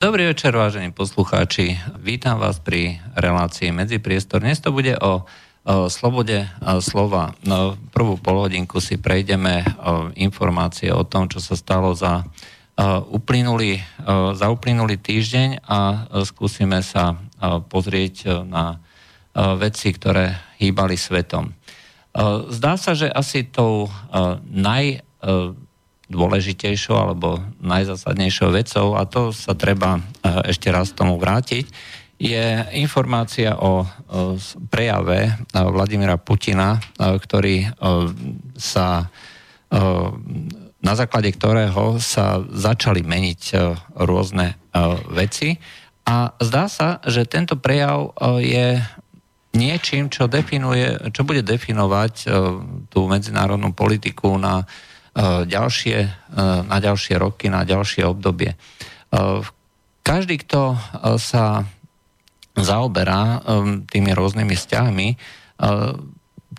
Dobrý večer, vážení poslucháči. Vítam vás pri relácii Medzipriestor. Dnes to bude o slobode slova. No, prvú polhodinku si prejdeme informácie o tom, čo sa stalo za uplynulý týždeň a skúsime sa pozrieť na veci, ktoré hýbali svetom. Zdá sa, že asi tou najdôležitejšou alebo najzásadnejšou vecou, a to sa treba ešte raz tomu vrátiť, je informácia o prejave Vladimíra Putina, ktorý sa na základe ktorého sa začali meniť rôzne veci. A zdá sa, že tento prejav je niečím, čo bude definovať tú medzinárodnú politiku na ďalšie roky, na ďalšie obdobie. Každý, kto sa zaoberá tými rôznymi vzťahmi,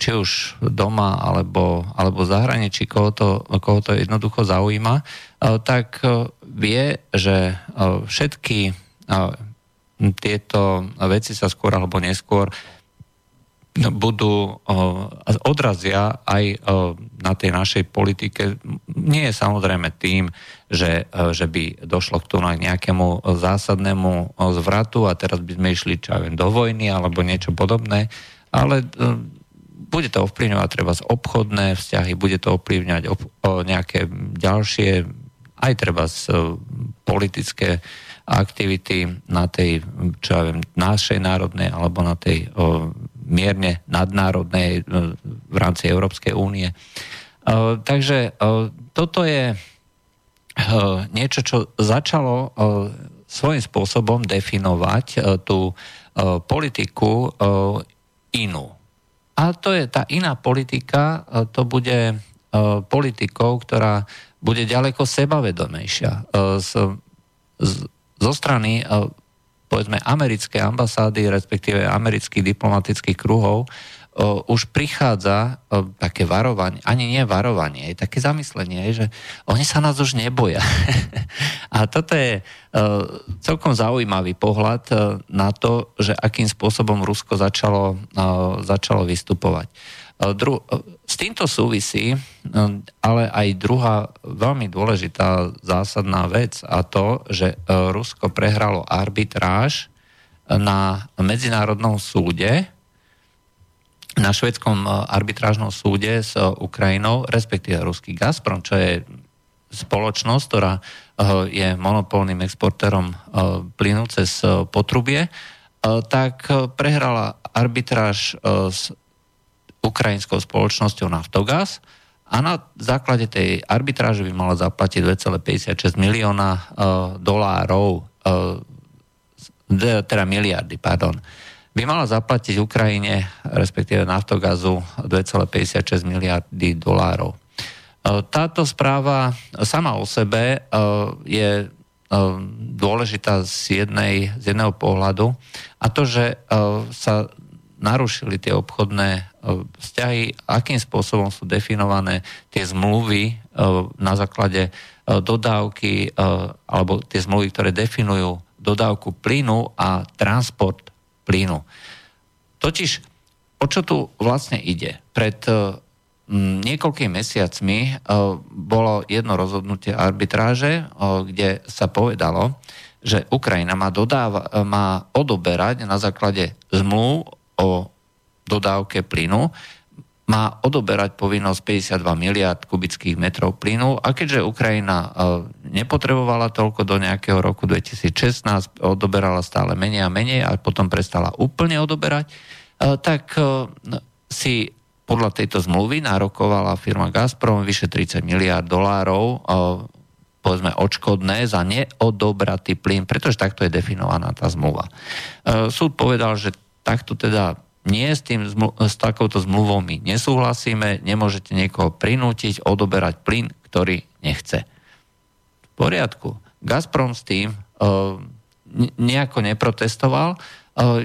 či už doma alebo zahraničí, koho to jednoducho zaujíma, tak vie, že všetky tieto veci sa skôr alebo neskôr budú, odrazia aj na tej našej politike. Nie je samozrejme tým, že by došlo k tomu nejakému zásadnému zvratu a teraz by sme išli do vojny alebo niečo podobné, ale bude to ovplyvňovať treba z obchodné vzťahy, bude to ovplyvňovať nejaké ďalšie, aj treba z politické aktivity na tej, našej národnej alebo na tej mierne nadnárodnej v rámci Európskej únie. Takže toto je niečo, čo začalo svojím spôsobom definovať tú politiku inú. A to je tá iná politika, to bude politikou, ktorá bude ďaleko sebavedomejšia. Zo strany povedzme americké ambasády, respektíve amerických diplomatických kruhov, už prichádza také varovanie, ani nie varovanie, také zamyslenie, že oni sa nás už neboja. A toto je celkom zaujímavý pohľad na to, že akým spôsobom Rusko začalo vystupovať. S týmto súvisí ale aj druhá veľmi dôležitá zásadná vec, a to, že Rusko prehralo arbitráž na medzinárodnom súde, na švédskom arbitrážnom súde s Ukrajinou, respektíve ruský Gazprom, čo je spoločnosť, ktorá je monopolným exportérom plynu cez potrubie, tak prehrala arbitráž s ukrajinskou spoločnosťou Naftogaz a na základe tej arbitráže by mala zaplatiť 2,56 milióna dolárov, teda miliardy, pardon. By mala zaplatiť Ukrajine, respektíve Naftogazu, 2,56 miliardy dolárov. Táto správa sama o sebe je dôležitá z jedného pohľadu, a to, že sa narušili tie obchodné vzťahy, akým spôsobom sú definované tie zmluvy na základe dodávky, alebo tie zmluvy, ktoré definujú dodávku plynu a transport plynu. Totiž, o čo tu vlastne ide? Pred niekoľkými mesiacmi bolo jedno rozhodnutie arbitráže, kde sa povedalo, že Ukrajina má odoberať na základe zmluv o dodávke plynu, má odoberať povinnosť 52 miliard kubických metrov plynu, a keďže Ukrajina nepotrebovala toľko do nejakého roku 2016, odoberala stále menej a menej a potom prestala úplne odoberať, tak si podľa tejto zmluvy nárokovala firma Gazprom vyše 30 miliard dolárov, povedzme, odškodné za neodobratý plyn, pretože takto je definovaná tá zmluva. Súd povedal, že takto teda nie, s takouto zmluvou my nesúhlasíme, nemôžete niekoho prinútiť odoberať plyn, ktorý nechce. V poriadku. Gazprom s tým nejako neprotestoval,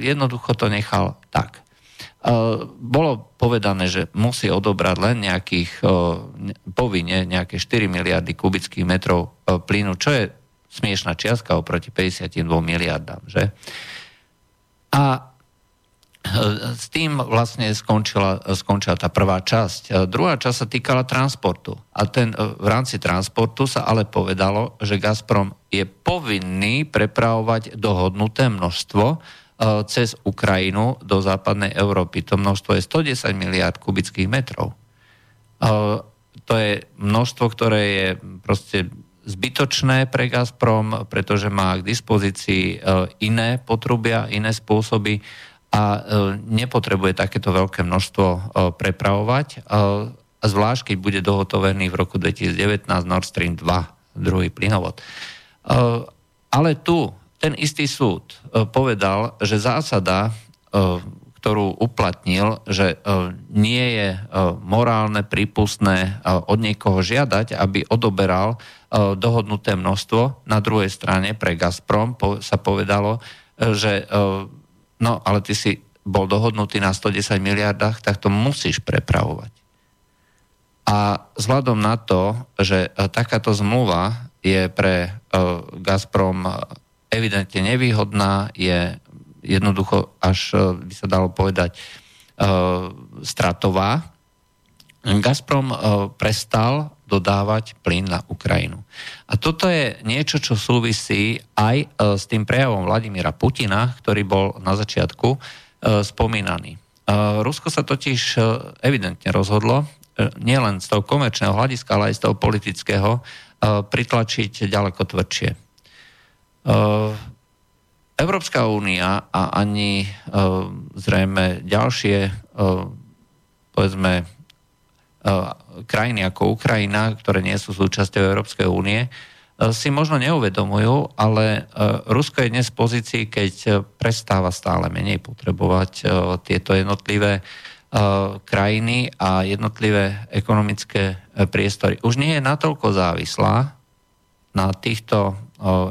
jednoducho to nechal tak. Bolo povedané, že musí odobrať len povinne nejaké 4 miliardy kubických metrov plynu, čo je smiešná čiastka oproti 52 miliardám, že? A s tým vlastne skončila tá prvá časť. Druhá časť sa týkala transportu. A v rámci transportu sa ale povedalo, že Gazprom je povinný prepravovať dohodnuté množstvo cez Ukrajinu do západnej Európy. To množstvo je 110 miliárd kubických metrov. To je množstvo, ktoré je proste zbytočné pre Gazprom, pretože má k dispozícii iné potrubia, iné spôsoby a nepotrebuje takéto veľké množstvo prepravovať. Zvlášť, keď bude dohotovený v roku 2019 Nord Stream 2, druhý plynovod. Ale tu ten istý súd povedal, že zásada, ktorú uplatnil, že nie je morálne prípustné od niekoho žiadať, aby odoberal dohodnuté množstvo. Na druhej strane pre Gazprom sa povedalo, že no, ale ty si bol dohodnutý na 110 miliardách, tak to musíš prepravovať. A vzhľadom na to, že takáto zmluva je pre Gazprom evidentne nevýhodná, je jednoducho, až by sa dalo povedať, stratová. Gazprom prestal dodávať plyn na Ukrajinu. A toto je niečo, čo súvisí aj s tým prejavom Vladimíra Putina, ktorý bol na začiatku spomínaný. Rusko sa totiž evidentne rozhodlo, nielen z toho komerčného hľadiska, ale aj z toho politického, pritlačiť ďaleko tvrdšie. Európska únia a ani zrejme ďalšie povedzme krajiny ako Ukrajina, ktoré nie sú súčasťou Európskej únie, si možno neuvedomujú, ale Rusko je dnes v pozícii, keď prestáva stále menej potrebovať tieto jednotlivé krajiny a jednotlivé ekonomické priestory. Už nie je natoľko závislá na týchto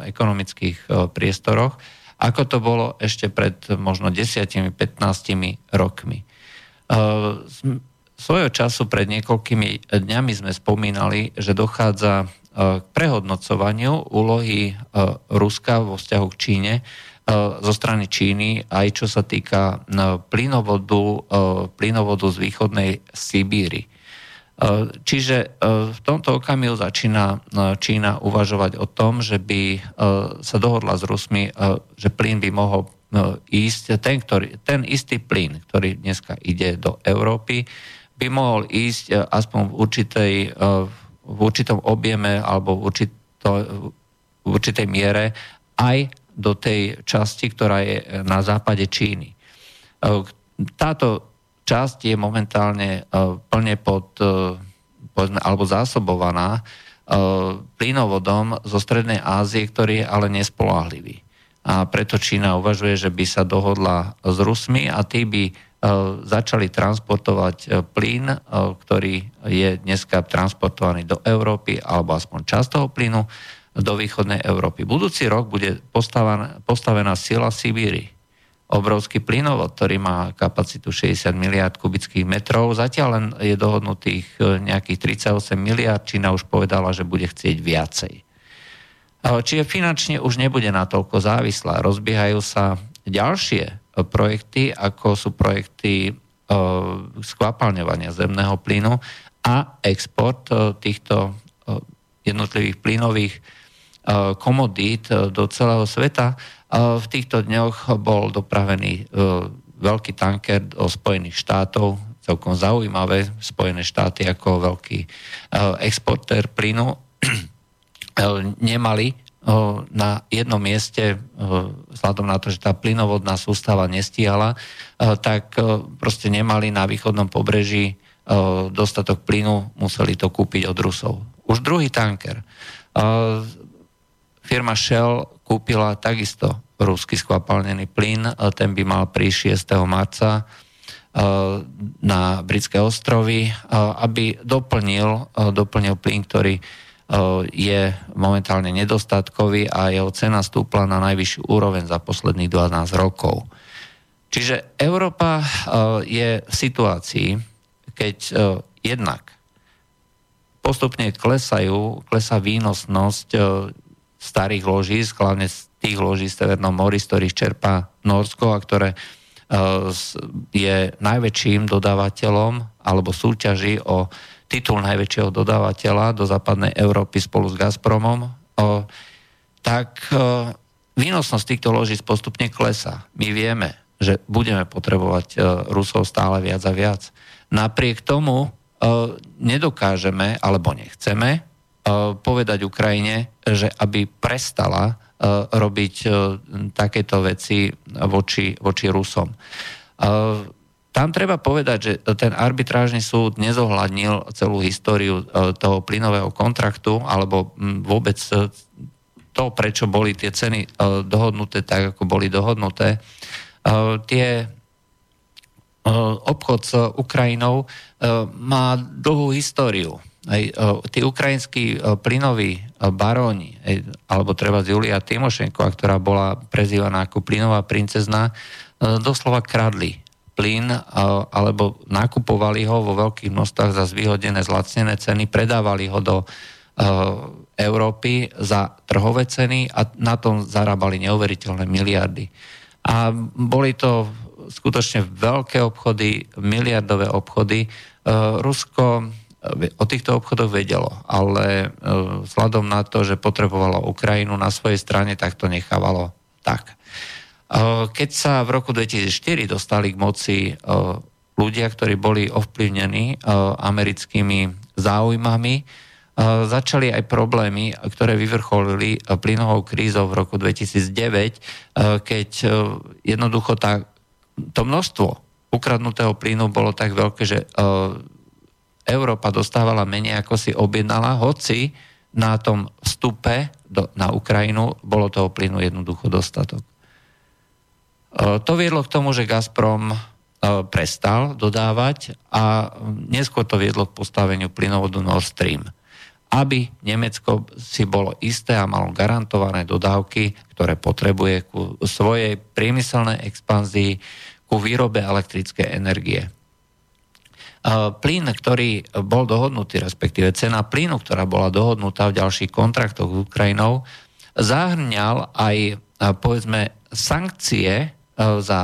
ekonomických priestoroch, ako to bolo ešte pred možno 10-15 rokmi. Svojho času pred niekoľkými dňami sme spomínali, že dochádza k prehodnocovaniu úlohy Ruska vo vzťahu k Číne, zo strany Číny, aj čo sa týka plynovodu z východnej Sibíry. Čiže v tomto okamihu začína Čína uvažovať o tom, že by sa dohodla s Rusmi, že plyn by mohol ísť, ten istý plyn, ktorý dneska ide do Európy, by mohol ísť aspoň v určitom objeme alebo v určitej miere aj do tej časti, ktorá je na západe Číny. Táto časť je momentálne plne povedzme, alebo zásobovaná plynovodom zo Strednej Ázie, ktorý je ale nespoľahlivý. A preto Čína uvažuje, že by sa dohodla s Rusmi a tí by začali transportovať plyn, ktorý je dneska transportovaný do Európy, alebo aspoň časť toho plynu, do východnej Európy. Budúci rok bude postavená sila Sibíry. Obrovský plynovod, ktorý má kapacitu 60 miliárd kubických metrov. Zatiaľ len je dohodnutých nejakých 38 miliárd. Čína už povedala, že bude chcieť viacej. Čiže finančne už nebude natoľko závislá. Rozbiehajú sa ďalšie projekty, ako sú projekty skvapalňovania zemného plynu a export týchto jednotlivých plynových komodít do celého sveta. V týchto dňoch bol dopravený veľký tanker do Spojených štátov, celkom zaujímavé, Spojené štáty ako veľký exportér plynu nemali na jednom mieste, vzhľadom na to, že tá plynovodná sústava nestíhala, tak proste nemali na východnom pobreží dostatok plynu, museli to kúpiť od Rusov. Už druhý tanker. Firma Shell kúpila takisto ruský skvapalnený plyn, ten by mal prísť 6. marca na Britské ostrovy, aby doplnil plyn, ktorý je momentálne nedostatkový a jeho cena stúpla na najvyššiu úroveň za posledných 12 rokov. Čiže Európa je v situácii, keď jednak postupne klesá výnosnosť z starých ložísk, hlavne z tých ložísk v Severnom mori, z ktorých čerpá Nórsko a ktoré je najväčším dodávateľom alebo súťaží o titul najväčšieho dodávateľa do západnej Európy spolu s Gazpromom, tak výnosnosť týchto ložísk postupne klesá. My vieme, že budeme potrebovať Rusov stále viac a viac. Napriek tomu nedokážeme alebo nechceme povedať Ukrajine, že aby prestala robiť takéto veci voči Rusom. Tam treba povedať, že ten arbitrážny súd nezohľadnil celú históriu toho plynového kontraktu alebo vôbec to, prečo boli tie ceny dohodnuté tak, ako boli dohodnuté. Obchod s Ukrajinou má dlhú históriu. Tí ukrajinskí plynoví baróni, alebo treba Julia Tymošenková, ktorá bola prezývaná ako plynová princezna, doslova kradli plyn alebo nakupovali ho vo veľkých množstvách za zvýhodnené, zlacnené ceny, predávali ho do Európy za trhové ceny a na tom zarábali neuveriteľné miliardy. A boli to skutočne veľké obchody, miliardové obchody. Rusko o týchto obchodoch vedelo, ale vzhľadom na to, že potrebovalo Ukrajinu na svojej strane, tak to nechávalo tak. Keď sa v roku 2004 dostali k moci ľudia, ktorí boli ovplyvnení americkými záujmami, začali aj problémy, ktoré vyvrcholili plynovou krízou v roku 2009, keď jednoducho to množstvo ukradnutého plynu bolo tak veľké, že Európa dostávala menej, ako si objednala, hoci na tom vstupe na Ukrajinu bolo toho plynu jednoducho dostatok. To viedlo k tomu, že Gazprom prestal dodávať a neskôr to viedlo k postaveniu plynovodu Nord Stream, aby Nemecko si bolo isté a malo garantované dodávky, ktoré potrebuje ku svojej priemyselnej expanzii, ku výrobe elektrickej energie. Plyn, ktorý bol dohodnutý, respektíve cena plynu, ktorá bola dohodnutá v ďalších kontraktoch s Ukrajinou, zahrňal aj, povedzme, sankcie za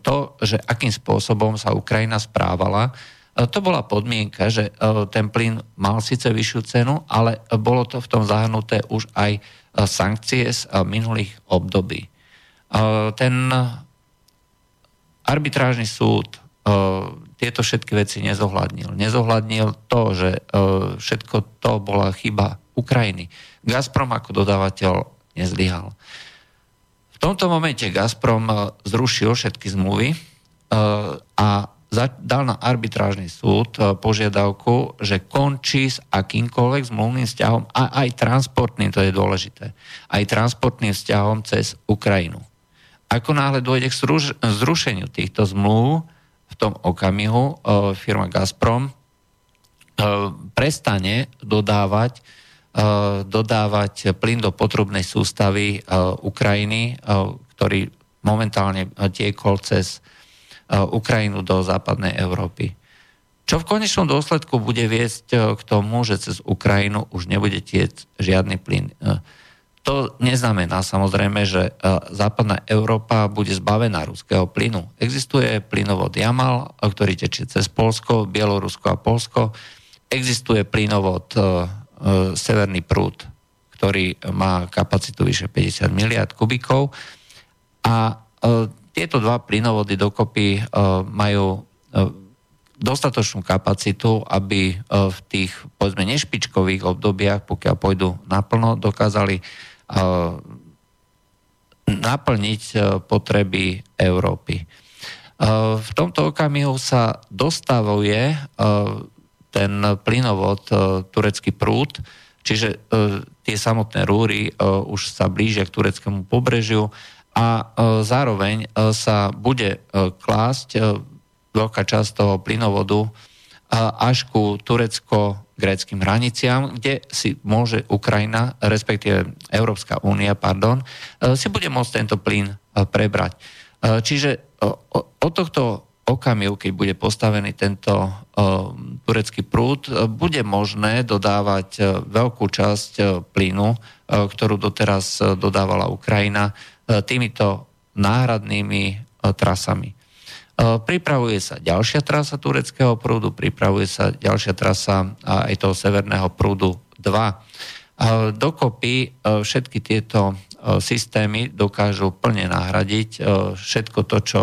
to, že akým spôsobom sa Ukrajina správala. To bola podmienka, že ten plyn mal síce vyššiu cenu, ale bolo to v tom zahrnuté už aj sankcie z minulých období. Ten arbitrážny súd tieto všetky veci nezohľadnil. Nezohľadnil to, že všetko to bola chyba Ukrajiny. Gazprom ako dodávateľ nezlyhal. V tomto momente Gazprom zrušil všetky zmluvy a dal na arbitrážny súd požiadavku, že končí s akýmkoľvek zmluvným vzťahom a aj transportným, to je dôležité, aj transportným vzťahom cez Ukrajinu. Ako náhle dôjde k zrušeniu týchto zmluv, v tom okamihu firma Gazprom prestane dodávať plyn do potrubnej sústavy Ukrajiny, ktorý momentálne tiekol cez Ukrajinu do západnej Európy. Čo v konečnom dôsledku bude viesť k tomu, že cez Ukrajinu už nebude tiec žiadny plyn. To neznamená samozrejme, že západná Európa bude zbavená ruského plynu. Existuje plynovod Jamal, ktorý tečie cez Poľsko, Bielorusko a Poľsko. Existuje plynovod Severný prúd, ktorý má kapacitu vyše 50 miliard kubíkov. A tieto dva plynovody dokopy majú dostatočnú kapacitu, aby v tých, povedzme, nešpičkových obdobiach, pokiaľ pôjdu naplno, dokázali naplniť potreby Európy. V tomto okamihu sa dostavuje ten plynovod Turecký prúd, čiže tie samotné rúry už sa blížia k tureckému pobrežiu a zároveň sa bude klásť veľká časť toho plynovodu až ku turecko-gréckym hraniciam, kde si môže Ukrajina, respektíve Európska únia, si bude môcť tento plyn prebrať. Čiže od tohto okamihu, keď bude postavený tento turecký prúd, bude možné dodávať veľkú časť plynu, ktorú doteraz dodávala Ukrajina, týmito náhradnými trasami. Pripravuje sa ďalšia trasa tureckého prúdu, pripravuje sa ďalšia trasa aj toho Severného prúdu 2. Dokopy všetky tieto systémy dokážu plne nahradiť všetko to, čo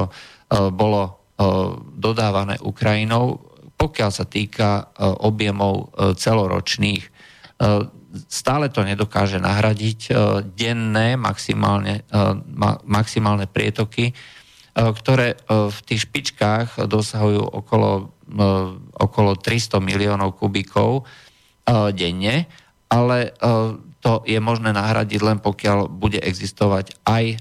bolo dodávané Ukrajinou, pokiaľ sa týka objemov celoročných. Stále to nedokáže nahradiť denné maximálne prietoky, ktoré v tých špičkách dosahujú okolo 300 miliónov kubíkov denne, ale to je možné nahradiť len pokiaľ bude existovať aj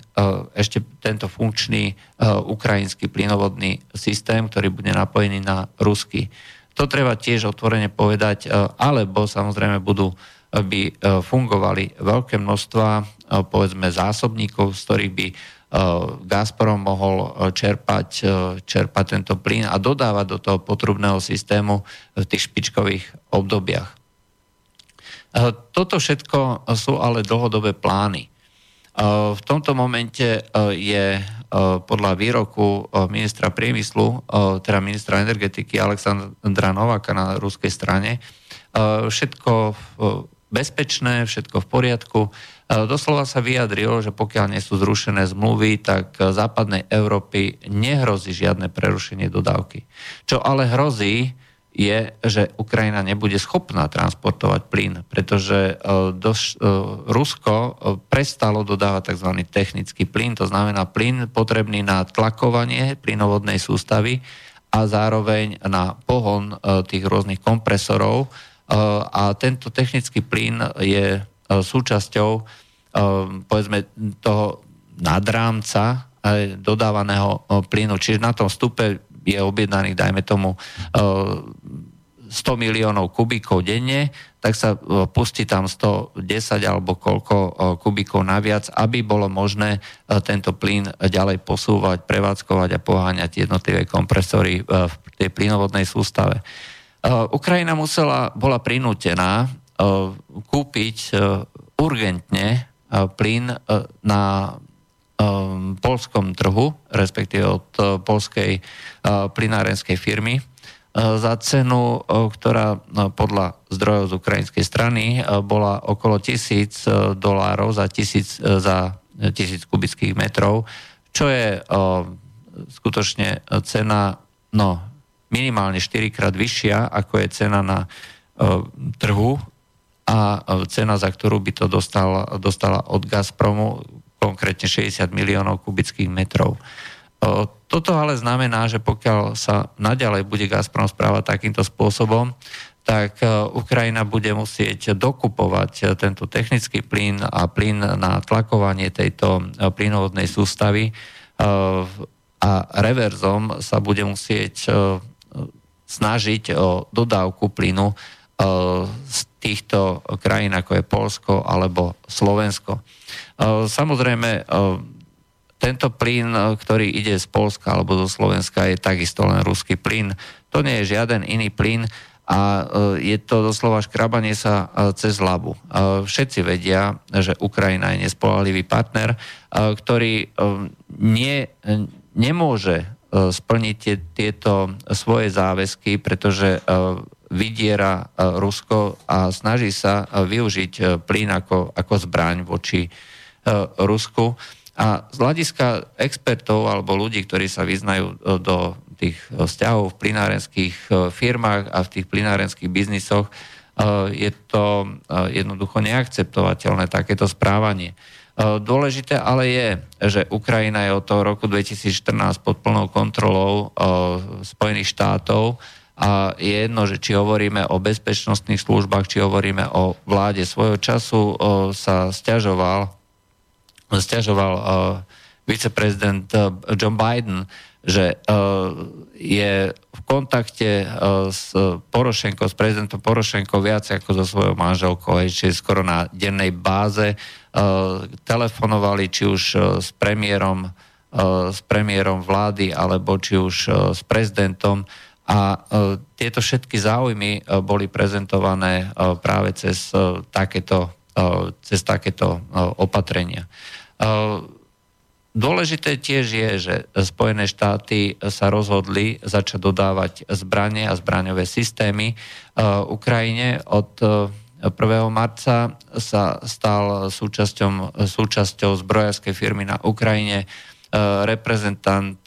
ešte tento funkčný ukrajinský plynovodný systém, ktorý bude napojený na ruský. To treba tiež otvorene povedať, alebo samozrejme by fungovali veľké množstva, povedzme, zásobníkov, z ktorých by Gazprom mohol čerpať tento plyn a dodávať do toho potrubného systému v tých špičkových obdobiach. Toto všetko sú ale dlhodobé plány. V tomto momente je podľa výroku ministra priemyslu, teda ministra energetiky Alexandra Novaka na ruskej strane, všetko bezpečné, všetko v poriadku. Doslova sa vyjadrilo, že pokiaľ nie sú zrušené zmluvy, tak západnej Európy nehrozí žiadne prerušenie dodávky. Čo ale hrozí, je, že Ukrajina nebude schopná transportovať plyn, pretože Rusko prestalo dodávať tzv. Technický plyn, to znamená plyn potrebný na tlakovanie plynovodnej sústavy a zároveň na pohon tých rôznych kompresorov, a tento technický plyn je súčasťou, povedzme, toho nadrámca dodávaného plynu. Čiže na tom vstupe je objednaných, dajme tomu, 100 miliónov kubíkov denne, tak sa pustí tam 110 alebo koľko kubíkov naviac, aby bolo možné tento plyn ďalej posúvať, prevádzkovať a poháňať jednotlivé kompresory v tej plynovodnej sústave. Ukrajina bola prinútená kúpiť urgentne plyn na poľskom trhu, respektíve od poľskej plynárenskej firmy, za cenu, ktorá podľa zdrojov z ukrajinskej strany bola okolo $1,000 za 1000 kubických metrov, čo je skutočne cena minimálne 4-krát vyššia, ako je cena na trhu a cena, za ktorú by to dostala od Gazpromu, konkrétne 60 miliónov kubických metrov. Toto ale znamená, že pokiaľ sa naďalej bude Gazprom správať takýmto spôsobom, tak Ukrajina bude musieť dokupovať tento technický plyn a plyn na tlakovanie tejto plynovodnej sústavy a reverzom sa bude musieť snažiť o dodávku plynu z týchto krajín, ako je Poľsko alebo Slovensko. Samozrejme, tento plyn, ktorý ide z Poľska alebo zo Slovenska, je takisto len ruský plyn. To nie je žiaden iný plyn a je to doslova škrabanie sa cez labu. Všetci vedia, že Ukrajina je nespoľahlivý partner, ktorý nemôže splniť tieto svoje záväzky, pretože vydiera Rusko a snaží sa využiť plyn ako zbraň voči Rusku. A z hľadiska expertov alebo ľudí, ktorí sa vyznajú do tých vzťahov v plynárenských firmách a v tých plynárenských biznisoch, je to jednoducho neakceptovateľné takéto správanie. Dôležité ale je, že Ukrajina je od toho roku 2014 pod plnou kontrolou Spojených štátov a je jedno, že či hovoríme o bezpečnostných službách, či hovoríme o vláde. Svojho času sa sťažoval viceprezident John Biden, že je v kontakte s prezidentom Porošenko viac ako so svojou manželkou, čiže skoro na dennej báze telefonovali či už s premiérom s premiérom vlády alebo či už s prezidentom. A tieto všetky záujmy boli prezentované práve cez takéto opatrenia. Dôležité tiež je, že Spojené štáty sa rozhodli začať dodávať zbrane a zbraňové systémy Ukrajine. Od 1. marca sa stal súčasťou zbrojárskej firmy na Ukrajine reprezentant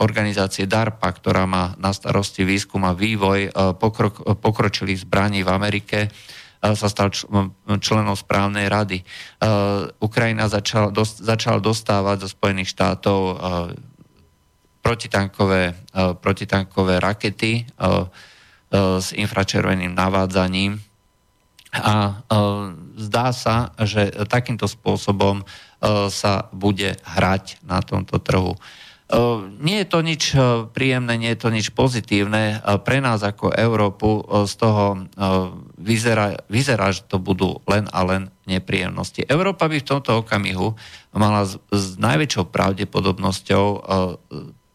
organizácie DARPA, ktorá má na starosti výskum a vývoj pokročilých zbraní v Amerike, sa stal členom správnej rady. Ukrajina začala dostávať zo Spojených štátov protitankové rakety s infračerveným navádzaním a zdá sa, že takýmto spôsobom sa bude hrať na tomto trhu. Nie je to nič príjemné, nie je to nič pozitívne. Pre nás ako Európu z toho vyzerá, že to budú len a len nepríjemnosti. Európa by v tomto okamihu mala s najväčšou pravdepodobnosťou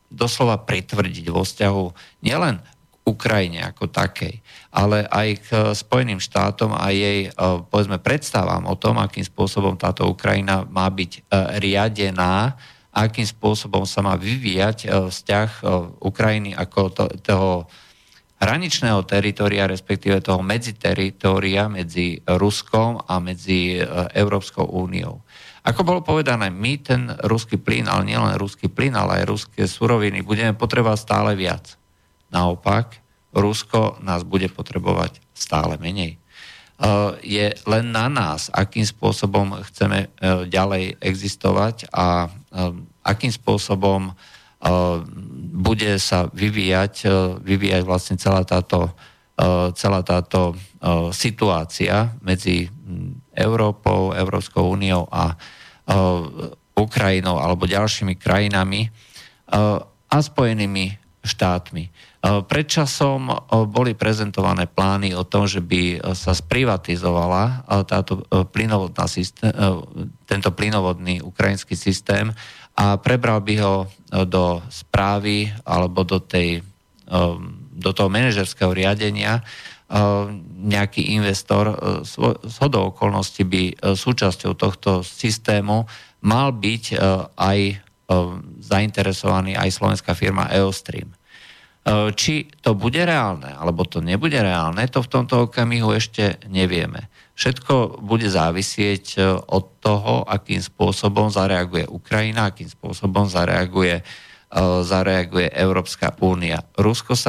doslova pritvrdiť vo vzťahu nielen k Ukrajine ako takej, ale aj k Spojeným štátom a jej, povedzme, predstavám o tom, akým spôsobom táto Ukrajina má byť riadená, akým spôsobom sa má vyvíjať vzťah Ukrajiny ako toho hraničného teritoria, respektíve toho medziteritoria medzi Ruskom a medzi Európskou úniou. Ako bolo povedané, my ten ruský plyn, ale nielen ruský plyn, ale aj ruské suroviny budeme potrebovať stále viac. Naopak, Rusko nás bude potrebovať stále menej. Je len na nás, akým spôsobom chceme ďalej existovať a akým spôsobom bude sa vyvíjať vlastne celá táto situácia medzi Európou, Európskou úniou a Ukrajinou alebo ďalšími krajinami a Spojenými štátmi. Predčasom boli prezentované plány o tom, že by sa sprivatizovala tento plynovodný ukrajinský systém a prebral by ho do správy alebo do toho manažerského riadenia nejaký investor. Zhodou okolností by súčasťou tohto systému mal byť aj zainteresovaný aj slovenská firma Eostream. Či to bude reálne, alebo to nebude reálne, to v tomto okamihu ešte nevieme. Všetko bude závisieť od toho, akým spôsobom zareaguje Ukrajina, akým spôsobom zareaguje Európska únia. Rusko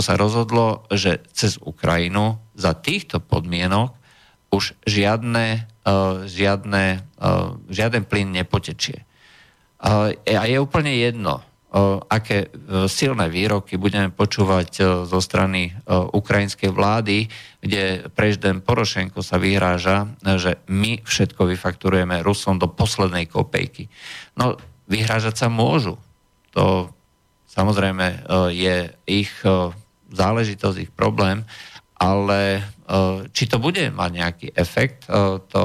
sa rozhodlo, že cez Ukrajinu za týchto podmienok už žiaden plyn nepotečie. A je úplne jedno, aké silné výroky budeme počúvať zo strany ukrajinskej vlády, kde prezident Porošenko sa vyhráža, že my všetko vyfakturujeme Rusom do poslednej kopejky. No, vyhrážať sa môžu. To samozrejme je ich záležitosť, ich problém, ale či to bude mať nejaký efekt, to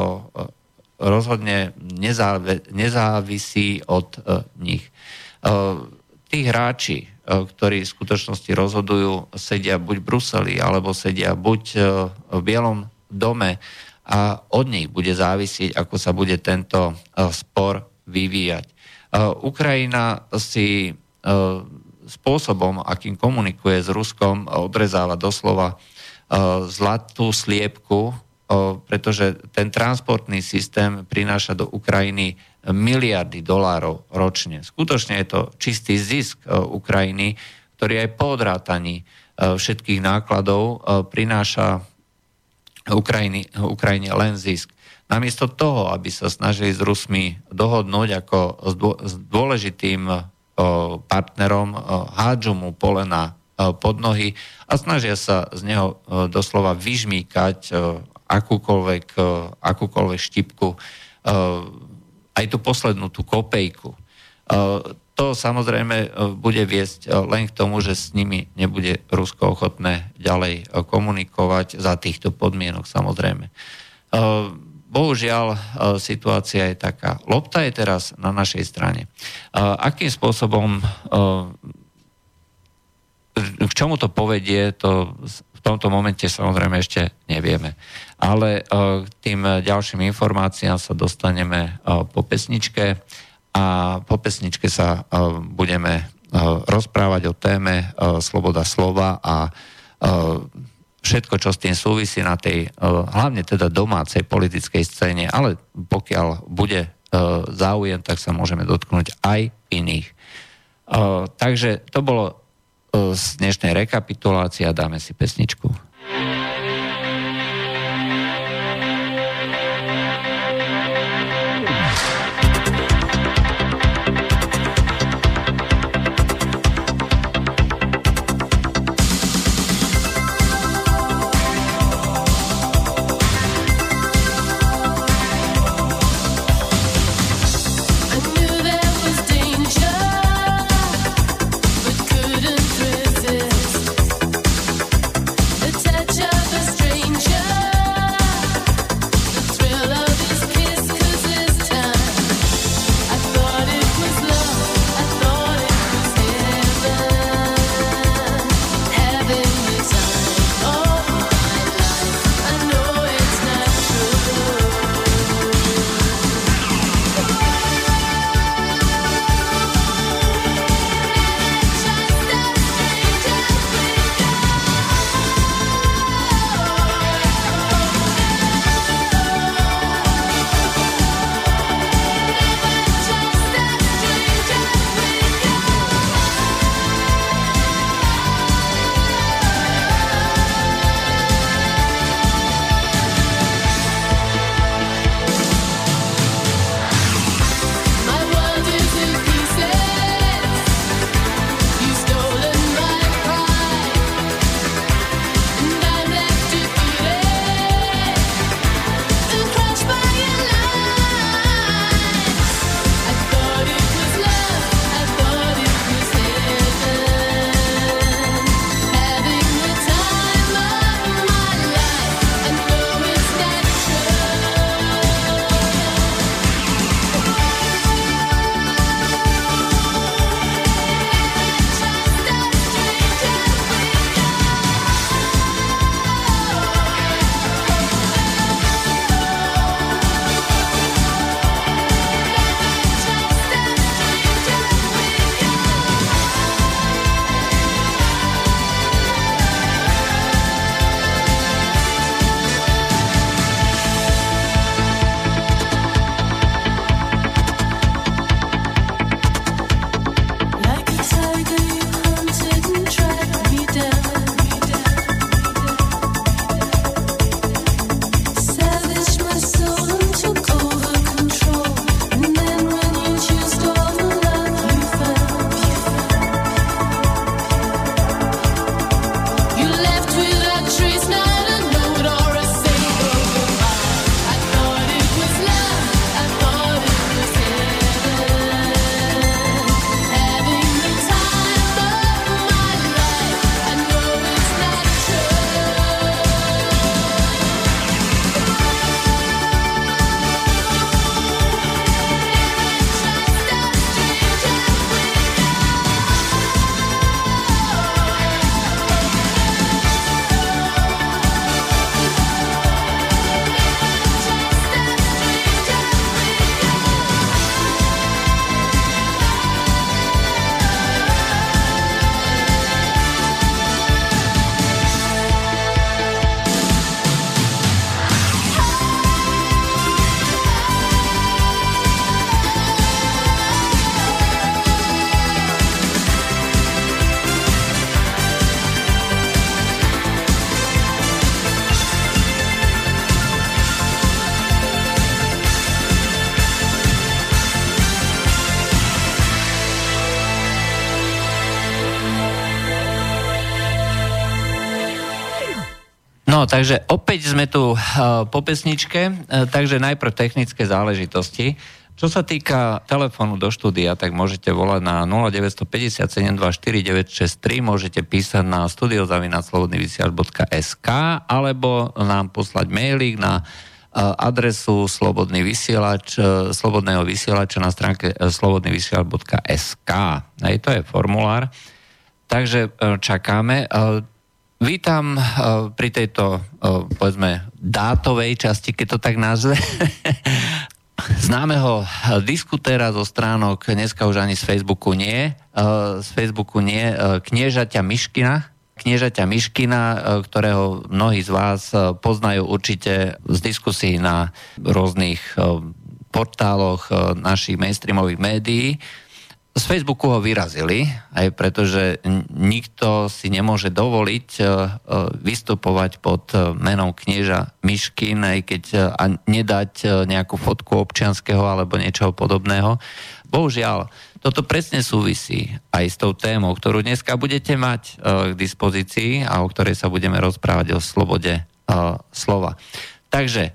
rozhodne nezávisí od nich. Tí hráči, ktorí v skutočnosti rozhodujú, sedia buď v Bruseli, alebo sedia buď v Bielom dome a od nich bude závisieť, ako sa bude tento spor vyvíjať. Ukrajina si spôsobom, akým komunikuje s Ruskom, odrezáva doslova zlatú sliepku, pretože ten transportný systém prináša do Ukrajiny miliardy dolárov ročne. Skutočne je to čistý zisk Ukrajiny, ktorý aj po odrátaní všetkých nákladov prináša Ukrajine len zisk. Namiesto toho, aby sa snažili s Rusmi dohodnúť ako s dôležitým partnerom, hádžu mu pole na podnohy a snažia sa z neho doslova vyžmýkať akúkoľvek štipku, aj tú poslednú, tú kopejku. To samozrejme bude viesť len k tomu, že s nimi nebude Rusko ochotné ďalej komunikovať za týchto podmienok, samozrejme. bohužiaľ situácia je taká. Lopta je teraz na našej strane. Akým spôsobom, k čomu to povedie, to v tomto momente samozrejme ešte nevieme. Ale k tým ďalším informáciám sa dostaneme po pesničke a po pesničke sa budeme rozprávať o téme sloboda slova a všetko, čo s tým súvisí na tej, hlavne teda domácej politickej scéne, ale pokiaľ bude záujem, tak sa môžeme dotknúť aj iných. Takže to bolo z dnešnej rekapitulácie a dáme si pesničku. No, takže opäť sme tu po pesničke, takže najprv technické záležitosti. Čo sa týka telefónu do štúdia, tak môžete volať na 0957 249 63, môžete písať na studio@slobodnyvysielac.sk alebo nám poslať mailík na adresu Slobodný vysielač, Slobodného vysielača na stránke slobodnyvysielač.sk. Hej, to je formulár. Takže čakáme. Vítam pri tejto, povedzme, dátovej časti, keď to tak nazve, známeho diskutéra zo stránok, dneska už ani z Facebooku nie, Kniežaťa Myškina, ktorého mnohí z vás poznajú určite z diskusí na rôznych portáloch našich mainstreamových médií. Z Facebooku ho vyrazili, aj pretože nikto si nemôže dovoliť vystupovať pod menom Knieža Myškin, aj keď nedať nejakú fotku občianskeho alebo niečoho podobného. Bohužiaľ, toto presne súvisí aj s tou témou, ktorú dneska budete mať k dispozícii a o ktorej sa budeme rozprávať o slobode slova. Takže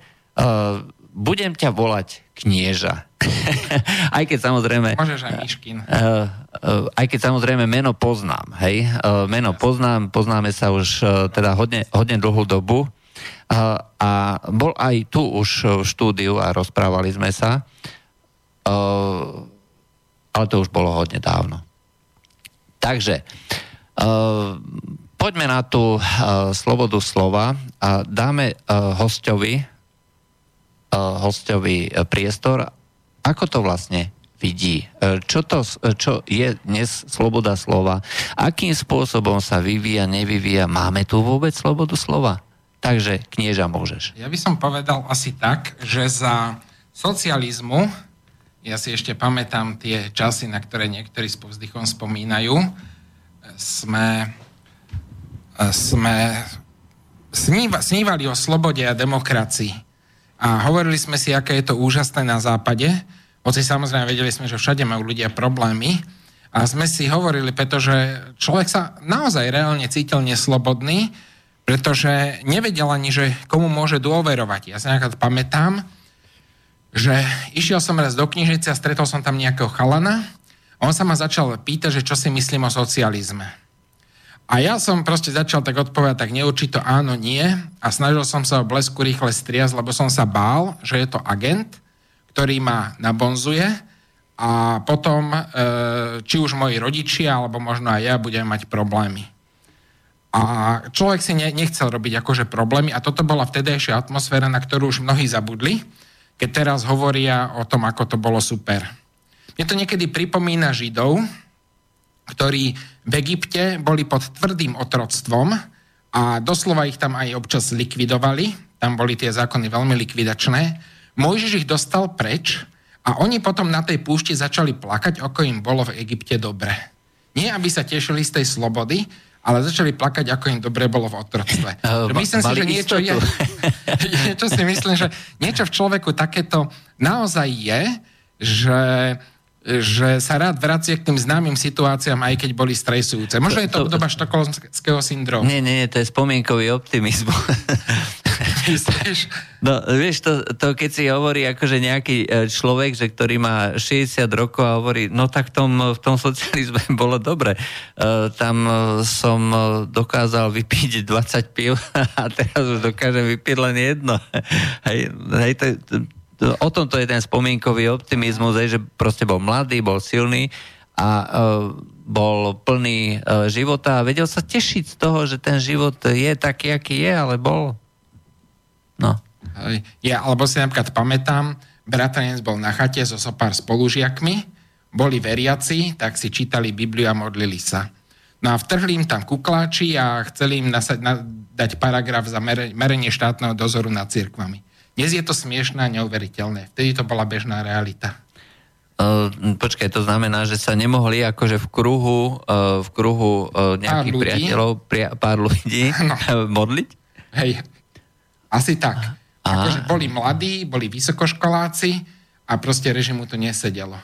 budem ťa volať Knieža. Aj keď samozrejme... Môžeš aj Myškin. Aj keď samozrejme meno poznám, hej? Poznáme sa už teda hodne dlhú dobu. A bol aj tu už v štúdiu a rozprávali sme sa. Ale to už bolo hodne dávno. Takže... poďme na tú slobodu slova a dáme hosťový priestor, ako to vlastne vidí, čo je dnes sloboda slova, akým spôsobom sa vyvíja, nevyvíja, máme tu vôbec slobodu slova? Takže Knieža, môžeš. Ja by som povedal asi tak, že za socializmu, ja si ešte pamätám tie časy, na ktoré niektorí s povzdychom spomínajú, sme snívali o slobode a demokracii. A hovorili sme si, aké je to úžasné na západe, hoci samozrejme vedeli sme, že všade majú ľudia problémy a sme si hovorili, pretože človek sa naozaj reálne cítil neslobodný, pretože nevedel ani, že komu môže dôverovať. Ja si napríklad pamätám, že išiel som raz do knižnice a stretol som tam nejakého chalana a on sa ma začal pýtať, že čo si myslím o socializme. A ja som proste začal tak odpovedať, tak neurčito áno, nie. A snažil som sa o blesku rýchle striasť, lebo som sa bál, že je to agent, ktorý ma nabonzuje a potom, či už moji rodičia, alebo možno aj ja, budem mať problémy. A človek si nechcel robiť akože problémy a toto bola vtedajšia atmosféra, na ktorú už mnohí zabudli, keď teraz hovoria o tom, ako to bolo super. Mne to niekedy pripomína Židov, ktorí v Egypte boli pod tvrdým otroctvom a doslova ich tam aj občas likvidovali. Tam boli tie zákony veľmi likvidačné. Mojžiš ich dostal preč a oni potom na tej púšti začali plakať, ako im bolo v Egypte dobre. Nie, aby sa tešili z tej slobody, ale začali plakať, ako im dobre bolo v otroctve. Myslím si, že niečo v človeku takéto naozaj je, že sa rád vracie k tým známym situáciám, aj keď boli stresujúce. Možno je to obdoba štokholmského syndrómu. Nie, to je spomienkový optimizmus. No, vieš, to keď si hovorí akože nejaký človek, že ktorý má 60 rokov a hovorí, no tak v tom socializme bolo dobre. Tam som dokázal vypiť 20 piv a teraz už dokážem vypiť len jedno. Hej, o tomto je ten spomienkový optimizmus, že proste bol mladý, bol silný a bol plný života a vedel sa tešiť z toho, že ten život je taký, aký je, ale bol. No. Ja, alebo si napríklad pamätám, bratranec bol na chate so pár spolužiakmi, boli veriaci, tak si čítali Bibliu a modlili sa. No a vtrhli im tam kukláči a chceli im dať paragraf za merenie štátneho dozoru nad cirkvami. Dnes je to smiešné a neuveriteľné. Vtedy to bola bežná realita. Počkaj, to znamená, že sa nemohli akože v kruhu nejakých pár priateľov, pár ľudí modliť? Hej, asi tak. Akože boli mladí, boli vysokoškoláci a proste režimu to nesedelo.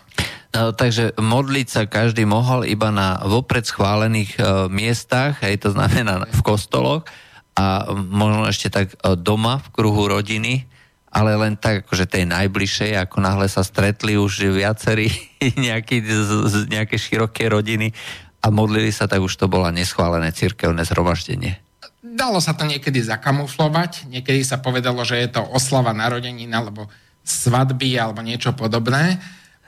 No, takže modliť sa každý mohol iba na vopred schválených miestach, hej, to znamená v kostoloch a možno ešte tak doma v kruhu rodiny, ale len tak, akože tej najbližšej, ako náhle sa stretli už viacerí nejaké široké rodiny a modlili sa, tak už to bola neschválené cirkevné zhromaždenie. dalo sa to niekedy zakamuflovať, niekedy sa povedalo, že je to oslava narodenín alebo svadby alebo niečo podobné,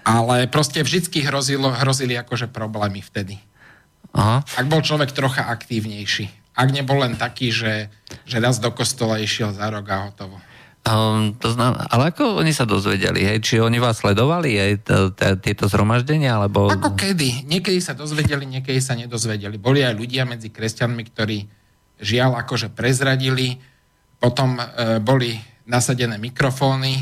ale proste vždycky hrozili akože problémy vtedy. Aha. Ak bol človek trocha aktívnejší. Ak nebol len taký, že raz do kostola išiel za rok a hotovo. To znamená, ale ako oni sa dozvedeli? Hej? Či oni vás sledovali aj tieto zhromaždenia? Alebo... Ako kedy? Niekedy sa dozvedeli, niekedy sa nedozvedeli. Boli aj ľudia medzi kresťanmi, ktorí žiaľ akože prezradili. Potom boli nasadené mikrofóny,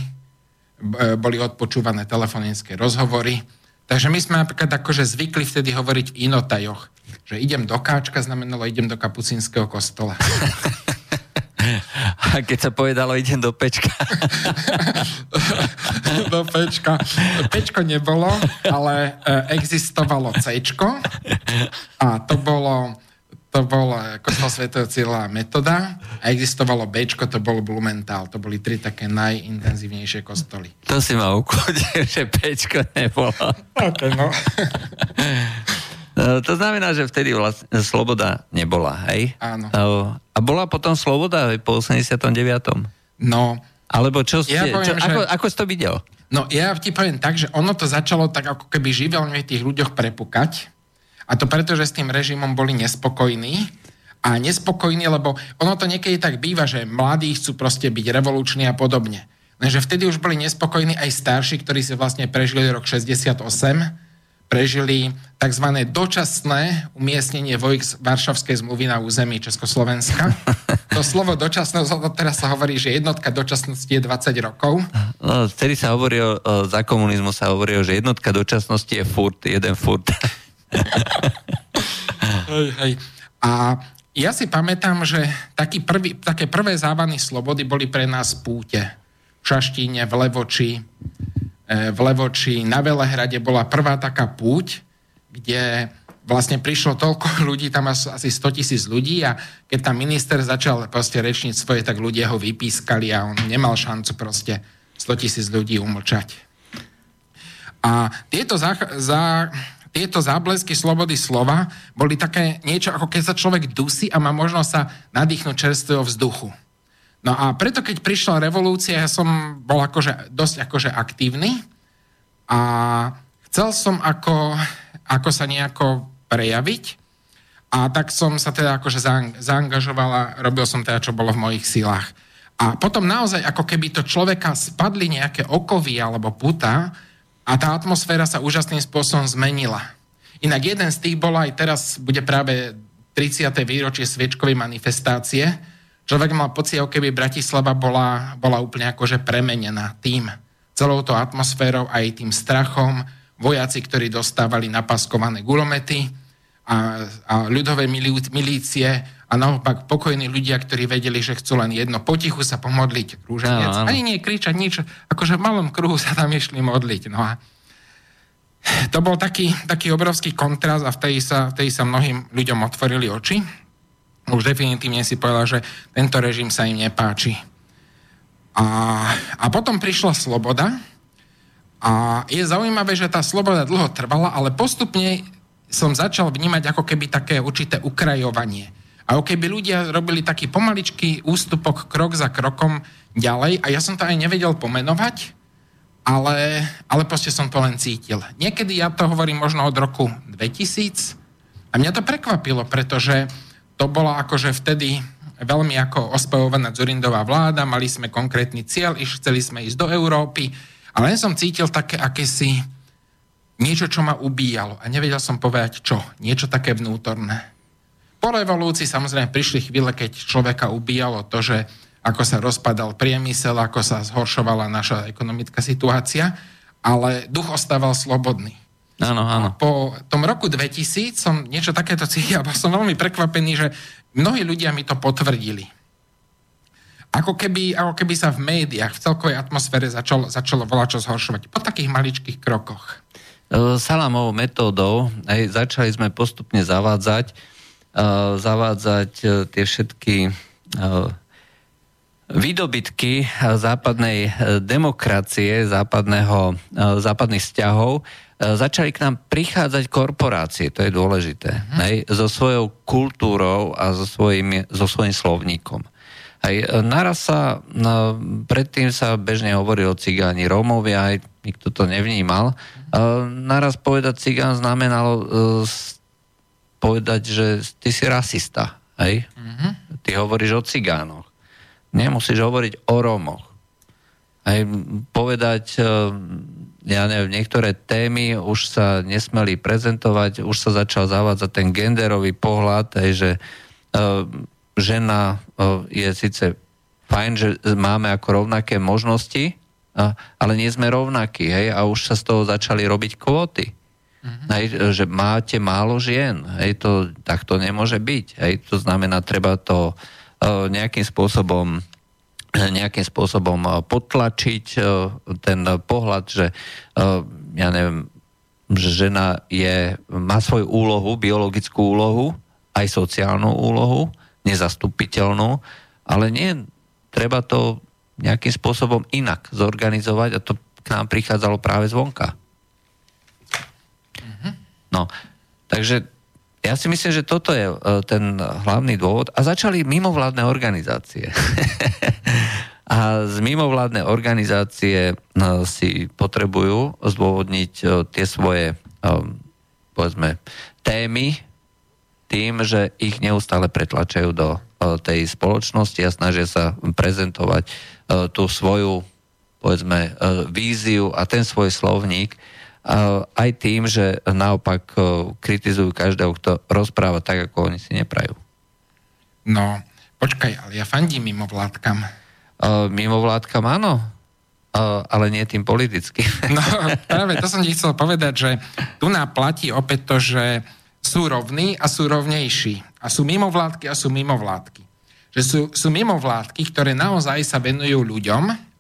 boli odpočúvané telefonické rozhovory. Takže my sme napríklad akože zvykli vtedy hovoriť v inotajoch. Že idem do Káčka znamenalo idem do kapucínskeho kostola. A keď sa povedalo, idem do Pečka. Do Pečka. Pečko nebolo, ale existovalo Cečko. A to bolo kostol svätého Cyrila a Metoda. A existovalo Bčko, to bol Blumenthal. To boli tri také najintenzívnejšie kostoly. To si ma ukodil, že Pečko nebolo. Okay, no. To znamená, že vtedy vlastne sloboda nebola, hej? Áno. A bola potom sloboda po 89. No. Alebo čo ste... Ja poviem, ako si to videl? No, ja ti poviem tak, že ono to začalo tak, ako keby živelne v tých ľuďoch prepukať. A to preto, že s tým režimom boli nespokojní. A nespokojní, lebo ono to niekedy tak býva, že mladí chcú proste byť revoluční a podobne. Lenže vtedy už boli nespokojní aj starší, ktorí si vlastne prežili rok 68... prežili tzv. Dočasné umiestnenie vojsk Varšavskej zmluvy na území Československa. To slovo dočasné, teraz sa hovorí, že jednotka dočasnosti je 20 rokov. No, vtedy sa hovorí, za komunizmu sa hovorí, že jednotka dočasnosti je furt, jeden furt. Hej. A ja si pamätám, že také prvé závany slobody boli pre nás v Púte, v Šaštíne, v Levoči, na Velehrade bola prvá taká púť, kde vlastne prišlo toľko ľudí, tam asi 100 000 ľudí a keď tam minister začal proste rečniť svoje, tak ľudia ho vypískali a on nemal šancu proste 100 000 ľudí umlčať. A tieto záblesky slobody slova boli také niečo, ako keď sa človek dusí a má možnosť sa nadýchnúť čerstvého vzduchu. No a preto, keď prišla revolúcia, ja som bol akože dosť akože aktívny a chcel som ako sa nejako prejaviť a tak som sa teda akože zaangažoval a robil som teda, čo bolo v mojich silách. A potom naozaj, ako keby to človeka spadli nejaké okovy alebo puta a tá atmosféra sa úžasným spôsobom zmenila. Inak jeden z tých bol aj teraz, bude práve 30. výročie sviečkovej manifestácie. Človek mal pocit, ako keby Bratislava bola úplne akože premenená tým celou tou atmosférou, aj tým strachom, vojaci, ktorí dostávali napaskované gulomety a ľudové milície a naopak pokojní ľudia, ktorí vedeli, že chcú len jedno, potichu sa pomodliť rúženec. Ani nie kričať nič, akože v malom kruhu sa tam išli modliť. No a to bol taký obrovský kontrast a vtedy sa mnohým ľuďom otvorili oči. Už definitívne si povedal, že tento režim sa im nepáči. A potom prišla sloboda a je zaujímavé, že tá sloboda dlho trvala, ale postupne som začal vnímať ako keby také určité ukrajovanie. A ako keby ľudia robili taký pomaličký ústupok krok za krokom ďalej a ja som to aj nevedel pomenovať, ale proste som to len cítil. Niekedy ja to hovorím možno od roku 2000 a mňa to prekvapilo, pretože to bola akože vtedy veľmi ako ospevovaná Dzurindová vláda, mali sme konkrétny cieľ, chceli sme ísť do Európy, ale len som cítil také akési niečo, čo ma ubíjalo a nevedel som povedať čo, niečo také vnútorné. Po revolúcii samozrejme prišli chvíle, keď človeka ubíjalo to, že ako sa rozpadal priemysel, ako sa zhoršovala naša ekonomická situácia, ale duch ostával slobodný. Áno. Po tom roku 2000 som niečo takéto cítil a som veľmi prekvapený, že mnohí ľudia mi to potvrdili. Ako keby sa v médiách, v celkovej atmosfére začalo voľačo zhoršovať. Po takých maličkých krokoch. Salamovou metódou začali sme postupne zavádzať tie všetky výdobytky západnej demokracie, západných vzťahov začali k nám prichádzať korporácie, to je dôležité, hej, so svojou kultúrou a so svojím slovníkom. Aj naraz sa, predtým sa bežne hovorilo cigáni, Rómovia, aj nikto to nevnímal. Naraz povedať cigán znamenalo povedať, že ty si rasista. Hej? Ty hovoríš o cigánoch. Nemusíš hovoriť o Rómoch. Aj povedať, ja neviem, niektoré témy už sa nesmeli prezentovať, už sa začal zavádzať ten genderový pohľad, hej, že žena je síce fajn, že máme ako rovnaké možnosti, ale nie sme rovnakí, hej, a už sa z toho začali robiť kvóty. Hej, že máte málo žien, hej, to, tak to nemôže byť, hej, to znamená, treba to nejakým spôsobom potlačiť, ten pohľad, že ja neviem, že žena má svoju úlohu, biologickú úlohu, aj sociálnu úlohu, nezastupiteľnú, ale nie, treba to nejakým spôsobom inak zorganizovať a to k nám prichádzalo práve zvonka. No, takže ja si myslím, že toto je ten hlavný dôvod. A začali mimovládne organizácie. A z mimovládne organizácie si potrebujú zdôvodniť tie svoje, povedzme, témy, tým, že ich neustále pretlačajú do tej spoločnosti a snažia sa prezentovať tú svoju, povedzme, víziu a ten svoj slovník aj tým, že naopak kritizujú každého, kto rozpráva tak, ako oni si neprajú. No, počkaj, ale ja fandím mimovládkam. Mimovládkam, áno. Ale nie tým politickým. No, práve to som ti chcel povedať, že tu nám platí opäť to, že sú rovní a sú rovnejší. A sú mimovládky a sú mimovládky. Že sú mimovládky, ktoré naozaj sa venujú ľuďom.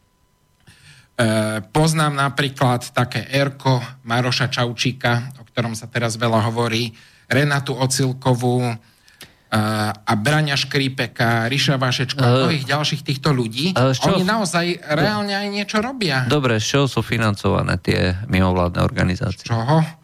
Poznám napríklad také Erko, Maroša Čaučíka, o ktorom sa teraz veľa hovorí, Renatu Ocilkovú a Braňa Škripeka, Ríša Vašečka a mnohých ďalších týchto ľudí. Oni naozaj reálne aj niečo robia. Dobre, z čoho sú financované tie mimovládne organizácie? Čoho?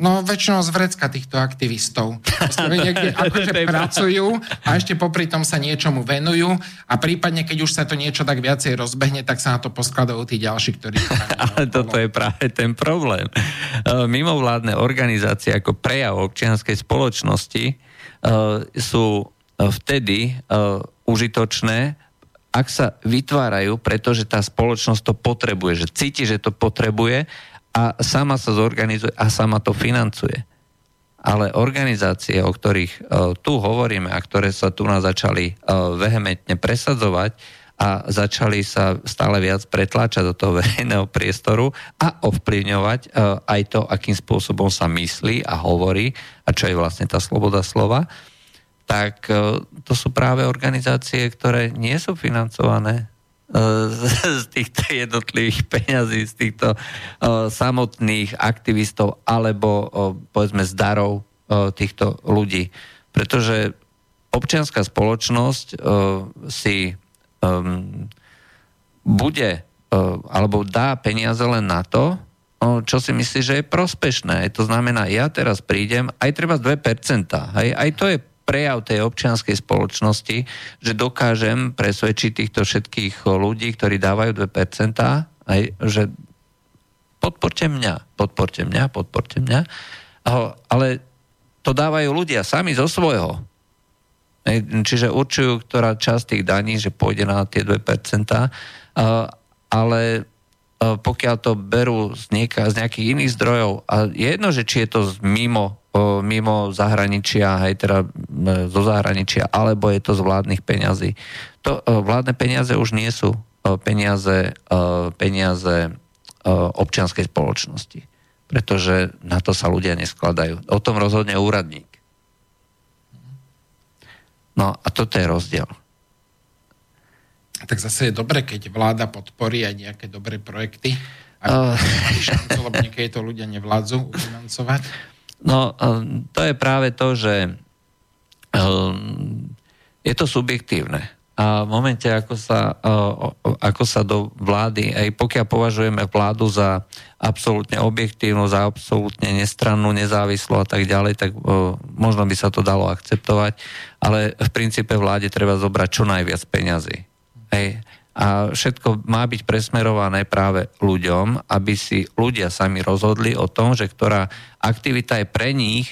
No, väčšinou z vrecka týchto aktivistov. Niekde akože pracujú a ešte popri tom sa niečomu venujú a prípadne, keď už sa to niečo tak viacej rozbehne, tak sa na to poskladajú tí ďalší, ktorí... Ale toto je práve ten problém. Mimovládne organizácie ako prejav občianskej spoločnosti sú vtedy užitočné, ak sa vytvárajú, pretože tá spoločnosť to potrebuje, že cíti, že to potrebuje a sama sa zorganizuje a sama to financuje. Ale organizácie, o ktorých tu hovoríme a ktoré sa tu nás začali vehementne presadzovať a začali sa stále viac pretláčať do toho verejného priestoru a ovplyvňovať aj to, akým spôsobom sa myslí a hovorí a čo je vlastne tá sloboda slova, tak to sú práve organizácie, ktoré nie sú financované z týchto jednotlivých peňazí, z týchto samotných aktivistov alebo povedzme z darov týchto ľudí. Pretože občianská spoločnosť si bude alebo dá peniaze len na to, čo si myslí, že je prospešné. To znamená, ja teraz prídem, aj treba 2%. Aj to je prejav tej občianskej spoločnosti, že dokážem presvedčiť týchto všetkých ľudí, ktorí dávajú 2%, aj, že podporte mňa. Ale to dávajú ľudia sami zo svojho. Čiže určujú, ktorá časť tých daní, že pôjde na tie 2%, ale pokiaľ to berú z nejakých iných zdrojov, a je jedno, že či je to mimo zahraničia, hej, teda zo zahraničia, alebo je to z vládnych peňazí. To vládne peniaze už nie sú peniaze občianskej spoločnosti, pretože na to sa ľudia neskladajú. O tom rozhodne úradník. No a toto je rozdiel. Tak zase je dobre, keď vláda podporí aj nejaké dobré projekty, lebo niekedy to ľudia nevládzu ufinancovať. No, to je práve to, že je to subjektívne. v momente, ako sa do vlády, aj pokiaľ považujeme vládu za absolútne objektívnu, za absolútne nestrannú, nezávislú a tak ďalej, tak možno by sa to dalo akceptovať, ale v princípe vláde treba zobrať čo najviac peňazí. Hej. A všetko má byť presmerované práve ľuďom, aby si ľudia sami rozhodli o tom, že ktorá aktivita je pre nich,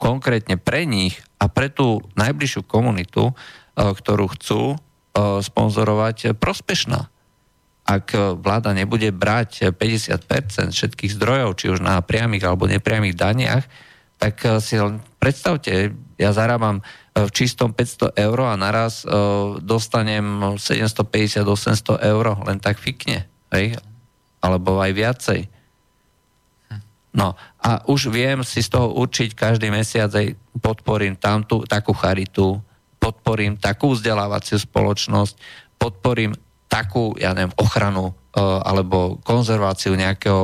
konkrétne pre nich a pre tú najbližšiu komunitu, ktorú chcú sponzorovať, prospešná. Ak vláda nebude brať 50% všetkých zdrojov, či už na priamych alebo nepriamych daniach, tak si predstavte, ja zarábam v čistom 500 € a naraz dostanem 750-800 €, len tak fikne, hej? Alebo aj viacej. No a už viem si z toho určiť každý mesiac, aj podporím tamtú takú charitu, podporím takú vzdelávaciu spoločnosť, podporím takú, ja neviem, ochranu alebo konzerváciu nejakého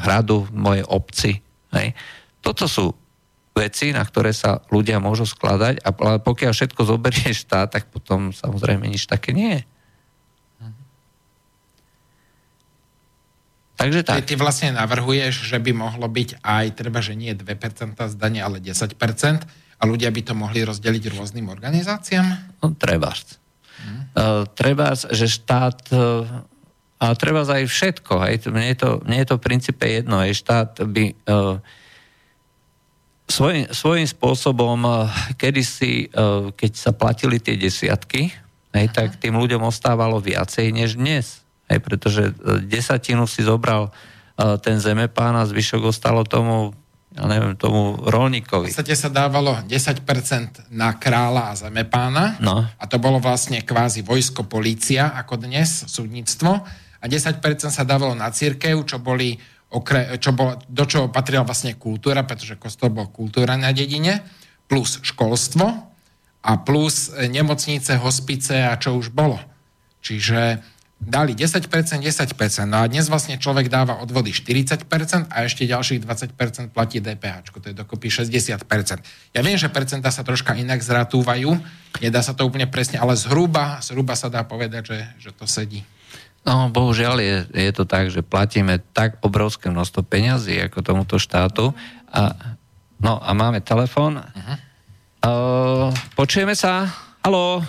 hradu v mojej obci, hej? Toto sú veci, na ktoré sa ľudia môžu skladať, a pokiaľ všetko zoberie štát, tak potom samozrejme nič také nie je. Takže tak. Ty vlastne navrhuješ, že by mohlo byť aj treba, že nie 2% zdanie, ale 10%, a ľudia by to mohli rozdeliť rôznym organizáciám? No, trebárs. Trebárs, že štát... A trebárs aj všetko. Hej. Mne je to v princípe jedno. Hej. Štát by... Svojím spôsobom, kedysi, keď sa platili tie desiatky, hej, tak tým ľuďom ostávalo viacej než dnes. Hej, pretože desatinu si zobral ten zemepán a zvyšok ostalo tomu, ja neviem, tomu rolníkovi. V podstate sa dávalo 10% na kráľa a zemepána, no. A to bolo vlastne kvázi vojsko, polícia, ako dnes, súdnictvo, a 10% sa dávalo na cirkev, do čoho patrila vlastne kultúra, pretože kostol bol kultúra na dedine, plus školstvo a plus nemocnice, hospice a čo už bolo. Čiže dali 10%, 10%. No a dnes vlastne človek dáva odvody 40% a ešte ďalších 20% platí DPH-čko. To je dokopy 60%. Ja viem, že percentá sa troška inak zratúvajú, nedá sa to úplne presne, ale zhruba sa dá povedať, že to sedí. No, bohužiaľ je to tak, že platíme tak obrovské množstvo peňazí ako tomuto štátu. A máme telefon. Počujeme sa? Haló?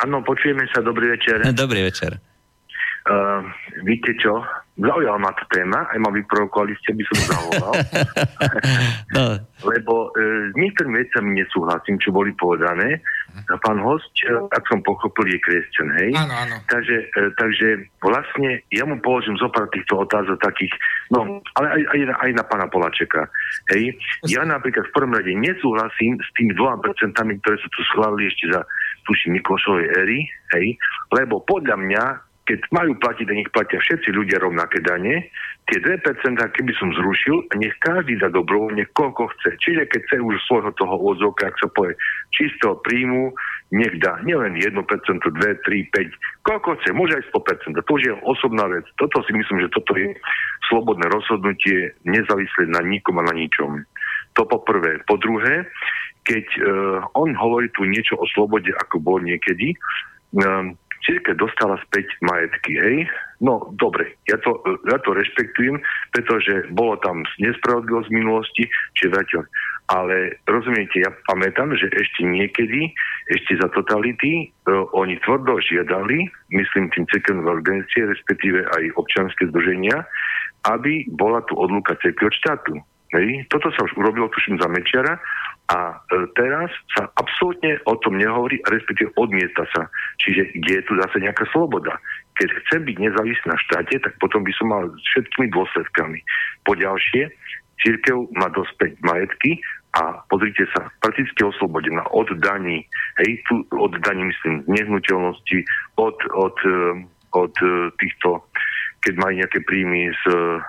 Áno, počujeme sa. Dobrý večer. Dobrý večer. Víte čo? Zaujala ma tá téma, aj ma vyprovokovali ste, by som zavolal. No. Lebo s niektorými vecami nesúhlasím, čo boli povedané. A pán host, ak som pochopil, je kresťan, hej? Áno. Takže vlastne ja mu položím zopár týchto otázok takých, no, ale aj na pána Poláčeka, hej? Ja napríklad v prvom rade nesúhlasím s tými 2%, ktoré sa tu schválili ešte za, tuším, Miklošovej éry, hej? Lebo podľa mňa, keď majú platiť, nech platia všetci ľudia rovnaké dane, tie 2%, keby som zrušil, nech každý dá dobrovoľne, koľko chce. Čiže keď chce už svojho toho odzovka, ak sa povie, čistého príjmu, nech dá nielen 1%, 2, 3, 5, koľko chce, môže aj 100%. To už je osobná vec. Toto si myslím, že toto je slobodné rozhodnutie, nezávislé na nikom a na ničom. To po prvé. Po druhé, keď on hovorí tu niečo o slobode, ako bol niekedy, cirkev dostala späť majetky, hej? No, dobre, ja to rešpektujem, pretože bolo tam nespravodlivosť v minulosti, či vrátil. Ale rozumiete, ja pamätám, že ešte niekedy, ešte za totality, oni tvrdo žiadali, myslím tým cirkevné organizácie, respektíve aj občianske združenia, aby bola tu odluka cirkvi od štátu. Hej? Toto sa už urobilo, tuším, za Mečiara, a teraz sa absolútne o tom nehovorí, respektíve odmieta sa. Čiže je tu zase nejaká sloboda. Keď chcem byť nezávislý na štáte, tak potom by som mal s všetkými dôsledkami. Po ďalšie, cirkev má dospäť majetky a pozrite sa, prakticky oslobodená od daní, hej, tu od daní myslím, nehnuteľnosti, od týchto, keď majú nejaké príjmy z,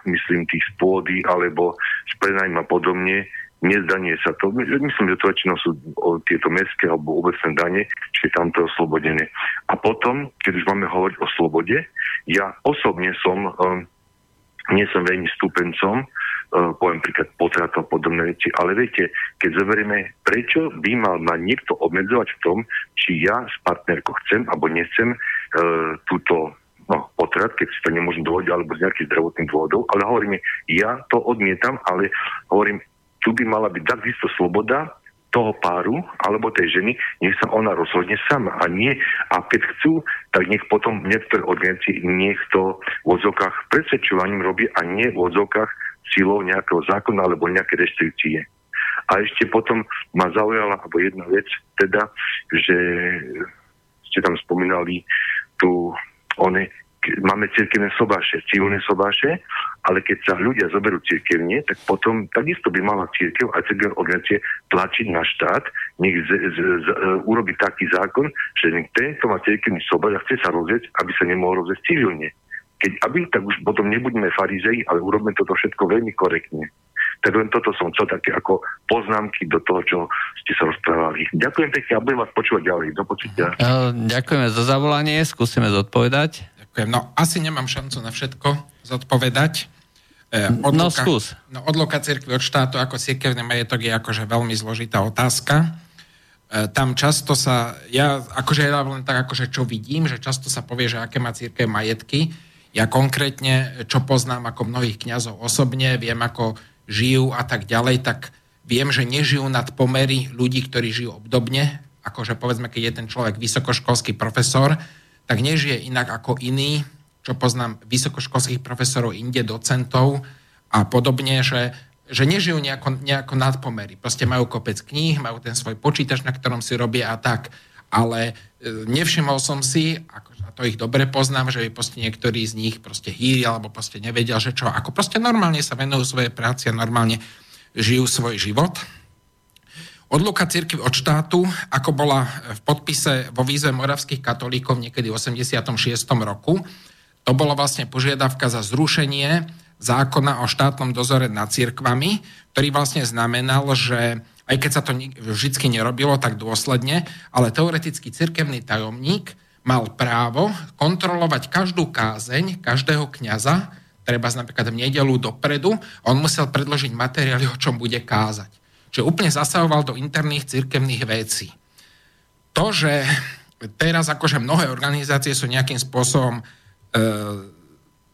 myslím, tých z pôdy alebo z prenájmu a podobne, nezdanie sa to. Myslím, že to väčšinou sú tieto mestské alebo obecné dane, čiže tam to je oslobodené. A potom, keď už máme hovoriť o slobode, ja osobne nie som veľmi stúpencom poviem príklad potratov podobné veci, ale viete, keď zoberieme, prečo by mal ma niekto obmedzovať v tom, či ja s partnerkou chcem alebo nechcem túto potrat, keď si to nemôžem dovoliť alebo z nejakých zdravotných dôvodov, ale hovorím, ja to odmietam, ale hovorím, tu by mala byť takisto sloboda toho páru alebo tej ženy, nech sa ona rozhodne sama. A keď chcú, tak nech potom niektoré organizácie niekto v odzokách presvedčovaním robí a nie v odzokách silou nejakého zákona alebo nejaké reštrikcie. A ešte potom ma zaujala alebo jedna vec, teda, že ste tam spomínali tu one, máme cirkevné sobáše, civilné sobáše, ale keď sa ľudia zoberú cirkevne, tak potom takisto by mala cirkev a cirkevné organizácie tlačiť na štát, nech urobí taký zákon, že tento má cirkevný sobáš a chce sa rozvieť, aby sa nemohol rozvieť civilne. Tak už potom nebuďme farizei, ale urobme toto všetko veľmi korektne. Tak len toto som chcel také ako poznámky do toho, čo ste sa rozprávali. Ďakujem pekne a budem vás počúvať ďalej. Do počutia. Ďakujeme za zavolanie, skúsime zodpovedať. No, asi nemám šancu na všetko zodpovedať. Odluka cirkvi od štátu ako cirkevný majetok je akože veľmi zložitá otázka. Tam často sa, čo vidím, že často sa povie, že aké má cirkev majetky. Ja konkrétne, čo poznám ako mnohých kňazov osobne, viem ako žijú a tak ďalej, tak viem, že nežijú nad pomery ľudí, ktorí žijú obdobne. Akože povedzme, keď je ten človek vysokoškolský profesor, tak nežije inak ako iný, čo poznám vysokoškolských profesorov, inde docentov a podobne, že nežijú nejako nadpomery. Proste majú kopec kníh, majú ten svoj počítač, na ktorom si robia a tak. Ale nevšimol som si, a to ich dobre poznám, že by proste niektorí z nich proste hýril alebo proste nevedel, že čo. Ako proste normálne sa venujú svojej práci a normálne žijú svoj život. Odluka cirkvi od štátu, ako bola v podpise vo výzve moravských katolíkov niekedy v 86. roku, to bola vlastne požiadavka za zrušenie zákona o štátnom dozore nad cirkvami, ktorý vlastne znamenal, že aj keď sa to vždycky nerobilo tak dôsledne, ale teoreticky cirkevný tajomník mal právo kontrolovať každú kázeň, každého kňaza, treba napríklad v nedeľu dopredu, on musel predložiť materiály, o čom bude kázať. Čiže úplne zasahoval do interných cirkevných vecí. To, že teraz akože mnohé organizácie sú nejakým spôsobom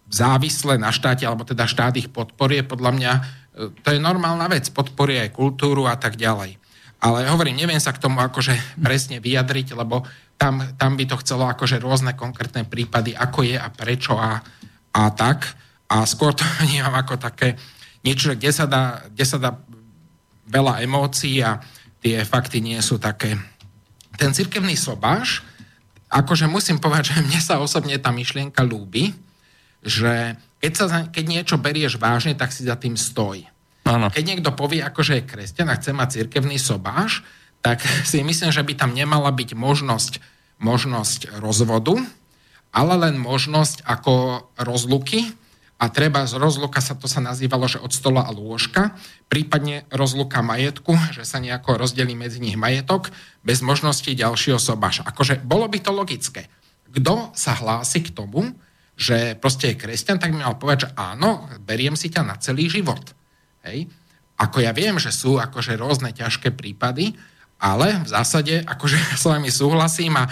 závislé na štáte, alebo teda štát ich podporuje, podľa mňa to je normálna vec, podporuje aj kultúru a tak ďalej. Ale hovorím, neviem sa k tomu akože presne vyjadriť, lebo tam by to chcelo akože rôzne konkrétne prípady, ako je a prečo a tak. A skôr to vnímam ako také niečo, kde sa dá veľa emócií a tie fakty nie sú také. Ten cirkevný sobáš, akože musím povedať, že mne sa osobne tá myšlienka ľúbi, že keď niečo berieš vážne, tak si za tým stojí. Áno. Keď niekto povie, akože je kresťan a chce mať cirkevný sobáš, tak si myslím, že by tam nemala byť možnosť rozvodu, ale len možnosť ako rozluky. A treba z rozluka, to sa nazývalo, že od stola a lôžka, prípadne rozluka majetku, že sa nejako rozdelí medzi nich majetok, bez možnosti ďalšieho sobáša. Akože bolo by to logické. Kto sa hlási k tomu, že proste je kresťan, tak mi mal povedať, že áno, beriem si ťa na celý život. Hej. Ako ja viem, že sú akože rôzne ťažké prípady, ale v zásade akože s vami súhlasím a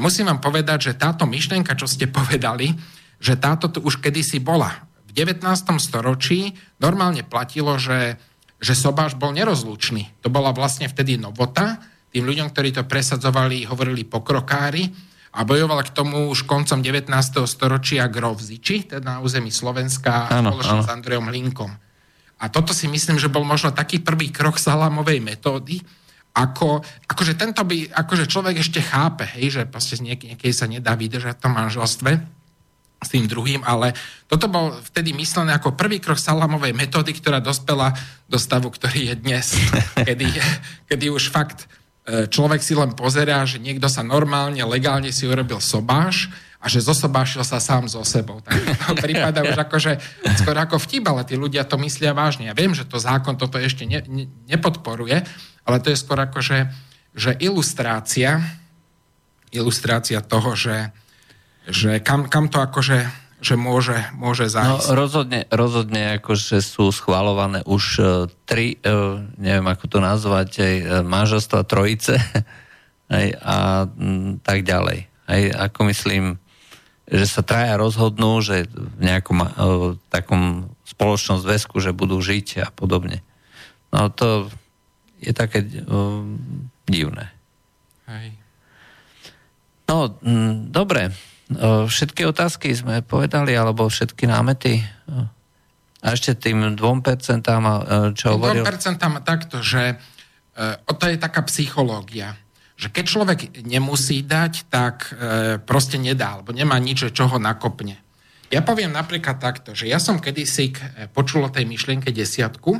musím vám povedať, že táto myšlienka, čo ste povedali, že táto tu už kedysi bola. V 19. storočí normálne platilo, že sobáš bol nerozlučný. To bola vlastne vtedy novota. Tým ľuďom, ktorí to presadzovali, hovorili pokrokári a bojoval k tomu už koncom 19. storočia Grovziči, teda na území Slovenska spoločne s Andrejom Hlinkom. A toto si myslím, že bol možno taký prvý krok salámovej metódy, akože tento by, akože človek ešte chápe, hej, že proste niekedy sa nedá vydržať v tom manželstve s tým druhým, ale toto bol vtedy myslené ako prvý krok salamovej metódy, ktorá dospela do stavu, ktorý je dnes, kedy už fakt človek si len pozerá, že niekto sa normálne, legálne si urobil sobáš a že zosobášil sa sám so sebou. Tak to prípada už akože skoro ako vtip, ale tí ľudia to myslia vážne. Ja viem, že to zákon toto ešte nepodporuje, ale to je skoro akože že ilustrácia toho, že kam to akože že môže zájsť. No rozhodne akože sú schvaľované už tri, neviem ako to nazvať, aj manželstva trojice aj, a tak ďalej. Aj ako myslím, že sa traja rozhodnú, že v nejakom takom spoločnom zväzku, že budú žiť a podobne. No to je také divné. Hej. No, dobre. Všetky otázky sme povedali, alebo všetky námety. A ešte tým 2%, čo hovoril? 2% takto, že to je taká psychológia, že keď človek nemusí dať, tak proste nedá, alebo nemá nič, čo ho nakopne. Ja poviem napríklad takto, že ja som kedysi počul o tej myšlienke desiatku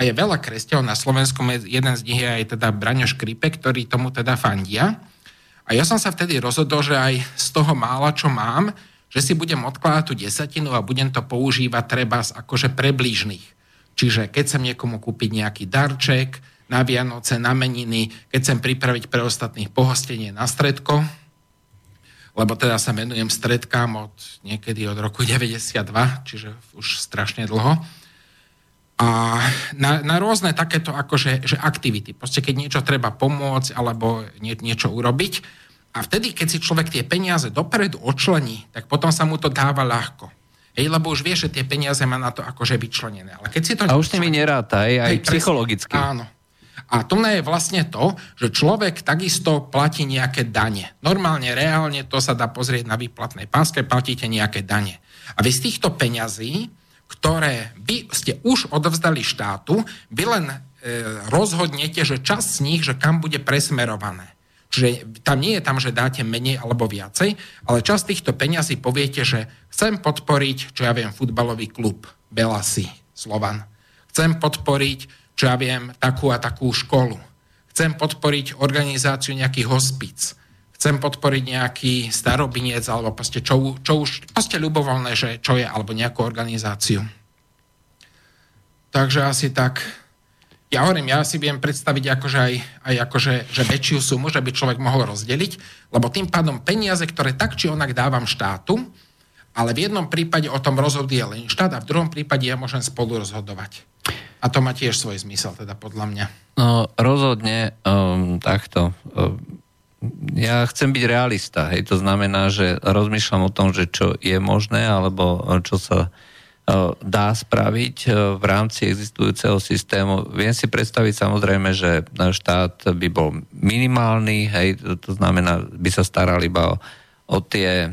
a je veľa kresťanov na Slovensku, jeden z nich je aj teda Braňo Škripe, ktorý tomu teda fandia. A ja som sa vtedy rozhodol, že aj z toho mála, čo mám, že si budem odkladať tú desatinu a budem to používať treba akože pre blížnych. Čiže keď chcem niekomu kúpiť nejaký darček na Vianoce, na meniny, keď chcem pripraviť pre ostatných pohostenie na stredko, lebo teda sa venujem stredkám niekedy od roku 92, čiže už strašne dlho. A na rôzne takéto akože, že aktivity. Proste keď niečo treba pomôcť alebo niečo urobiť. A vtedy, keď si človek tie peniaze dopredu odčlení, tak potom sa mu to dáva ľahko. Hej, lebo už vieš, že tie peniaze má na to akože vyčlenené. Ale keď si to a už nimi neráta, aj psychologicky. Áno. A to je vlastne to, že človek takisto platí nejaké dane. Normálne, reálne to sa dá pozrieť na výplatnej páske, platíte nejaké dane. A vy z týchto peňazí, ktoré vy ste už odovzdali štátu, vy len rozhodnete, že časť z nich, že kam bude presmerované. Čiže tam nie je tam, že dáte menej alebo viacej, ale časť týchto peňazí poviete, že chcem podporiť, čo ja viem, futbalový klub Belasi, Slovan. Chcem podporiť, čo ja viem, takú a takú školu. Chcem podporiť organizáciu nejakých hospic. Chcem podporiť nejaký starobinec alebo proste čo už proste ľubovoľné, že čo je, alebo nejakú organizáciu. Takže asi tak. Ja hovorím, ja si viem predstaviť akože aj akože, že väčšiu sumu, že by človek mohol rozdeliť, lebo tým pádom peniaze, ktoré tak či onak dávam štátu, ale v jednom prípade o tom rozhoduje len štát a v druhom prípade ja môžem spolu rozhodovať. A to má tiež svoj zmysel, teda podľa mňa. No rozhodne takto. Ja chcem byť realista, hej, to znamená, že rozmýšľam o tom, že čo je možné, alebo čo sa dá spraviť v rámci existujúceho systému. Viem si predstaviť samozrejme, že štát by bol minimálny, hej, to znamená, by sa staral iba o tie,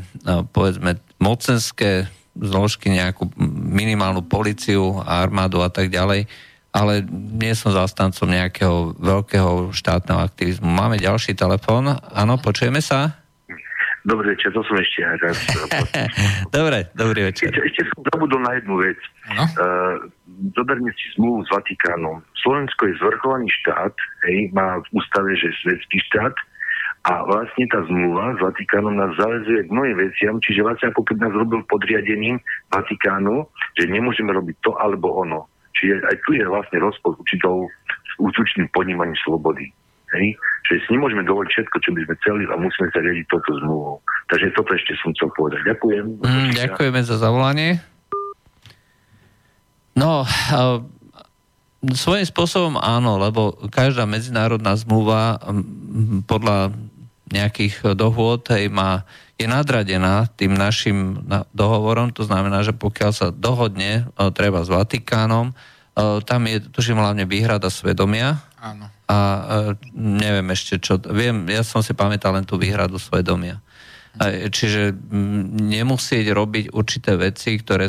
povedzme, mocenské zložky, nejakú minimálnu políciu, armádu a tak ďalej, ale nie som zastancom nejakého veľkého štátneho aktivizmu. Máme ďalší telefón. Áno, počujeme sa? Dobrý večer, to som ešte aj raz. Dobre, dobrý večer. Ešte som zabudol na jednu vec. Zoberme si zmluvu s Vatikánom. Slovensko je zvrchovaný štát, hej, má v ústave, že je svetský štát a vlastne tá zmluva s Vatikánom nás zavezuje k mnohým veciam, čiže vlastne ako keď nás robil podriadeným Vatikánu, že nemôžeme robiť to alebo ono. Čiže aj tu je vlastne rozpor s určitým ponímaním slobody. Hej? Čiže si nemôžeme dovoliť všetko, čo by sme chceli a musíme sa riadiť touto zmluvou. Takže toto ešte som chcel povedať. Ďakujem. Ďakujeme za zavolanie. No, svojím spôsobom áno, lebo každá medzinárodná zmluva podľa nejakých dohôd je nadradená tým našim dohovorom, to znamená, že pokiaľ sa dohodne treba s Vatikánom, tam je, tuším, hlavne výhrada svedomia. Áno. A neviem ešte čo, ja som si pamätal len tú výhradu svedomia. Čiže nemusieť robiť určité veci, ktoré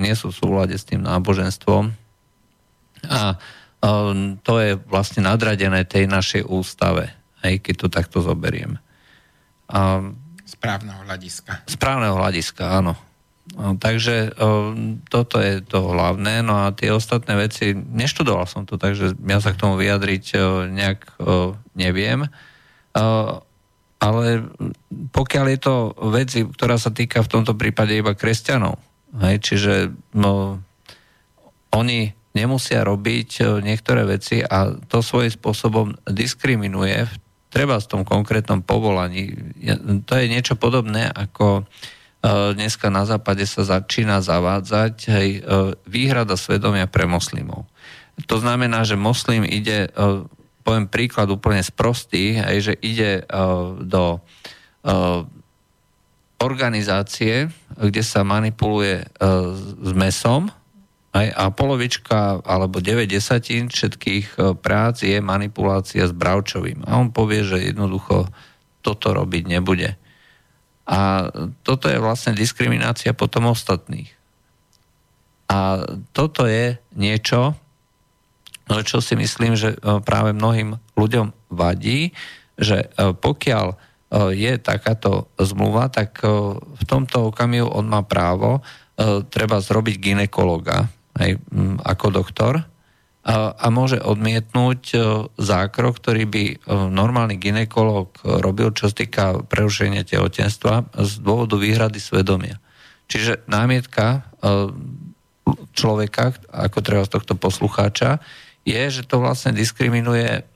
nie sú v súlade s tým náboženstvom. A to je vlastne nadradené tej našej ústave, aj keď to takto zoberiem. A Správneho hľadiska, áno. Takže toto je to hlavné, no a tie ostatné veci, neštudoval som to, takže ja sa k tomu vyjadriť nejak neviem. Ale pokiaľ je to vec, ktorá sa týka v tomto prípade iba kresťanov, hej, čiže oni nemusia robiť niektoré veci a to svojím spôsobom diskriminuje treba v tom konkrétnom povolaní. To je niečo podobné ako dneska na západe sa začína zavádzať, hej, výhrada svedomia pre moslimov. To znamená, že moslim ide, poviem príklad úplne sprostý, hej, že ide do organizácie, kde sa manipuluje s mesom, hej, a polovička alebo 9/10 všetkých prác je manipulácia s bravčovým. A on povie, že jednoducho toto robiť nebude. A toto je vlastne diskriminácia potom ostatných. A toto je niečo, čo si myslím, že práve mnohým ľuďom vadí, že pokiaľ je takáto zmluva, tak v tomto okamihu on má právo treba zrobiť ginekologa ako doktor a môže odmietnúť zákrok, ktorý by normálny gynekolog robil, čo sa týka prerušenia tehotenstva z dôvodu výhrady svedomia. Čiže námietka človeka, ako treba z tohto poslucháča, je, že to vlastne diskriminuje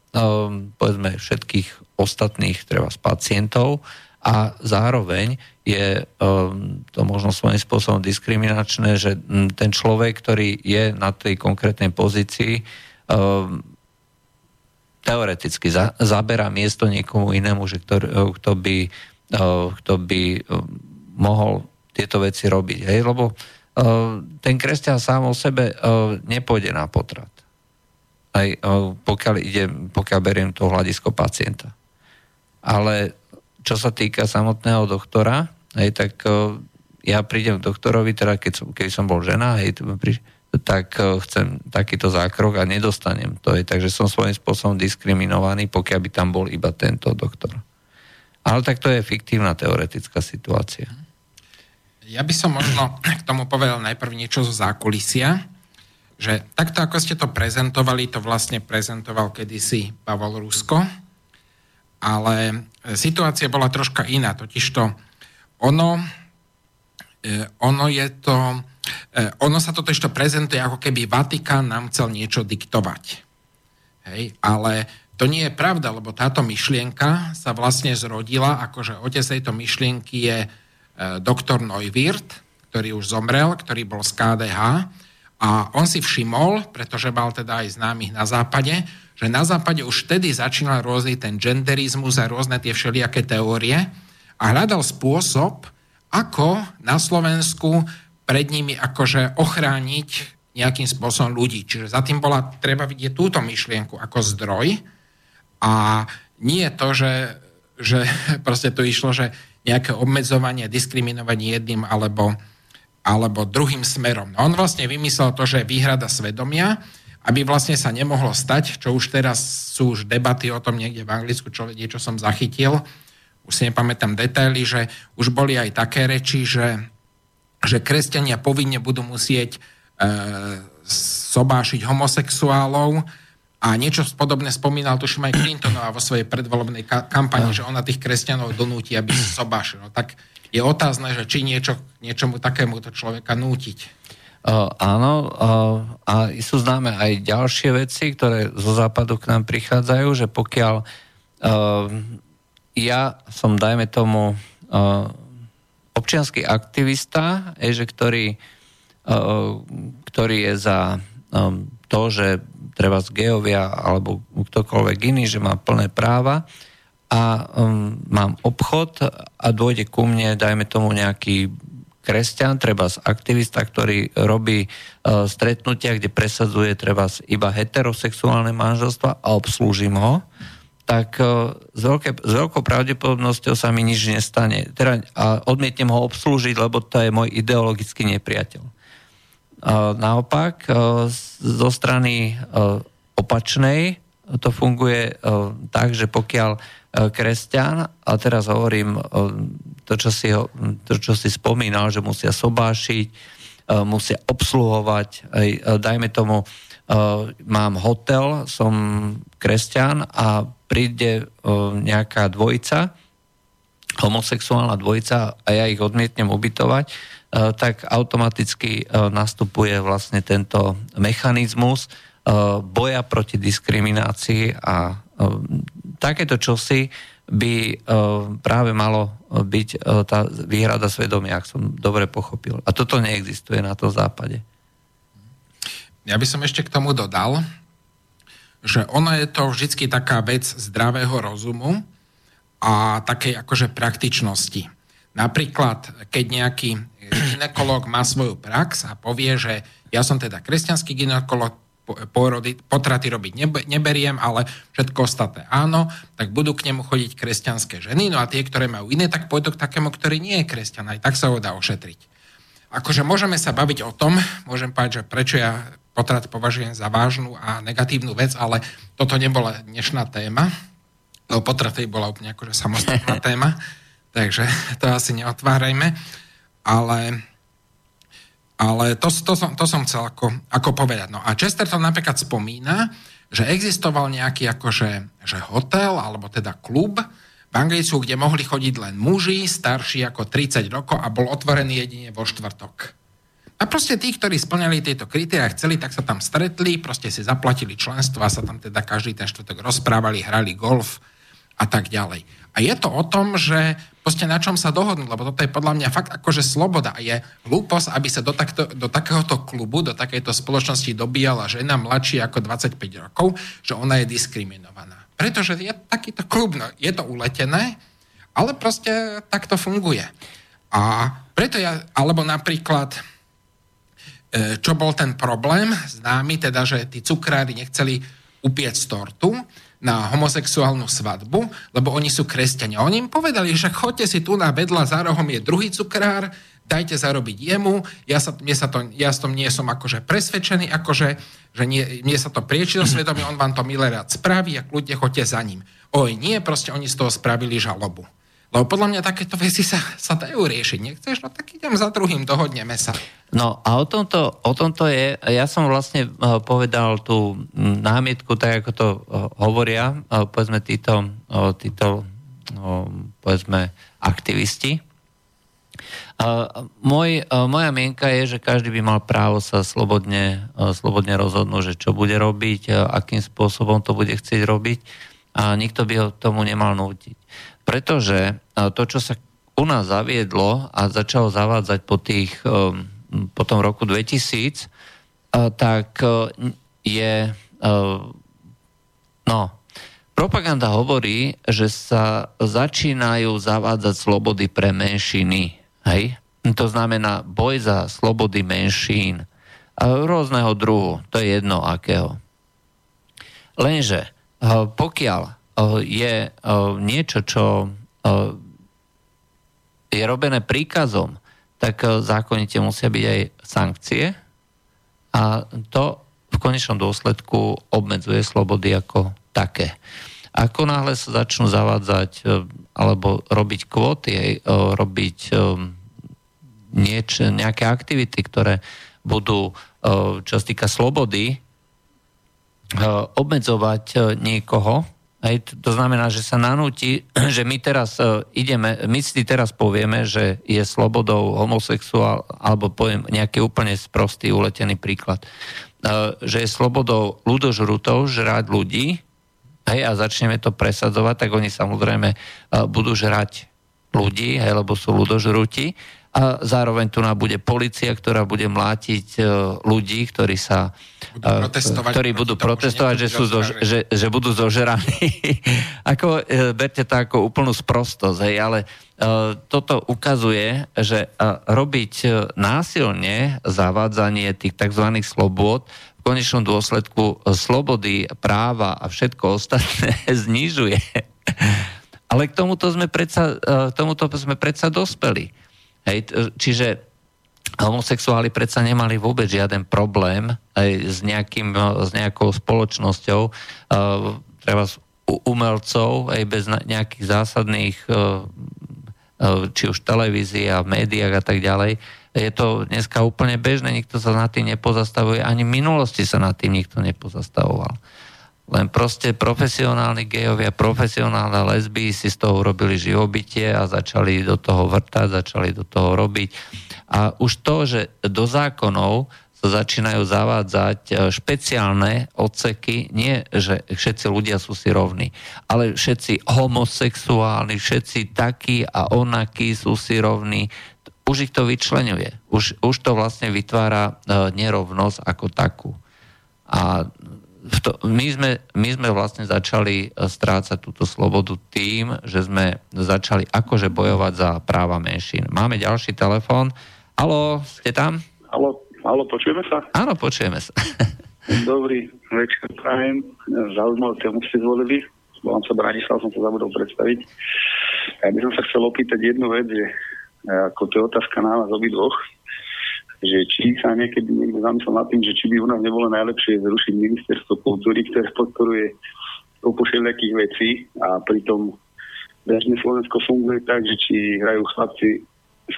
povedzme všetkých ostatných treba z pacientov a zároveň je to možno svojím spôsobom diskriminačné, že ten človek, ktorý je na tej konkrétnej pozícii, teoreticky zaberá miesto niekomu inému, že kto by mohol tieto veci robiť. Hej? Lebo ten kresťan sám o sebe nepôjde na potrat. Aj pokiaľ beriem to hľadisko pacienta. Ale čo sa týka samotného doktora, hej, tak ja prídem k doktorovi, teda keď som bol žena, hej, tak chcem takýto zákrok a nedostanem to. Hej, takže som svojím spôsobom diskriminovaný, pokiaľ by tam bol iba tento doktor. Ale tak to je fiktívna teoretická situácia. Ja by som možno k tomu povedal najprv niečo zo zákulisia, že takto, ako ste to prezentovali, to vlastne prezentoval kedysi Pavol Rusko, ale situácia bola troška iná, totižto ono sa toto ešte prezentuje, ako keby Vatikán nám chcel niečo diktovať. Hej, ale to nie je pravda, lebo táto myšlienka sa vlastne zrodila, akože otec tejto myšlienky je doktor Neuwirth, ktorý už zomrel, ktorý bol z KDH, a on si všimol, pretože mal teda aj známych na západe, že na západe už vtedy začínal rôzny ten genderizmus a rôzne tie všelijaké teórie a hľadal spôsob, ako na Slovensku pred nimi akože ochrániť nejakým spôsobom ľudí. Čiže za tým bola, treba vidieť túto myšlienku ako zdroj a nie to, že proste tu išlo, že nejaké obmedzovanie, diskriminovanie jedným alebo druhým smerom. No on vlastne vymyslel to, že je výhrada svedomia, aby vlastne sa nemohlo stať, čo už teraz sú už debaty o tom niekde v Anglicku, čo som zachytil, už si nepamätám detaily, že už boli aj také reči, že kresťania povinne budú musieť sobášiť homosexuálov a niečo podobné spomínal tuším aj Clintonová vo svojej predvolebnej kampani, že ona tých kresťanov donúti, aby sobášil. No tak je otázne, že či niečomu takémuto človeka nútiť. Áno, a sú známe aj ďalšie veci, ktoré zo západu k nám prichádzajú, že pokiaľ ja som, dajme tomu, občiansky aktivista, ktorý je za to, že treba z gejovia alebo ktokoľvek iný, že má plné práva a mám obchod a dôjde ku mne, dajme tomu, nejaký kresťan, trebárs aktivista, ktorý robí stretnutia, kde presadzuje trebárs iba heterosexuálne manželstva a obslúžim ho, tak s veľkou pravdepodobnosťou sa mi nič nestane. Teda, a odmietnem ho obslúžiť, lebo to je môj ideologický nepriateľ. Naopak, zo strany opačnej to funguje tak, že pokiaľ kresťan, a teraz hovorím to, čo si spomínal, že musia sobášiť, musia obsluhovať, dajme tomu, mám hotel, som kresťan a príde nejaká dvojica, homosexuálna dvojica a ja ich odmietnem ubytovať, tak automaticky nastupuje vlastne tento mechanizmus boja proti diskriminácii a takéto čosi by práve malo byť tá výhrada svedomia, ak som dobre pochopil. A toto neexistuje na tom západe. Ja by som ešte k tomu dodal, že ono je to vždycky taká vec zdravého rozumu a takej akože praktičnosti. Napríklad, keď nejaký gynekológ má svoju prax a povie, že ja som teda kresťanský gynekológ, potraty robiť neberiem, ale všetko ostatné áno, tak budú k nemu chodiť kresťanské ženy, no a tie, ktoré majú iné, tak pôjdu k takému, ktorý nie je kresťan, aj tak sa ho dá ošetriť. Akože môžeme sa baviť o tom, môžem povedať, že prečo ja potrat považujem za vážnu a negatívnu vec, ale toto nebola dnešná téma, lebo potrat bola úplne akože samostatná téma, takže to asi neotvárajme, ale to som chcel ako povedať. No a Chesterton napríklad spomína, že existoval nejaký akože hotel, alebo teda klub v Anglicku, kde mohli chodiť len muži starší ako 30 rokov a bol otvorený jedine vo štvrtok. A proste tí, ktorí splňali tieto kritériá chceli, tak sa tam stretli, proste si zaplatili členstvo a sa tam teda každý ten štvrtok rozprávali, hrali golf a tak ďalej. A je to o tom, že proste na čom sa dohodnú, lebo toto je podľa mňa fakt akože sloboda a je hlúposť, aby sa do takéhoto klubu, do takejto spoločnosti dobíjala žena mladšia ako 25 rokov, že ona je diskriminovaná. Pretože je takýto klub, no, je to uletené, ale proste tak to funguje. A preto alebo napríklad, čo bol ten problém známy, teda, že tí cukrári nechceli upiecť tortu na homosexuálnu svadbu, lebo oni sú kresťania. Oni im povedali, že choďte si tu na vedľa, za rohom je druhý cukrár, dajte zarobiť jemu, ja nie som akože presvedčený, akože, že mne sa to prieči do svedomia, on vám to milé rád spraví a kľudne choďte za ním. Oj, nie, proste oni z toho spravili žalobu. Lebo podľa mňa takéto veci sa dajú riešiť. Nechceš? No tak idem za druhým, dohodneme sa. No a o tomto je, ja som vlastne povedal tú námietku, tak ako to hovoria, povedzme títo povedzme aktivisti. Moja mienka je, že každý by mal právo sa slobodne rozhodnúť, že čo bude robiť, akým spôsobom to bude chcieť robiť a nikto by ho tomu nemal nútiť. Pretože to, čo sa u nás zaviedlo a začalo zavádzať po tom roku 2000, tak je... No, propaganda hovorí, že sa začínajú zavádzať slobody pre menšiny. Hej? To znamená boj za slobody menšín. Rôzneho druhu, to je jedno akého. Lenže pokiaľ je niečo, čo je robené príkazom, tak zákonite musia byť aj sankcie a to v konečnom dôsledku obmedzuje slobody ako také. Ako náhle sa začnú zavádzať alebo robiť kvóty, robiť nejaké aktivity, ktoré budú, čo sa týka slobody, obmedzovať niekoho. To znamená, že sa nanúti, že my si teraz povieme, že je slobodou homosexuál, alebo poviem nejaký úplne sprostý, uletený príklad, že je slobodou ľudožrutov žrať ľudí, hej, a začneme to presadzovať, tak oni samozrejme budú žrať ľudí, hej, lebo sú ľudožruti a zároveň tu nám bude polícia, ktorá bude mlátiť ľudí, ktorí sa... ktorí budú protestovať, že budú zožeraní. Ako, berte to ako úplnú sprostosť, hej, ale toto ukazuje, že robiť násilne zavádzanie tých tzv. Slobôd v konečnom dôsledku slobody, práva a všetko ostatné znižuje. Ale k tomuto sme predsa dospeli. Hej, čiže homosexuáli predsa nemali vôbec žiaden problém aj s nejakou spoločnosťou, treba umelcov, aj bez nejakých zásadných, či už televízie a médiách a tak ďalej. Je to dneska úplne bežné, nikto sa nad tým nepozastavuje, ani v minulosti sa nad tým nikto nepozastavoval. Len proste profesionálni gejovia, profesionálne lesby si z toho urobili živobytie a začali do toho vrtať, začali do toho robiť. A už to, že do zákonov začínajú zavádzať špeciálne odseky, nie, že všetci ľudia sú si rovní, ale všetci homosexuálni, všetci takí a onakí sú si rovní. Už ich to vyčleňuje. Už to vlastne vytvára nerovnosť ako takú. A my sme vlastne začali strácať túto slobodu tým, že sme začali akože bojovať za práva menšín. Máme ďalší telefón. Haló, ste tam? Haló, počujeme sa? Áno, počujeme sa. Dobrý večer, prajem. Zaujímavé tému ste zvolili. Volám sa Branislav, som sa zabudol predstaviť. Ja by som sa chcel opýtať jednu vec, že ako to je otázka na vás obidvoch, že či sa niekedy niekto zamyslel nad tým, že či by u nás nebolo najlepšie zrušiť ministerstvo kultúry, ktoré podporuje kopušie nejakých vecí a pritom bežne Slovensko funguje tak, že či hrajú chlapci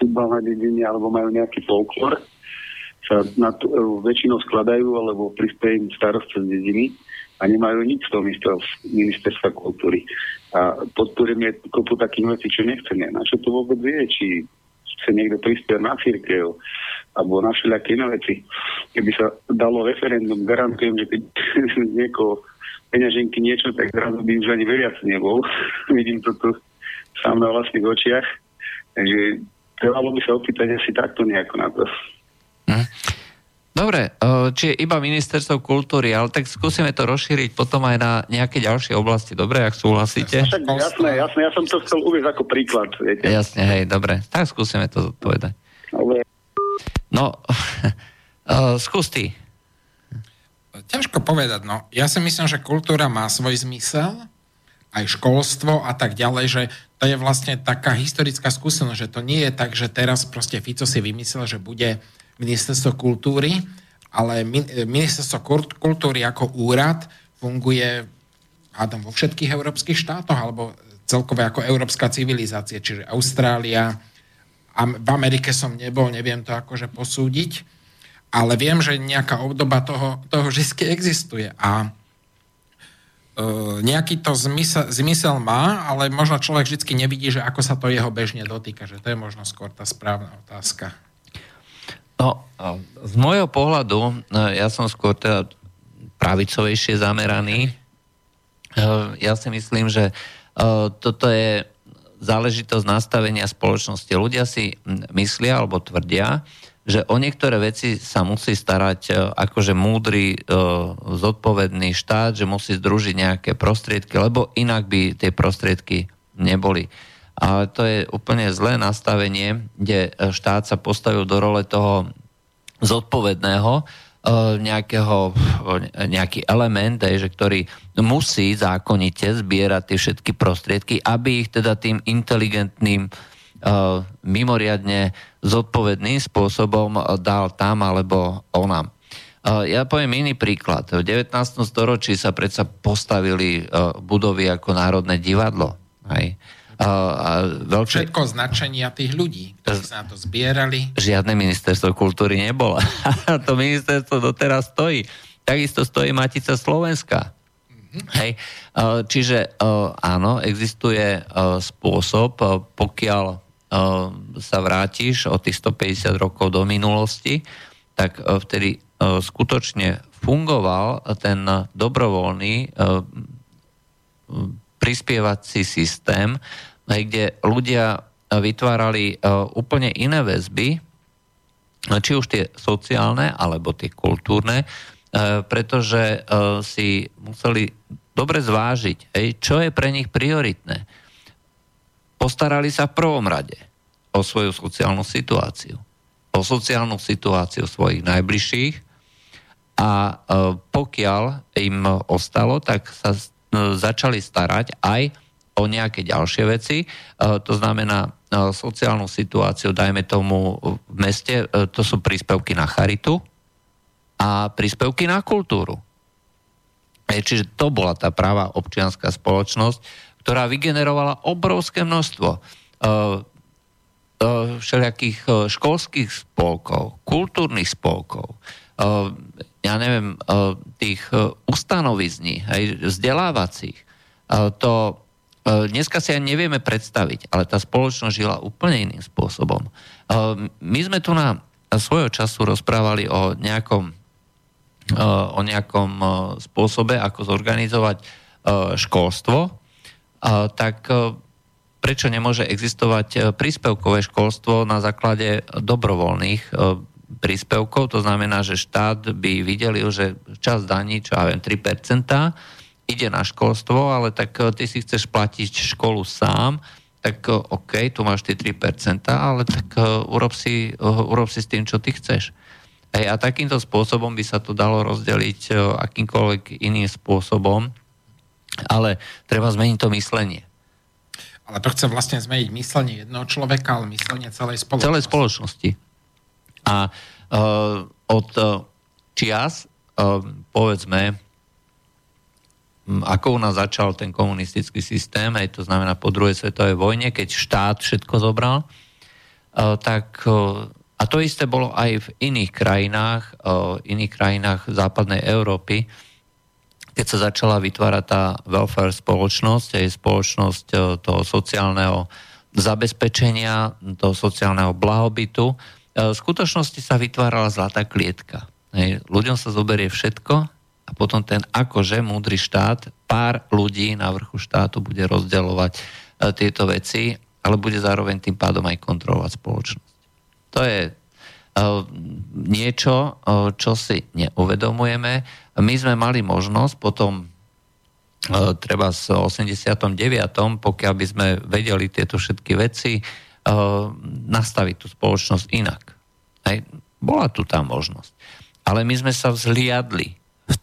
futbal na dedine alebo majú nejaký folklor, sa na to väčšinou skladajú alebo prispieje im starosta z dediny a nemajú nič z toho ministerstva kultúry. A podporujeme kopu takých vecí, čo nechceme. Na čo to vôbec vie, či chce niekto prispieť na cirkev alebo na všelijaké iné veci. Keby sa dalo referendum, garantujem, že keď niekoho peňaženky niečo, tak zrazu by už ani veriac nebol. Vidím to tu sám na vlastných očiach. Takže trebalo by sa opýtať asi takto nejako na to. Dobre, čiže iba ministerstvo kultúry, ale tak skúsime to rozšíriť potom aj na nejaké ďalšie oblasti. Dobre, ak súhlasíte? Jasné, ja som to chcel uvieť ako príklad. Viete? Jasne, hej, dobre. Tak skúsime to zodpovedať. Dobre. No, skús ty. Ťažko povedať, no. Ja si myslím, že kultúra má svoj zmysel, aj školstvo a tak ďalej, že to je vlastne taká historická skúsenosť, že to nie je tak, že teraz proste Fico si vymyslel, že bude ministerstvo kultúry, ale ministerstvo kultúry ako úrad funguje hádam vo všetkých európskych štátoch alebo celkové ako európska civilizácia, čiže Austrália. A v Amerike som nebol, neviem to akože posúdiť, ale viem, že nejaká obdoba toho vždy existuje a nejaký to zmysel má, ale možno človek vždy nevidí, že ako sa to jeho bežne dotýka, že to je možno skôr tá správna otázka. No, z môjho pohľadu, ja som skôr teda pravicovejšie zameraný. Ja si myslím, že toto je záležitosť nastavenia spoločnosti. Ľudia si myslia alebo tvrdia, že o niektoré veci sa musí starať akože múdry, zodpovedný štát, že musí združiť nejaké prostriedky, lebo inak by tie prostriedky neboli. Ale to je úplne zlé nastavenie, kde štát sa postavil do role toho zodpovedného nejaký element, že ktorý musí zákonite zbierať tie všetky prostriedky, aby ich teda tým inteligentným, mimoriadne zodpovedným spôsobom dal tam alebo onam. Ja poviem iný príklad. V 19. storočí sa predsa postavili budovy ako Národné divadlo. Hej. Všetko značenia tých ľudí, ktorí sa na to zbierali. Žiadne ministerstvo kultúry nebolo. To ministerstvo doteraz stojí. Takisto stojí Matica Slovenska. Mm-hmm. Hej. Čiže áno, existuje spôsob, pokiaľ sa vrátiš od tých 150 rokov do minulosti, tak vtedy skutočne fungoval ten dobrovoľný prispievací systém, kde ľudia vytvárali úplne iné väzby, či už tie sociálne, alebo tie kultúrne, pretože si museli dobre zvážiť, čo je pre nich prioritné. Postarali sa v prvom rade o svoju sociálnu situáciu. O sociálnu situáciu svojich najbližších a pokiaľ im ostalo, tak sa začali starať aj o nejaké ďalšie veci. To znamená sociálnu situáciu, dajme tomu v meste, to sú príspevky na charitu a príspevky na kultúru. Čiže to bola tá práva občianská spoločnosť, ktorá vygenerovala obrovské množstvo všelijakých školských spolkov, kultúrnych spolkov, ja neviem, tých ustanovizní, aj vzdelávacích. To dneska si ani nevieme predstaviť, ale tá spoločnosť žila úplne iným spôsobom. My sme tu na svojho času rozprávali o nejakom spôsobe, ako zorganizovať školstvo, tak prečo nemôže existovať príspevkové školstvo na základe dobrovoľných príspevkov? To znamená, že štát by videl, že časť daní, čo ja viem, 3% ide na školstvo, ale tak ty si chceš platiť školu sám, tak OK, tu máš ty 3%, ale tak urob si s tým, čo ty chceš. Hej, a takýmto spôsobom by sa to dalo rozdeliť akýmkoľvek iným spôsobom, ale treba zmeniť to myslenie. Ale to chce vlastne zmeniť myslenie jednoho človeka, ale myslenie celej spoločnosti. Celej spoločnosti. A od čias, povedzme, ako u nás začal ten komunistický systém, aj to znamená po druhej svetovej vojne, keď štát všetko zobral, tak... A to isté bolo aj v iných krajinách západnej Európy, keď sa začala vytvárať tá welfare spoločnosť, aj spoločnosť toho sociálneho zabezpečenia, toho sociálneho blahobytu. V skutočnosti sa vytvárala zlatá klietka. Ľuďom sa zoberie všetko a potom ten akože múdry štát, pár ľudí na vrchu štátu bude rozdeľovať tieto veci, ale bude zároveň tým pádom aj kontrolovať spoločnosť. To je niečo, čo si neuvedomujeme. My sme mali možnosť potom, treba s 89., pokiaľ by sme vedeli tieto všetky veci, nastaviť tú spoločnosť inak. Aj bola tu tá možnosť. Ale my sme sa vzhliadli v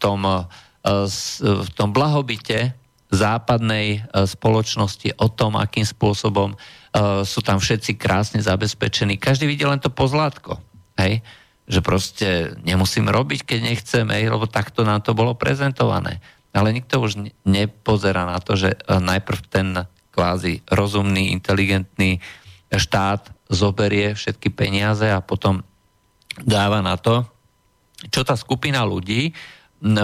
tom blahobite západnej spoločnosti o tom, akým spôsobom sú tam všetci krásne zabezpečení. Každý vidie len to pozlátko. Hej? Že proste nemusím robiť, keď nechcem, hej? Lebo takto nám to bolo prezentované. Ale nikto už nepozerá na to, že najprv ten kvázi rozumný, inteligentný štát zoberie všetky peniaze a potom dáva na to, čo tá skupina ľudí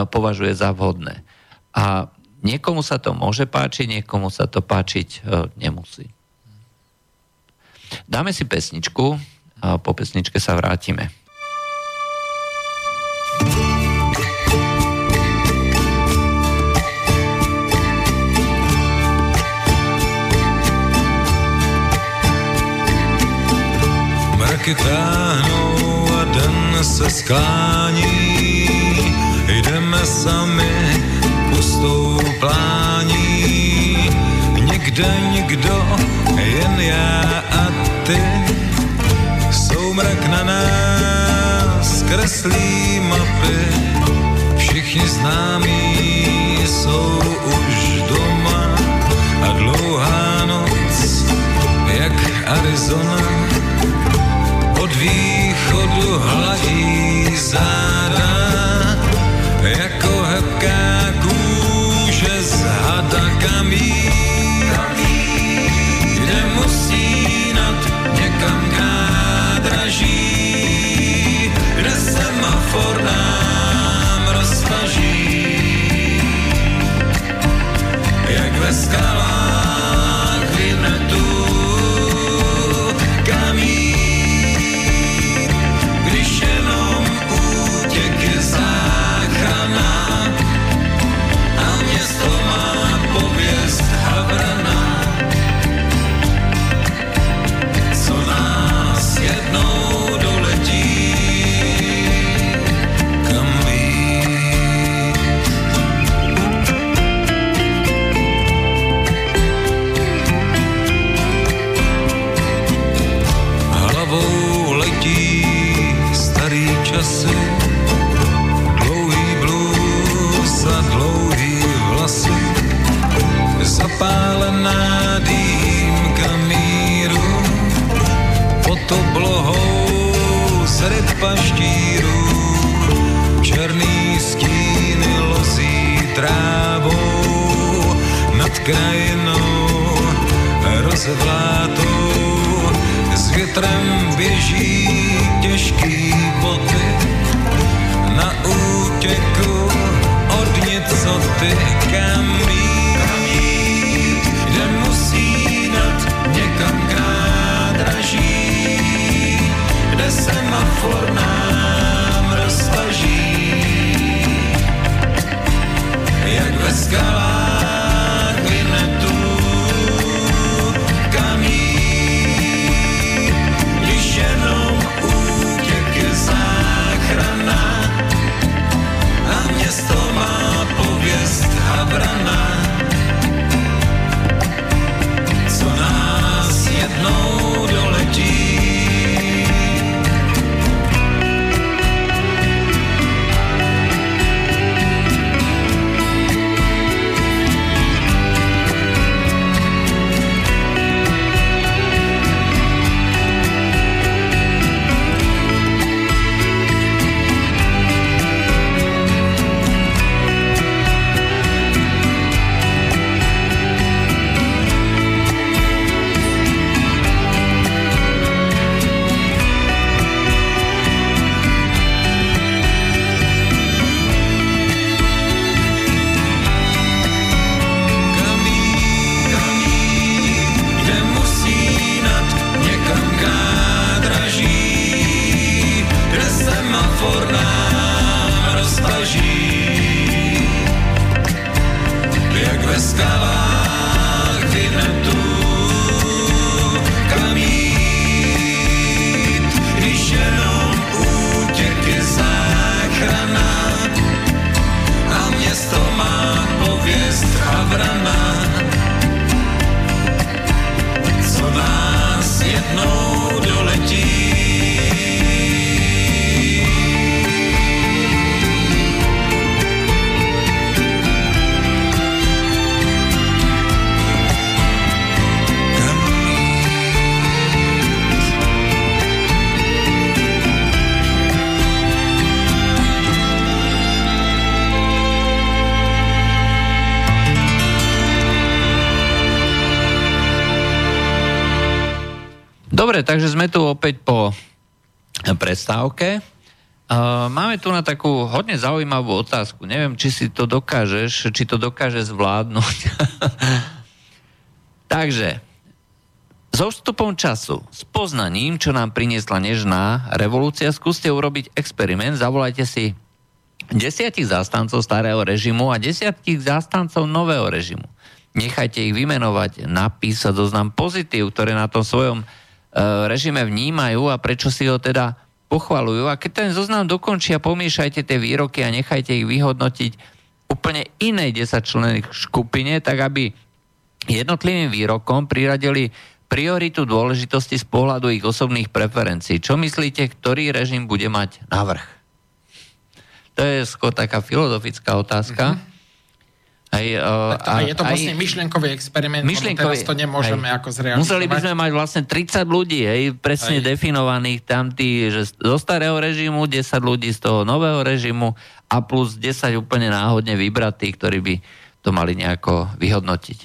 považuje za vhodné. A niekomu sa to môže páčiť, niekomu sa to páčiť nemusí. Dáme si pesničku a po pesničke sa vrátime. Mraky táhnou a den se sklání, jdeme sami pustou plání, nikde nikdo, jen já a ty. Soumrak na nás kreslí mapy, všichni známí jsou už doma a dlouhá noc, jak Arizona, od východu hladí záda, jako hebká kůže z hada kamí. Kde musí nad někam nádraží, kde semafor nám roztaží, jak ve skalách vynetu kamí, když jenom útěk je záchrana. To má pověst havrana, co nás jednou doletí, kam my. Hlavou letí starý časy, dlouhý blues a dlouhý zapálená dýmka míru, pod oblohou z ryb paštíru, černý stíny lozí trávou, nad krajinou rozvlátou, s větrem běží těžký boty, na útěku od nicoty kamí. Kde musí nad někam nádraží, kde semafor pravda má, co nás jednou doletí. Dobre, takže sme tu opäť po prestávke. Máme tu na takú hodne zaujímavú otázku. Neviem, či si to dokážeš, či to dokáže zvládnuť. Takže, so vstupom času, s poznaním, čo nám priniesla nežná revolúcia, skúste urobiť experiment, zavolajte si 10 zástancov starého režimu a 10 zástancov nového režimu. Nechajte ich vymenovať, napísať zoznam pozitív, ktoré na tom svojom režime vnímajú a prečo si ho teda pochvaľujú. A keď ten zoznam dokončia, pomiešajte tie výroky a nechajte ich vyhodnotiť úplne inej 10-člennej skupine, tak aby jednotlivým výrokom priradili prioritu dôležitosti z pohľadu ich osobných preferencií. Čo myslíte, ktorý režim bude mať navrh? To je skôr taká filozofická otázka. Mm-hmm. A je to vlastne myšlienkový experiment, teraz to nemôžeme ako zrealizovať. Museli by sme mať vlastne 30 ľudí, presne definovaných tam tí, že zo starého režimu, 10 ľudí z toho nového režimu a plus 10 úplne náhodne vybratých, ktorí by to mali nejako vyhodnotiť.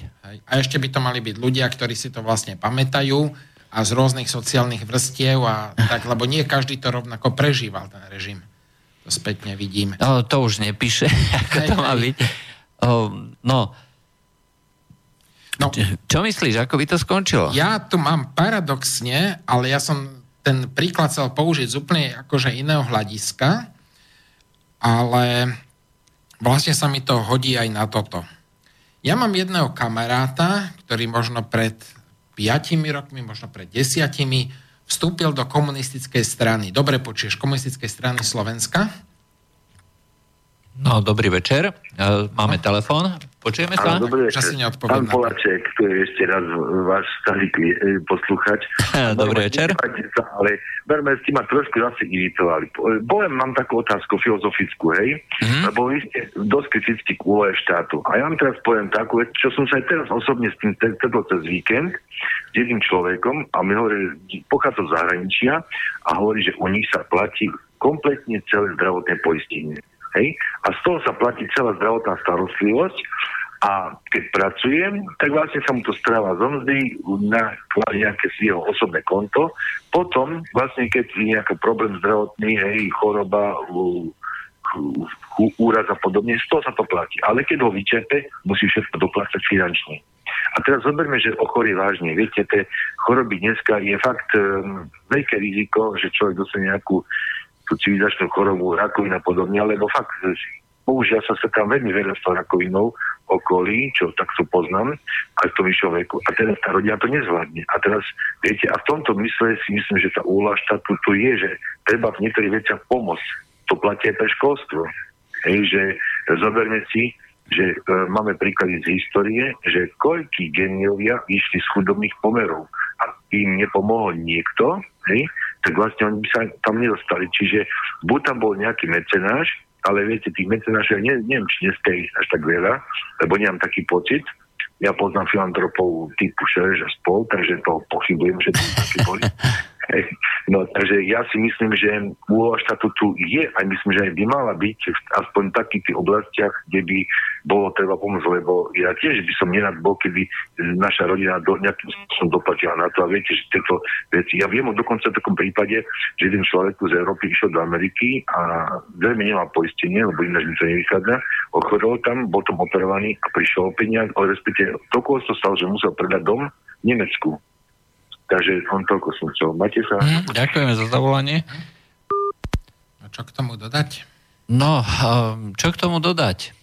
A ešte by to mali byť ľudia, ktorí si to vlastne pamätajú a z rôznych sociálnych vrstiev a tak, lebo nie každý to rovnako prežíval, ten režim. To spätne vidíme. No, to už nepíše, ako to má byť. No. Čo myslíš, ako by to skončilo? Ja tu mám paradoxne, ale ja som ten príklad chcel použiť z úplne akože iného hľadiska, ale vlastne sa mi to hodí aj na toto. Ja mám jedného kamaráta, ktorý možno pred 5 rokmi, možno pred 10 vstúpil do komunistickej strany. Dobre počuješ, komunistickej strany Slovenska. No, dobrý večer. Máme telefón. Počujeme sa? Dobrý večer. Pán Poláček, tu je ešte raz váš starý posluchač. Dobrý večer. Ale veľmi ste ma trošku zase iritovali. Poviem, mám takú otázku filozofickú, hej? Lebo vy ste dosť kritický k úlohe štátu. A ja vám teraz poviem takú, čo som sa aj teraz osobne s tým stretol cez víkend s jedným človekom a mi hovorí, pochádza z zahraničia a hovorí, že u nich sa platí kompletne celé zdravotné poistenie. Hej? A z toho sa platí celá zdravotná starostlivosť a keď pracujem, tak vlastne sa mu to stráva zo mzdy na nejaké svojho osobné konto. Potom vlastne, keď je nejaký problém zdravotný, hej, choroba, úraz a podobne, z toho sa to platí. Ale keď ho vyčerpe, musí všetko doplácať finančne. A teraz zoberme, že ochorie vážne. Viete, tie choroby dneska je fakt veľké riziko, že človek dostane nejakú tú civilizačnú chorobu, rakovina a podobne, lebo fakt, bohužiaľ sa tam veľmi veľa s tou rakovinou okolí, čo takto poznám, aj v tom vyššom veku. A teraz tá rodina to nezvládne. A teraz, viete, a v tomto mysle si myslím, že tá úloha štátu tu je, že treba v niektorých veciach pomôcť. To platí aj pre školstvo. Hej, že zoberme si, že máme príklady z histórie, že koľkí géniovia išli z chudobných pomerov a im nepomohol niekto, hej, tak vlastne oni by sa tam nedostali. Čiže buď tam bol nejaký mecenáš, ale viete, tých mecenášov ja neviem, či nestejí až tak veľa, lebo nemám taký pocit. Ja poznám filantropov typu Šereš a spol, takže to pochybujem, že to taký boli. No, takže ja si myslím, že úloha štátu tu je a myslím, že aj by mala byť v aspoň takých tých oblastiach, kde by bolo treba pomôcť, lebo ja tiež by som nerad bol, keby naša rodina nejakým spôsobom doplatila na to a viete, že tieto veci, ja viem dokonca v takom prípade, že jeden človek z Európy išiel do Ameriky a veľmi nemal poistenie, lebo ináč mi to nevychádza, ochorol tam, bol tam operovaný a prišiel o peniaz, ale respektive toľko sa stalo, že musel predať dom v Nemecku. Takže on toľko som chcel. Máte sa? Ďakujeme za zavolanie. A čo k tomu dodať? No, čo k tomu dodať?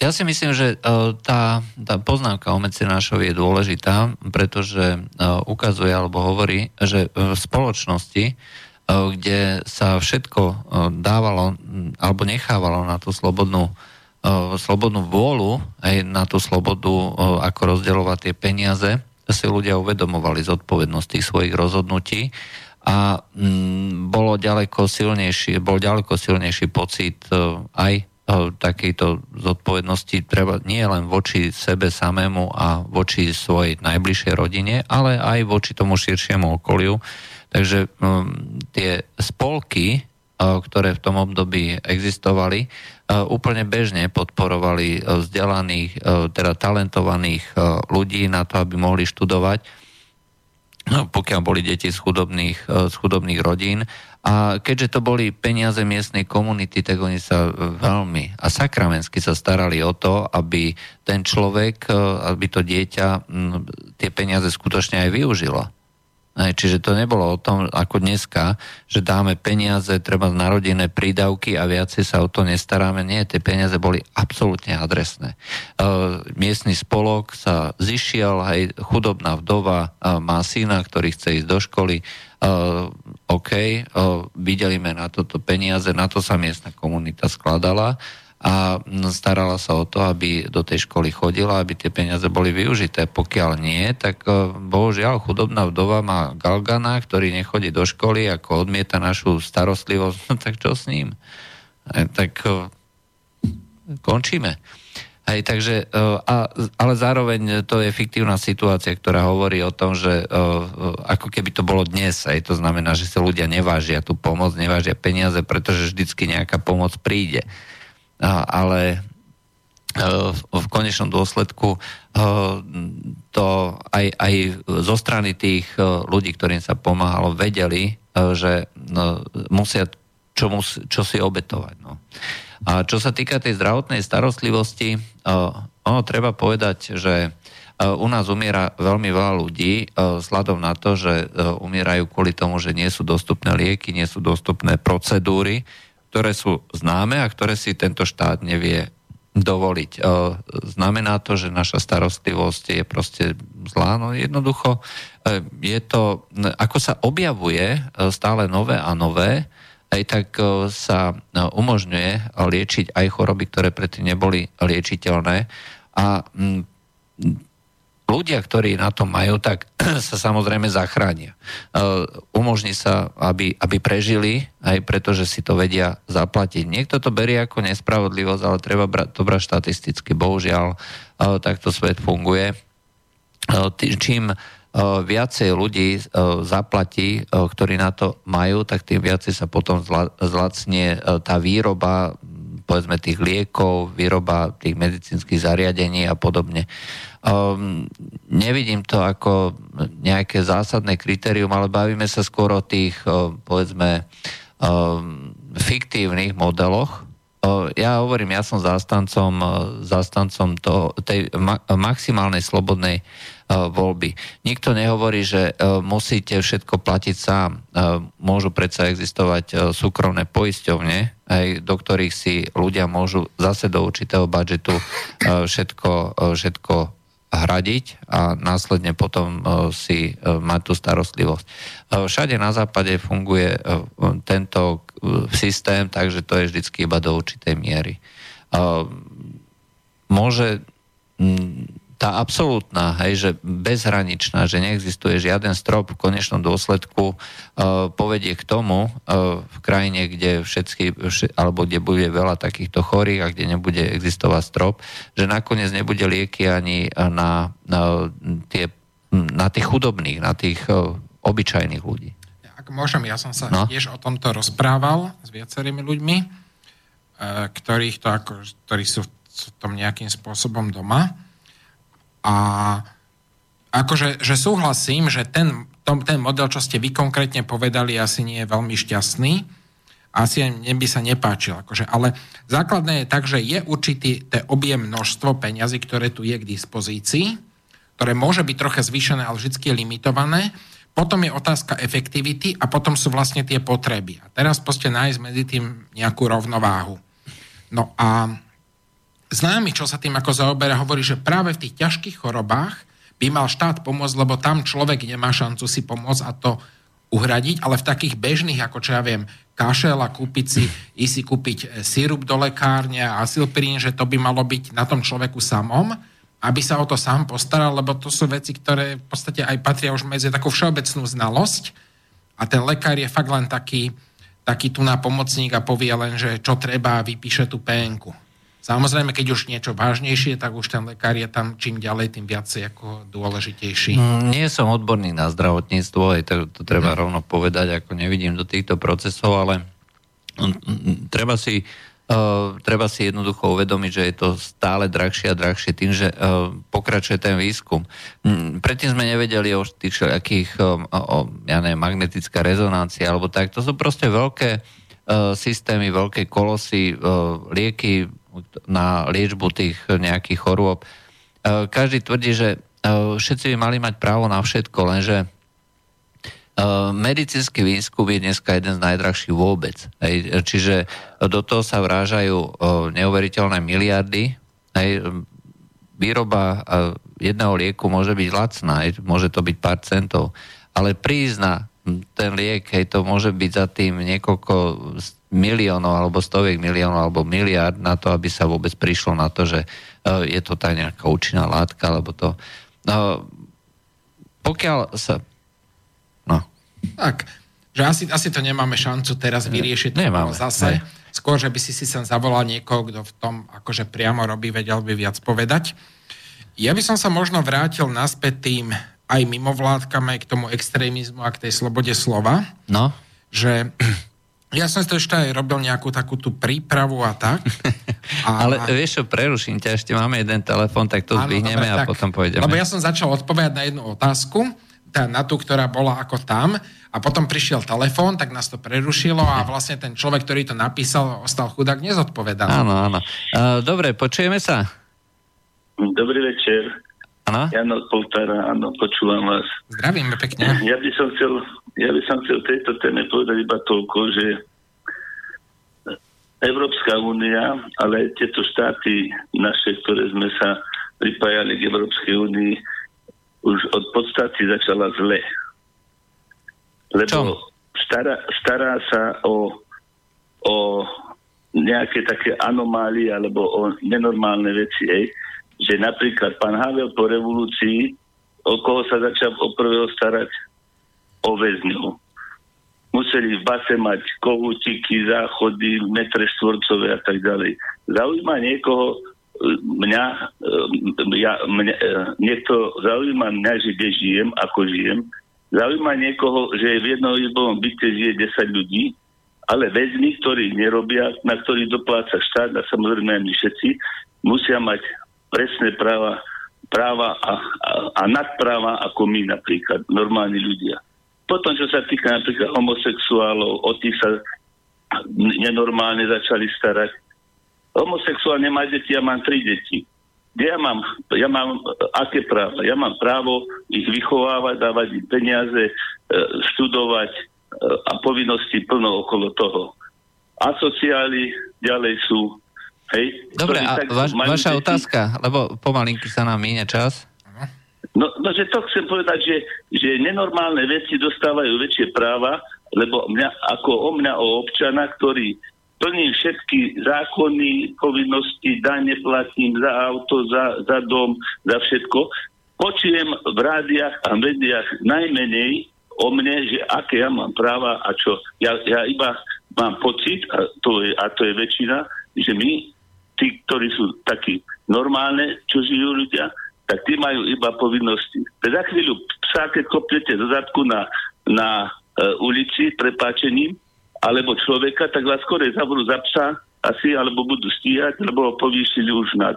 Ja si myslím, že tá poznámka o mecenášovi je dôležitá, pretože ukazuje alebo hovorí, že v spoločnosti, kde sa všetko dávalo alebo nechávalo na tú slobodnú slobodnú vôľu aj na tú slobodu, ako rozdeľovať tie peniaze, si ľudia uvedomovali zodpovednosť tých svojich rozhodnutí a bol ďaleko silnejší pocit aj takejto zodpovednosti treba nie len voči sebe samému a voči svojej najbližšej rodine, ale aj voči tomu širšiemu okoliu. Takže tie spolky, ktoré v tom období existovali, úplne bežne podporovali vzdelaných, teda talentovaných ľudí na to, aby mohli študovať, pokiaľ boli deti z chudobných rodín. A keďže to boli peniaze miestnej komunity, tak oni sa veľmi a sakramensky sa starali o to, aby ten človek, aby to dieťa tie peniaze skutočne aj využilo. Čiže to nebolo o tom, ako dneska, že dáme peniaze, treba na rodinné prídavky a viacej sa o to nestaráme. Nie, tie peniaze boli absolútne adresné. Miestny spolok sa zišiel, hej, chudobná vdova má syna, ktorý chce ísť do školy. Videlíme na toto peniaze, na to sa miestna komunita skladala a starala sa o to, aby do tej školy chodila, aby tie peniaze boli využité. Pokiaľ nie, tak bohužiaľ chudobná vdova má galgana, ktorý nechodí do školy, ako odmieta našu starostlivosť, tak čo s ním? Tak končíme. Hej, takže, ale zároveň to je fiktívna situácia, ktorá hovorí o tom, že ako keby to bolo dnes, aj to znamená, že sa ľudia nevážia tú pomoc, nevážia peniaze, pretože vždycky nejaká pomoc príde. Ale v konečnom dôsledku to aj zo strany tých ľudí, ktorým sa pomáhalo, vedeli, že musia čo si obetovať. No. A čo sa týka tej zdravotnej starostlivosti, treba povedať, že u nás umiera veľmi veľa ľudí vzhľadom na to, že umierajú kvôli tomu, že nie sú dostupné lieky, nie sú dostupné procedúry, ktoré sú známe a ktoré si tento štát nevie dovoliť. Znamená to, že naša starostlivosť je proste zlá. No jednoducho je to, ako sa objavuje stále nové a nové, aj tak sa umožňuje liečiť aj choroby, ktoré predtým neboli liečiteľné. A ľudia, ktorí na to majú, tak sa samozrejme zachránia. Umožní sa, aby prežili, aj pretože si to vedia zaplatiť. Niekto to berie ako nespravodlivosť, ale treba to brať štatisticky. Bohužiaľ, takto svet funguje. Čím viacej ľudí zaplatí, ktorí na to majú, tak tým viacej sa potom zlacnie tá výroba, povedzme, tých liekov, výroba tých medicínskych zariadení a podobne. Nevidím to ako nejaké zásadné kritérium, ale bavíme sa skôr o tých, povedzme, fiktívnych modeloch. Ja hovorím, ja som zástancom tej maximálnej slobodnej voľby. Nikto nehovorí, že musíte všetko platiť sám. Môžu predsa existovať súkromné poisťovne, aj do ktorých si ľudia môžu zase do určitého budžetu všetko hradiť a následne potom si mať tú starostlivosť. Všade na západe funguje tento systém, takže to je vždycky iba do určitej miery. Môže tá absolútna, hej, že bezhraničná, že neexistuje žiaden strop, v konečnom dôsledku povedie k tomu v krajine, kde alebo kde bude veľa takýchto chorých a kde nebude existovať strop, že nakoniec nebude lieky ani na tých chudobných, na tých obyčajných ľudí. Ak môžem, ja som sa tiež o tomto rozprával s viacerými ľuďmi, ktorí sú v tom nejakým spôsobom doma. A akože, že súhlasím, že ten model, čo ste vy konkrétne povedali, asi nie je veľmi šťastný. Asi by sa nepáčil. Akože, ale základné je tak, že je určitý objem množstvo peňazí, ktoré tu je k dispozícii, ktoré môže byť trocha zvýšené, ale vždy je limitované. Potom je otázka efektivity a potom sú vlastne tie potreby. A teraz proste nájsť medzi tým nejakú rovnováhu. No a známy, čo sa tým ako zaoberá, hovorí, že práve v tých ťažkých chorobách by mal štát pomôcť, lebo tam človek nemá šancu si pomôcť a to uhradiť, ale v takých bežných, ako čo ja viem, kašel a ísť si kúpiť sirup do lekárne a asilpirín, že to by malo byť na tom človeku samom, aby sa o to sám postaral, lebo to sú veci, ktoré v podstate aj patria už medzi takú všeobecnú znalosť a ten lekár je fakt len taký tuná pomocník a povie len, že čo treba, vypíše tú PN-ku. Samozrejme, keď už niečo vážnejšie, tak už ten lekár je tam čím ďalej, tým viacej ako dôležitejší. Nie som odborník na zdravotníctvo, aj to treba rovno povedať, ako nevidím do týchto procesov, ale treba si jednoducho uvedomiť, že je to stále drahšie a drahšie tým, že pokračuje ten výskum. Predtým sme nevedeli o tých všelijakých, magnetická rezonancia, alebo tak. To sú proste veľké systémy, veľké kolosy, lieky na liečbu tých nejakých chorôb. Každý tvrdí, že všetci by mali mať právo na všetko, lenže medicínsky výskum je dneska jeden z najdrahších vôbec. Čiže do toho sa vrážajú neuveriteľné miliardy. Výroba jedného lieku môže byť lacná, môže to byť pár centov, ale prízna ten liek, to môže byť za tým niekoľko miliónov alebo stoviek miliónov alebo miliárd na to, aby sa vôbec prišlo na to, že je to tá nejaká účinná látka, alebo to... Tak, že asi to nemáme šancu teraz vyriešiť. Nemáme. Zase. Skôr, že by si sem zavolal niekoho, kto v tom akože priamo robí, vedel by viac povedať. Ja by som sa možno vrátil naspäť tým aj mimovládkam, aj k tomu extrémizmu a k tej slobode slova. No. Že... Ja som si to ešte aj robil nejakú takú tú prípravu a tak. Ale vieš čo, preruším ťa, ešte máme jeden telefon, tak to zvihneme a potom pôjdeme. Lebo ja som začal odpovedať na jednu otázku, na tú, ktorá bola ako tam, a potom prišiel telefón, tak nás to prerušilo a vlastne ten človek, ktorý to napísal, ostal chudák nezodpovedaný. Áno. Dobre, počujeme sa. Dobrý večer. Áno? Ján Poltára, áno, počúvam vás. Zdravíme pekne. Ja by som chcel tejto téme povedať iba toľko, že Európska únia, ale aj tieto štáty naše, ktoré sme sa pripájali k Európskej únii, už od podstaty začala zle. Lebo stará sa o nejaké také anomálie alebo o nenormálne veci, že napríklad pán Havel po revolúcii, o koho sa začal prvého starať? O väzňov. Museli v base mať kohútiky, záchody, metre štvorcové a tak ďalej. Zaujíma niekoho, mňa, že kde žijem, ako žijem. Zaujíma niekoho, že v jednoizbovom byte žije 10 ľudí, ale väzni, ktorí nerobia, na ktorých dopláca štát a samozrejme aj my všetci, musia mať presné práva a nadpráva ako my napríklad, normálni ľudia. Potom, čo sa týka napríklad homosexuálov, o tých sa nenormálne začali starať. Homosexuál nemá deti, ja mám 3 deti. Ja mám aké práva? Ja mám právo ich vychovávať, dávať im peniaze, študovať a povinnosti plno okolo toho. Asociáli ďalej sú... Dobre, a vaša otázka, lebo pomalinky sa nám míňa čas. No, že to chcem povedať, že nenormálne veci dostávajú väčšie práva, lebo o občana, ktorý plní všetky zákony, povinnosti, dane platím za auto, za dom, za všetko. Počujem v rádiach a médiách najmenej o mne, že aké ja mám práva a čo. Ja iba mám pocit, a to je väčšina, že my, tí, ktorí sú takí normálne, čo žijú ľudia, tak tí majú iba povinnosti. Za chvíľu psa, keď kopnete do zadku na ulici prepáčením, alebo človeka, tak vás skorej zavrú za psa asi, alebo budú stíhať, alebo ho povýšili už na.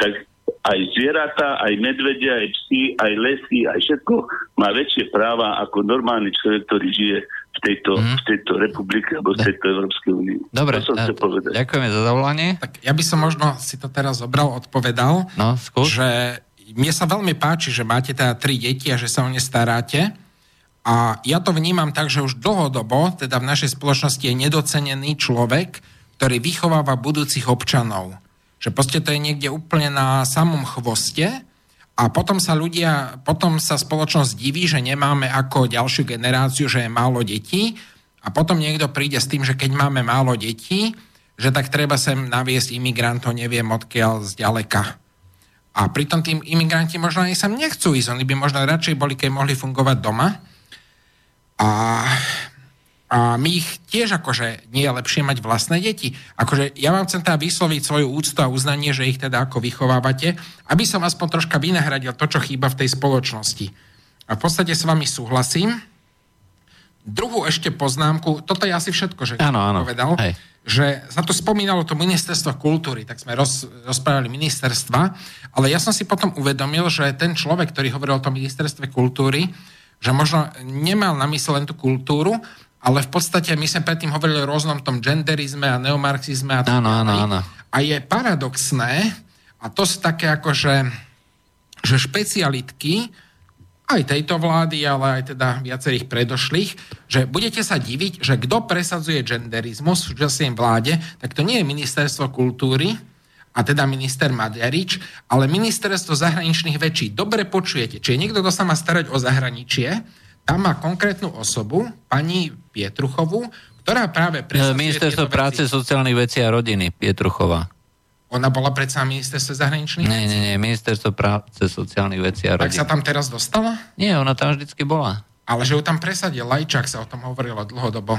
Tak aj zvieratá, aj medvedia, aj psi, aj lesy, aj všetko má väčšie práva ako normálny človek, ktorý žije v tejto republike alebo v tejto Európskej únii. Dobre, ďakujeme za zavolanie. Tak ja by som možno si to teraz zobral, odpovedal, že mne sa veľmi páči, že máte teda 3 deti a že sa o ne staráte. A ja to vnímam tak, že už dlhodobo, teda v našej spoločnosti je nedocenený človek, ktorý vychováva budúcich občanov. Že proste to je niekde úplne na samom chvoste a potom sa spoločnosť diví, že nemáme ako ďalšiu generáciu, že je málo detí A potom niekto príde s tým, že keď máme málo detí, že tak treba sem naviesť imigrantov, neviem odkiaľ, zďaleka. A pritom tým imigranti možno ani sem nechcú ísť, oni by možno radšej boli, keď mohli fungovať doma. A my ich tiež akože nie je lepšie mať vlastné deti. Akože ja vám chcem teda vysloviť svoju úctu a uznanie, že ich teda ako vychovávate, aby som aspoň troška vynahradil to, čo chýba v tej spoločnosti. A v podstate s vami súhlasím. Druhú ešte poznámku, toto je asi všetko, že ano, povedal, hej. Že sa to spomínalo to ministerstvo kultúry, tak sme rozprávali ministerstva, ale ja som si potom uvedomil, že ten človek, ktorý hovoril o tom ministerstve kultúry, že možno nemal na mysle len tú kultúru, ale v podstate my sme predtým hovorili o rôznom tom genderizme a neomarxizme a tak ďalej. A je paradoxné, a to sú také akože že špecialitky, aj tejto vlády, ale aj teda viacerých predošlých, že budete sa diviť, že kto presadzuje genderizmus v súčasnej vláde, tak to nie je ministerstvo kultúry, a teda minister Maderič, ale ministerstvo zahraničných vecí. Dobre počujete, či je niekto, kto sa má starať o zahraničie, tam má konkrétnu osobu, pani Pietruchovú, ktorá práve presadzuje... Ministerstvo práce, sociálnych vecí a rodiny, Pietruchová. Ona bola predsa ministerstvo zahraničných vecí? Nie, ministerstvo práce, sociálnych vecí a rodiny. Tak sa tam teraz dostala? Nie, ona tam vždycky bola. Ale že ju tam presadil Lajčák, sa o tom hovorilo dlhodobo.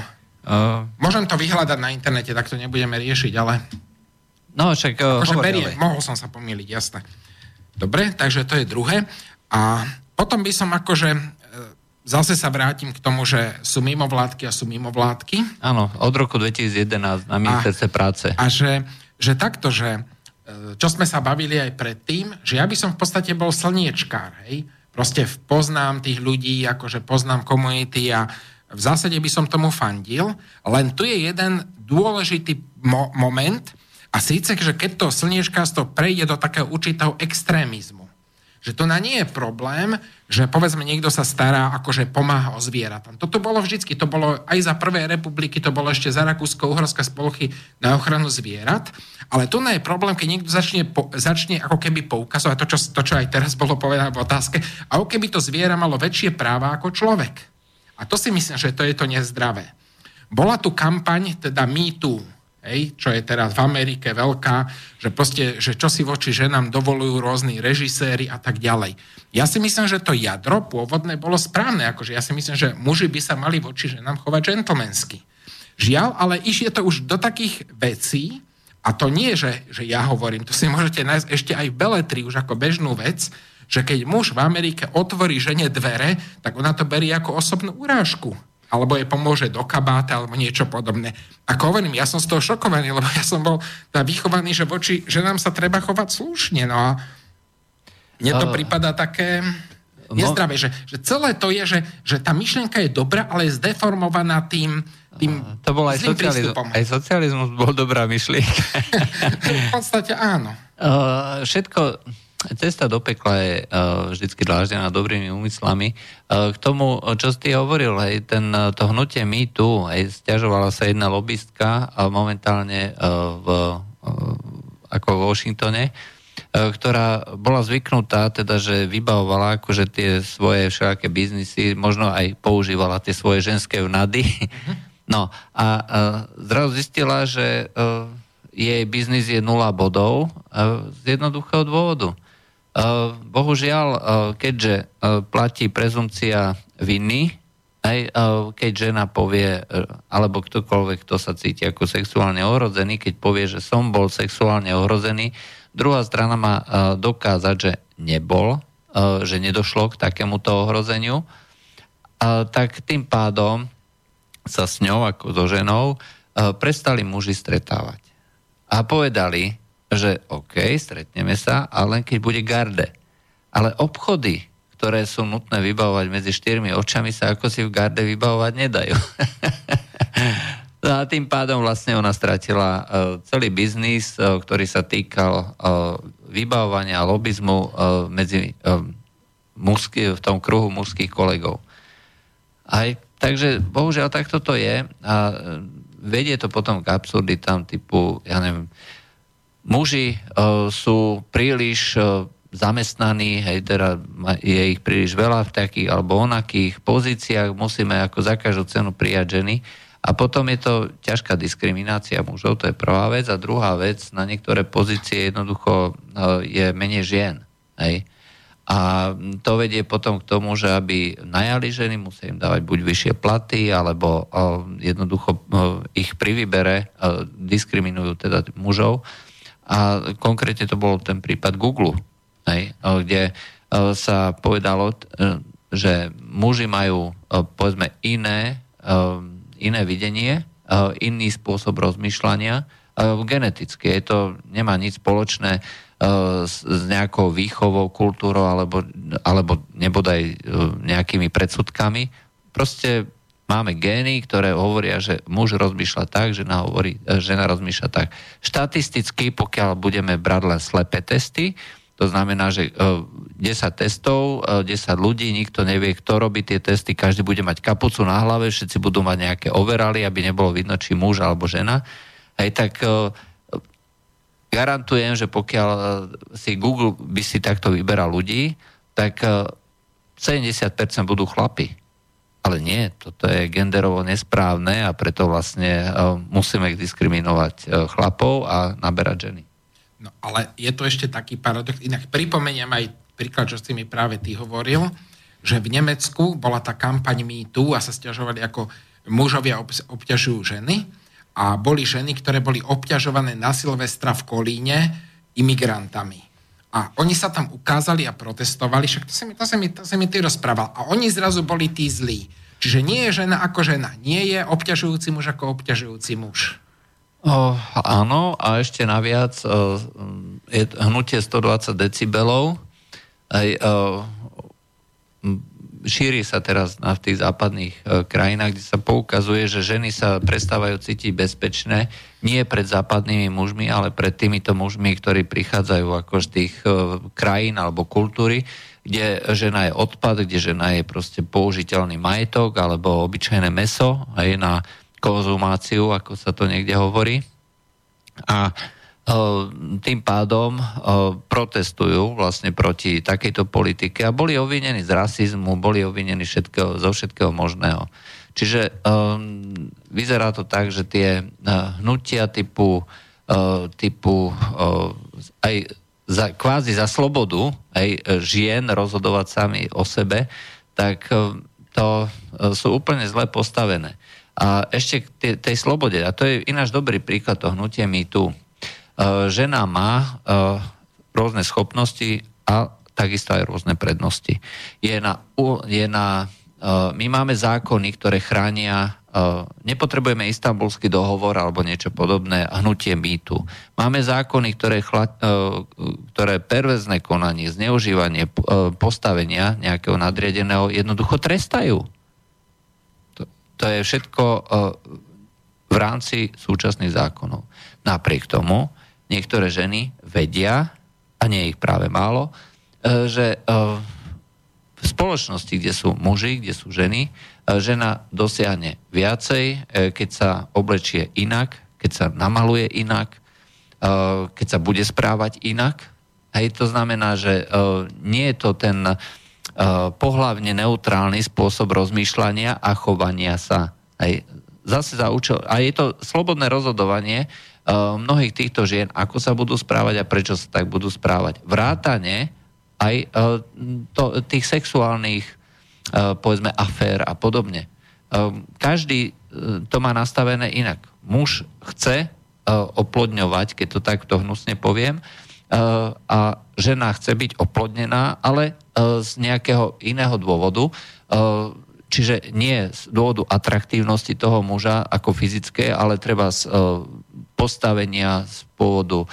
Môžem to vyhľadať na internete, tak to nebudeme riešiť, ale... No, však hovoríme. Mohol som sa pomýliť, jasné. Dobre, takže to je druhé. A potom by som akože... Zase sa vrátim k tomu, že sú mimovládky a sú mimovládky. Áno, od roku 2011 na ministerstve práce. A že takto, že čo sme sa bavili aj predtým, že ja by som v podstate bol slniečkár, hej. Proste poznám tých ľudí, akože poznám komunity a v zásade by som tomu fandil, len tu je jeden dôležitý moment a síce, že keď to slniečkárstvo prejde do takého určitého extrémizmu, že to na nie je problém, že povedzme niekto sa stará, akože pomáha o zvieratám. Toto bolo vždycky, to bolo aj za Prvej republiky, to bolo ešte za Rakúsko-Uhorské spolky na ochranu zvierat, ale tu nie je problém, keď niekto začne ako keby poukazovať to, čo aj teraz bolo povedané v otázke, ako keby to zviera malo väčšie práva ako človek. A to si myslím, že to je to nezdravé. Bola tu kampaň, teda Me Too, hej, čo je teraz v Amerike veľká, že proste, že čo si voči ženám dovolujú rôzni režiséri a tak ďalej. Ja si myslím, že to jadro pôvodné bolo správne, akože ja si myslím, že muži by sa mali voči ženám chovať džentlmensky. Žiaľ, ale išie to už do takých vecí, a to nie, že ja hovorím, to si môžete nájsť ešte aj v beletrii už ako bežnú vec, že keď muž v Amerike otvorí žene dvere, tak ona to berie ako osobnú urážku. Alebo je pomôže do kabáta, alebo niečo podobné. Ako hovorím, ja som z toho šokovaný, lebo ja som bol vychovaný, že voči ženám sa treba chovať slušne. No a mne to prípada také nezdravé, že celé to je, že tá myšlienka je dobrá, ale je zdeformovaná tým to bol aj zlým prístupom. Aj socializmus bol dobrá myšlienka. V podstate áno. Všetko... Cesta do pekla je vždycky dláždená dobrými úmyslami. K tomu, čo si hovoril, hej, to hnutie Me Too, hej, sťažovala sa jedna lobistka momentálne v Washingtone, ktorá bola zvyknutá, teda, že vybavovala akože tie svoje všelaké biznisy, možno aj používala tie svoje ženské vnady. No a zrazu zistila, že jej biznis je 0 bodov z jednoduchého dôvodu. Bohužiaľ, keďže platí prezumcia viny, aj keď žena povie, alebo ktokoľvek, kto sa cíti ako sexuálne ohrozený, keď povie, že som bol sexuálne ohrozený, druhá strana má dokázať, že nebol, že nedošlo k takémuto ohrozeniu, tak tým pádom sa s ňou, ako so ženou, prestali muži stretávať. A povedali, že OK, stretneme sa, ale keď bude garde. Ale obchody, ktoré sú nutné vybavovať medzi 4 očami, sa ako si v garde vybavovať nedajú. No a tým pádom vlastne ona stratila celý biznis, ktorý sa týkal vybavovania a lobizmu medzi v tom kruhu mužských kolegov. Takže bohužiaľ takto to je a vedie to potom k absurditám typu, ja neviem, muži sú príliš zamestnaní, hej, teda je ich príliš veľa v takých alebo onakých pozíciách, musíme ako za každú cenu prijať ženy A potom je to ťažká diskriminácia mužov, to je prvá vec. A druhá vec, na niektoré pozície jednoducho je menej žien. Hej? A to vedie potom k tomu, že aby najali ženy, musia im dávať buď vyššie platy, alebo jednoducho ich pri výbere diskriminujú teda mužov. A konkrétne to bol ten prípad Google, hej, kde sa povedalo, že muži majú, povedzme, iné videnie, iný spôsob rozmýšľania. Geneticky je to, nemá nič spoločné s nejakou výchovou, kultúrou alebo nebodaj nejakými predsudkami. Proste máme gény, ktoré hovoria, že muž rozmýšľa tak, žena rozmýšľa tak. Štatisticky, pokiaľ budeme brať len slepé testy, to znamená, že 10 testov, 10 ľudí, nikto nevie, kto robí tie testy, každý bude mať kapucu na hlave, všetci budú mať nejaké overaly, aby nebolo vidno, či muž alebo žena. Hej, tak garantujem, že pokiaľ si Google by si takto vyberal ľudí, tak 70% budú chlapi. Ale nie, toto je genderovo nesprávne a preto vlastne musíme diskriminovať chlapov a naberať ženy. No ale je to ešte taký paradox. Inak pripomeniem aj príklad, čo si mi práve ty hovoril, že v Nemecku bola tá kampaň Me Too a sa sťažovali, ako mužovia obťažujú ženy. A boli ženy, ktoré boli obťažované na Silvestra v Kolíne imigrantami. A oni sa tam ukázali a protestovali, však to si mi ty rozprával. A oni zrazu boli tí zlí. Čiže nie je žena ako žena, nie je obťažujúci muž ako obťažujúci muž. Áno, a ešte naviac je hnutie 120 decibelov. Šíri sa teraz v tých západných krajinách, kde sa poukazuje, že ženy sa prestávajú cítiť bezpečné nie pred západnými mužmi, ale pred týmito mužmi, ktorí prichádzajú ako z tých krajín alebo kultúry, kde žena je odpad, kde žena je proste použiteľný majetok alebo obyčajné mäso aj na konzumáciu, ako sa to niekde hovorí. A tým pádom protestujú vlastne proti takejto politike a boli obvinení z rasizmu, boli obvinení zo všetkého možného. Čiže vyzerá to tak, že tie hnutia typu aj kvázi za slobodu aj žien rozhodovať sami o sebe, tak to sú úplne zle postavené. A ešte k tej slobode, a to je ináč dobrý príklad, to hnutie Me Too. Žena má rôzne schopnosti a takisto aj rôzne prednosti. My máme zákony, ktoré chránia, nepotrebujeme Istanbulský dohovor alebo niečo podobné, hnutie Me Too. Máme zákony, ktoré perverzné konanie, zneužívanie postavenia nejakého nadriadeného jednoducho trestajú. To je všetko v rámci súčasných zákonov. Napriek tomu niektoré ženy vedia, a nie je ich práve málo, že v spoločnosti, kde sú muži, kde sú ženy, žena dosiahne viacej, keď sa oblečie inak, keď sa namaluje inak, keď sa bude správať inak. Hej, to znamená, že nie je to ten pohlavne neutrálny spôsob rozmýšľania a chovania sa. Hej, zase za účel, a je to slobodné rozhodovanie mnohých týchto žien, ako sa budú správať a prečo sa tak budú správať. Vrátane aj tých sexuálnych, povedzme, afér a podobne. Každý to má nastavené inak. Muž chce oplodňovať, keď to takto hnusne poviem, a žena chce byť oplodnená, ale z nejakého iného dôvodu, čiže nie z dôvodu atraktívnosti toho muža ako fyzické, ale treba z postavenia, z pôvodu,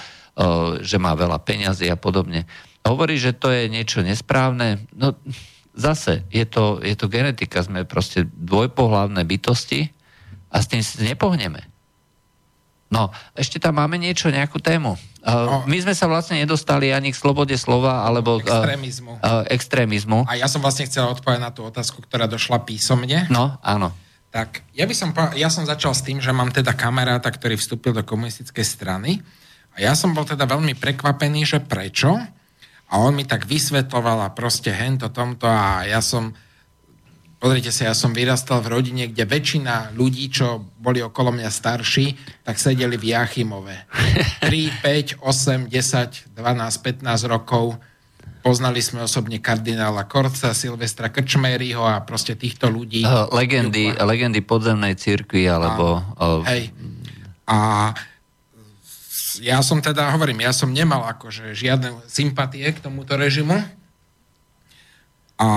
že má veľa peňazí a podobne. Hovorí, že to je niečo nesprávne. No zase, je to genetika, sme proste dvojpohlavné bytosti a s tým si nepohneme. No, ešte tam máme niečo, nejakú tému. My sme sa vlastne nedostali ani k slobode slova, alebo k extrémizmu. A ja som vlastne chcel odpovedať na tú otázku, ktorá došla písomne. No, áno. Tak, ja som začal s tým, že mám teda kamaráta, ktorý vstúpil do komunistickej strany. A ja som bol teda veľmi prekvapený, že prečo. A on mi tak vysvetloval a proste hento tomto a ja som... Pozrite sa, ja som vyrastal v rodine, kde väčšina ľudí, čo boli okolo mňa starší, tak sedeli v Jáchymove. 3, 5, 8, 10, 12, 15 rokov. Poznali sme osobne kardinála Korca, Silvestra Krčméryho a proste týchto ľudí. Legendy podzemnej cirkvi, alebo... Hej. A ja som teda, hovorím, ja som nemal akože žiadne sympatie k tomuto režimu. A...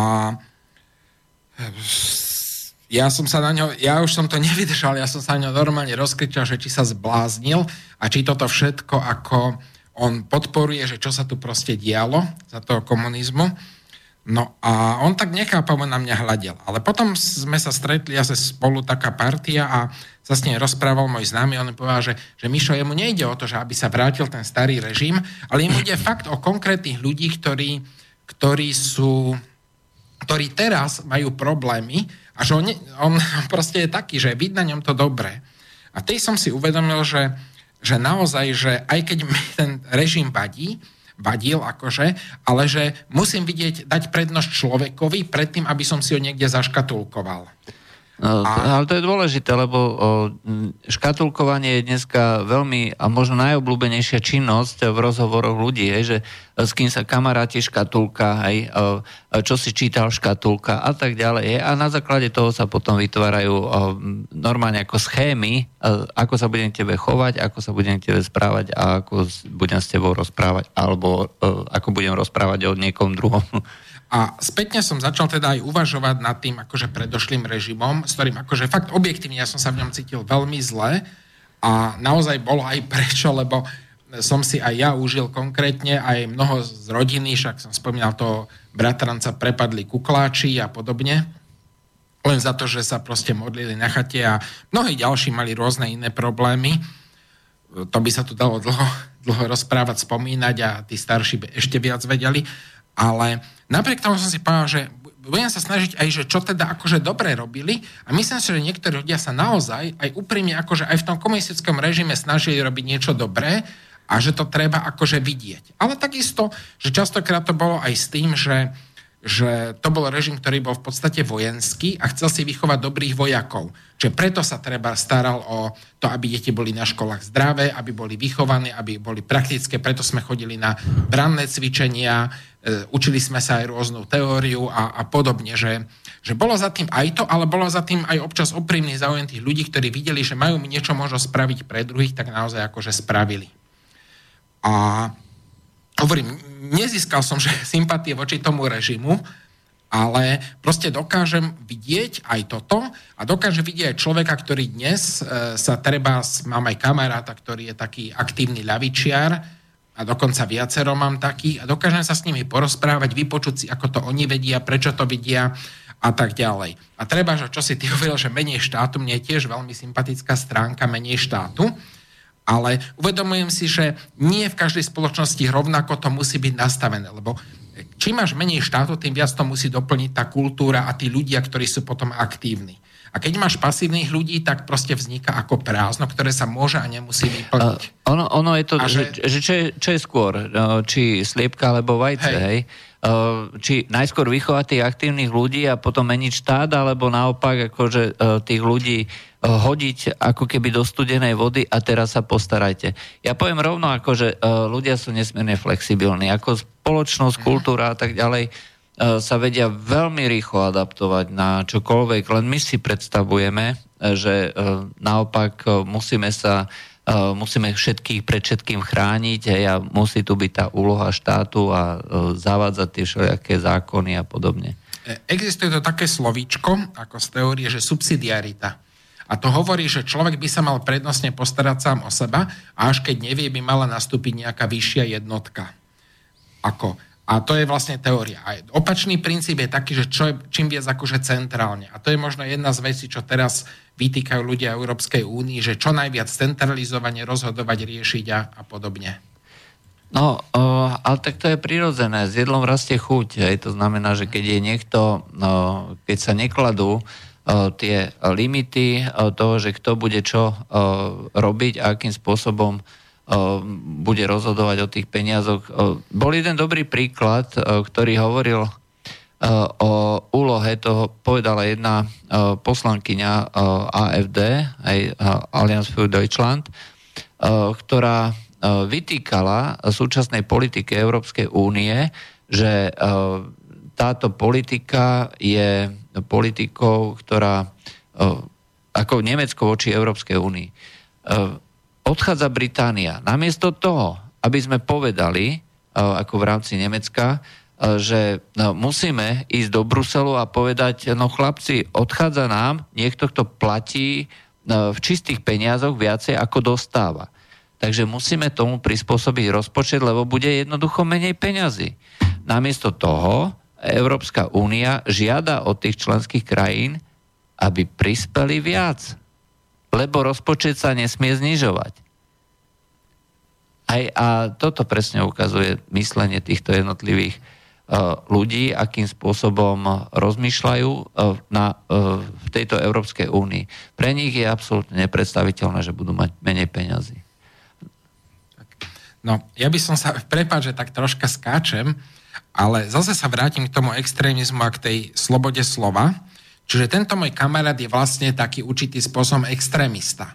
ja som sa na ňo, ja už som to nevydržal, ja som sa na ňo normálne rozkričal, že či sa zbláznil a či toto všetko, ako on podporuje, že čo sa tu proste dialo za toho komunizmu. No a on tak nechápavo na mňa hľadel. Ale potom sme sa stretli asi spolu taká partia a sa s ním rozprával môj známy. On mi povedal, že Mišo, jemu nejde o to, že aby sa vrátil ten starý režim, ale jemu ide fakt o konkrétnych ľudí, ktorí teraz majú problémy a že on proste je taký, že vidí na ňom to dobré. A tej som si uvedomil, že naozaj, že aj keď mi ten režim vadil akože, ale že musím vidieť, dať prednosť človekovi predtým, aby som si ho niekde zaškatulkoval. No, ale to je dôležité, lebo škatulkovanie je dneska veľmi a možno najobľúbenejšia činnosť v rozhovoroch ľudí, hej, že s kým sa kamaráti škatulka, hej, čo si čítal škatulka a tak ďalej. Hej, a na základe toho sa potom vytvárajú normálne ako schémy, ako sa budem k tebe chovať, ako sa budem k tebe správať a ako budem s tebou rozprávať alebo ako budem rozprávať o niekom druhom. A spätne som začal teda aj uvažovať nad tým akože predošlým režimom, s ktorým akože fakt objektívne ja som sa v ňom cítil veľmi zle a naozaj bolo aj prečo, lebo som si aj ja užil konkrétne aj mnoho z rodiny, však som spomínal toho bratranca, prepadli kukláči a podobne, len za to, že sa proste modlili na chate a mnohí ďalší mali rôzne iné problémy. To by sa tu dalo dlho rozprávať, spomínať a tí starší by ešte viac vedeli, ale napriek tomu som si povedal, že budem sa snažiť aj, že čo teda akože dobre robili a myslím si, že niektorí ľudia sa naozaj aj úprimne akože aj v tom komunistickom režime snažili robiť niečo dobré a že to treba akože vidieť. Ale takisto, že častokrát to bolo aj s tým, že to bol režim, ktorý bol v podstate vojenský a chcel si vychovať dobrých vojakov. Čiže preto sa treba staral o to, aby deti boli na školách zdravé, aby boli vychované, aby boli praktické, preto sme chodili na branné cvičenia, učili sme sa aj rôznu teóriu a podobne, že bolo za tým aj to, ale bolo za tým aj občas úprimný záujem tých ľudí, ktorí videli, že majú niečo možno spraviť pre druhých, tak naozaj akože spravili. A hovorím, nezískal som že sympatie voči tomu režimu, ale proste dokážem vidieť aj toto a dokážem vidieť aj človeka, ktorý dnes sa treba, mám aj kamaráta, ktorý je taký aktívny ľavičiar, a dokonca viacero mám takých a dokážem sa s nimi porozprávať, vypočuť si, ako to oni vedia, prečo to vedia a tak ďalej. A treba, že čo si ty hovoril, že menej štátu, mne je tiež veľmi sympatická stránka menej štátu, ale uvedomujem si, že nie v každej spoločnosti rovnako to musí byť nastavené, lebo čím máš menej štátu, tým viac to musí doplniť tá kultúra a tí ľudia, ktorí sú potom aktívni. A keď máš pasívnych ľudí, tak proste vzniká ako prázdno, ktoré sa môže a nemusí vyplniť. Ono je to, že čo je skôr? Či sliepka, alebo vajce, hej? Či najskôr vychovať tých aktívnych ľudí a potom meniť štát, alebo naopak akože tých ľudí hodiť ako keby do studenej vody a teraz sa postarajte. Ja poviem rovno, akože ľudia sú nesmierne flexibilní. Ako spoločnosť, kultúra a tak ďalej sa vedia veľmi rýchlo adaptovať na čokoľvek, len my si predstavujeme, že naopak musíme všetkých pred všetkým chrániť, hej, a musí tu byť tá úloha štátu a zavádzať tie všelijaké zákony a podobne. Existuje to také slovíčko, ako z teórie, že subsidiarita. A to hovorí, že človek by sa mal prednostne postarať sám o seba a až keď nevie, by mala nastúpiť nejaká vyššia jednotka. A to je vlastne teória. A opačný princíp je taký, že čím viac akože centrálne. A to je možno jedna z vecí, čo teraz vytýkajú ľudia Európskej únii, že čo najviac centralizovane rozhodovať, riešiť a podobne. No, ale tak to je prirodzené. S jedlom rastie chuť. Hej. To znamená, že keď je niekto, keď sa nekladú tie limity toho, že kto bude čo robiť a akým spôsobom bude rozhodovať o tých peniazoch. Bol jeden dobrý príklad, ktorý hovoril o úlohe, to povedala jedna poslankyňa AfD, aj Allianz für Deutschland, ktorá vytýkala súčasnej politike Európskej únie, že táto politika je politikou, ktorá ako Nemecko voči Európskej únii. Odchádza Británia. Namiesto toho, aby sme povedali, ako v rámci Nemecka, že musíme ísť do Bruselu a povedať, no chlapci, odchádza nám niekto, kto platí v čistých peniazoch viacej, ako dostáva. Takže musíme tomu prispôsobiť rozpočet, lebo bude jednoducho menej peňazí. Namiesto toho Európska únia žiada od tých členských krajín, aby prispeli viac, lebo rozpočet sa nesmie znižovať. A toto presne ukazuje myslenie týchto jednotlivých ľudí, akým spôsobom rozmýšľajú v tejto Európskej únii. Pre nich je absolútne nepredstaviteľné, že budú mať menej peňazí. No, ja by som sa, prepáč, že tak troška skáčem, ale zase sa vrátim k tomu extrémizmu a k tej slobode slova. Čiže tento môj kamarát je vlastne taký určitý spôsobom extrémista.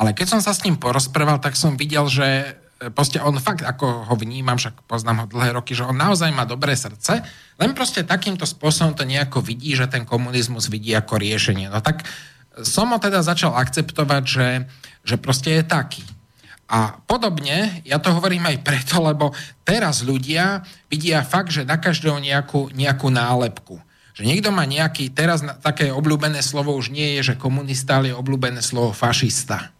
Ale keď som sa s ním porozprával, tak som videl, že proste on fakt, ako ho vnímam, však poznám ho dlhé roky, že on naozaj má dobré srdce, len proste takýmto spôsobom to nejako vidí, že ten komunizmus vidí ako riešenie. No tak som ho teda začal akceptovať, že proste je taký. A podobne, ja to hovorím aj preto, lebo teraz ľudia vidia fakt, že na každého nejakú nálepku. Že niekto má nejaký, teraz také obľúbené slovo už nie je, že komunista, ale je obľúbené slovo fašista.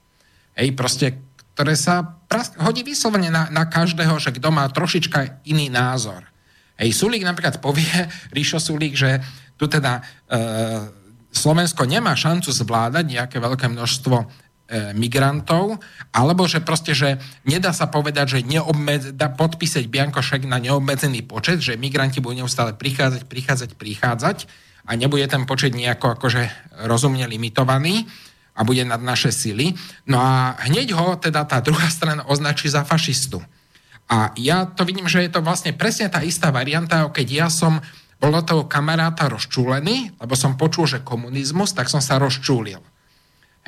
Hej, proste, ktoré sa hodí vyslovene na každého, že kto má trošička iný názor. Hej, Sulík napríklad povie, Rišo Sulík, že tu teda Slovensko nemá šancu zvládať nejaké veľké množstvo migrantov, alebo že proste, že nedá sa povedať, že dá podpísať biankošek na neobmedzený počet, že migranti budú neustále prichádzať a nebude ten počet nejako akože rozumne limitovaný a bude nad naše sily. No a hneď ho teda tá druhá strana označí za fašistu. A ja to vidím, že je to vlastne presne tá istá varianta, keď ja som bol do toho kamaráta rozčúlený, lebo som počul, že komunizmus, tak som sa rozčúlil.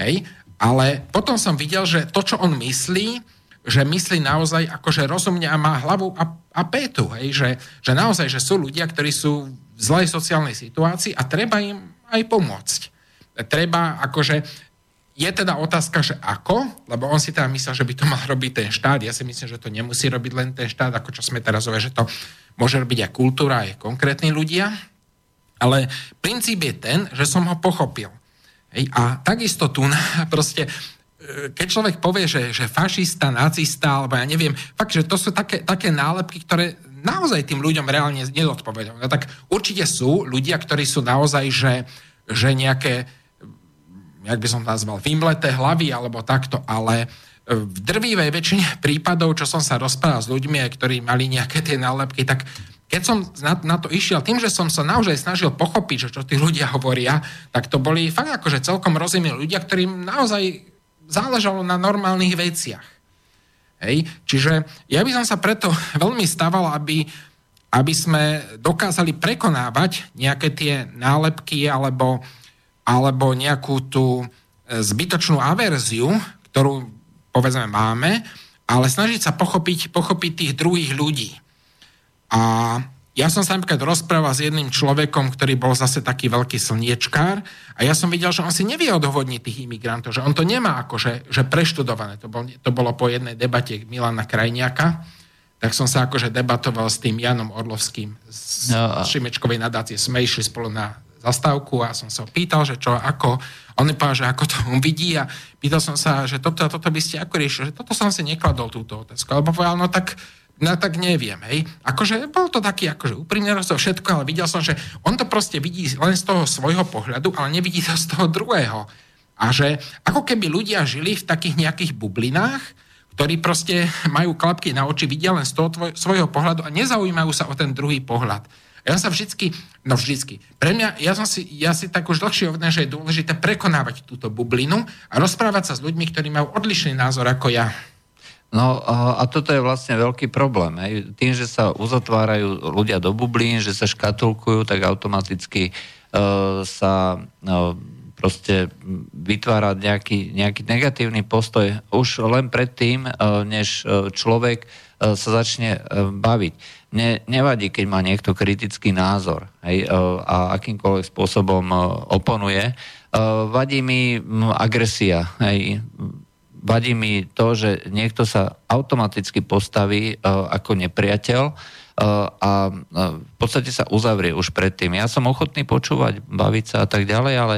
Hej? Ale potom som videl, že to, čo on myslí, že myslí naozaj akože rozumne a má hlavu a pétu. Hej? Že naozaj, že sú ľudia, ktorí sú v zlej sociálnej situácii a treba im aj pomôcť. Treba akože... Je teda otázka, že ako, lebo on si teda myslel, že by to mal robiť ten štát. Ja si myslím, že to nemusí robiť len ten štát, ako čo sme teraz hovorili, že to môže robiť aj kultúra, aj konkrétni ľudia. Ale princíp je ten, že som ho pochopil. A takisto tu proste, keď človek povie, že fašista, nacista, alebo ja neviem, fakt, že to sú také nálepky, ktoré naozaj tým ľuďom reálne nedodpovedajú. No tak určite sú ľudia, ktorí sú naozaj, že nejaké, jak by som to nazval, vymleté hlavy, alebo takto, ale v drvivej väčšine prípadov, čo som sa rozprával s ľuďmi, ktorí mali nejaké tie nálepky, tak keď som na to išiel, tým, že som sa naozaj snažil pochopiť, že čo tí ľudia hovoria, tak to boli fakt akože celkom rozumní ľudia, ktorým naozaj záležalo na normálnych veciach. Hej? Čiže ja by som sa preto veľmi stával, aby sme dokázali prekonávať nejaké tie nálepky alebo nejakú tú zbytočnú averziu, ktorú povedzme máme, ale snažiť sa pochopiť tých druhých ľudí. A ja som sa napríklad rozprával s jedným človekom, ktorý bol zase taký veľký slniečkár a ja som videl, že on si nevie odhodniť tých imigrantov, že on to nemá akože že preštudované. To bolo po jednej debate Milana Krajniaka, tak som sa akože debatoval s tým Jánom Orlovským z Šimečkovej nadácie. Sme išli spolu na zastávku a som sa pýtal, že čo, ako. On mi povedal, že ako to vidí a pýtal som sa, že toto a toto by ste ako riešili, že toto som si nekladol túto otázku. Alebo povedal, no tak neviem, hej. Akože bol to taký, akože úprimne to všetko, ale videl som, že on to proste vidí len z toho svojho pohľadu, ale nevidí to z toho druhého. A že ako keby ľudia žili v takých nejakých bublinách, ktorí proste majú klapky na oči, vidia len z toho svojho pohľadu a nezaujímajú sa o ten druhý pohľad. Ja sa vždycky, pre mňa, ja si tak už dlhšie uvedomil, že je dôležité prekonávať túto bublinu a rozprávať sa s ľuďmi, ktorí majú odlišný názor ako ja. No a toto je vlastne veľký problém. Hej. Tým, že sa uzatvárajú ľudia do bublín, že sa škatulkujú, tak automaticky sa proste vytvára nejaký negatívny postoj už len predtým, než človek sa začne baviť. Mne nevadí, keď má niekto kritický názor, hej, a akýmkoľvek spôsobom oponuje. Vadí mi agresia, hej. Vadí mi to, že niekto sa automaticky postaví ako nepriateľ a v podstate sa uzavrie už predtým. Ja som ochotný počúvať, baviť sa a tak ďalej, ale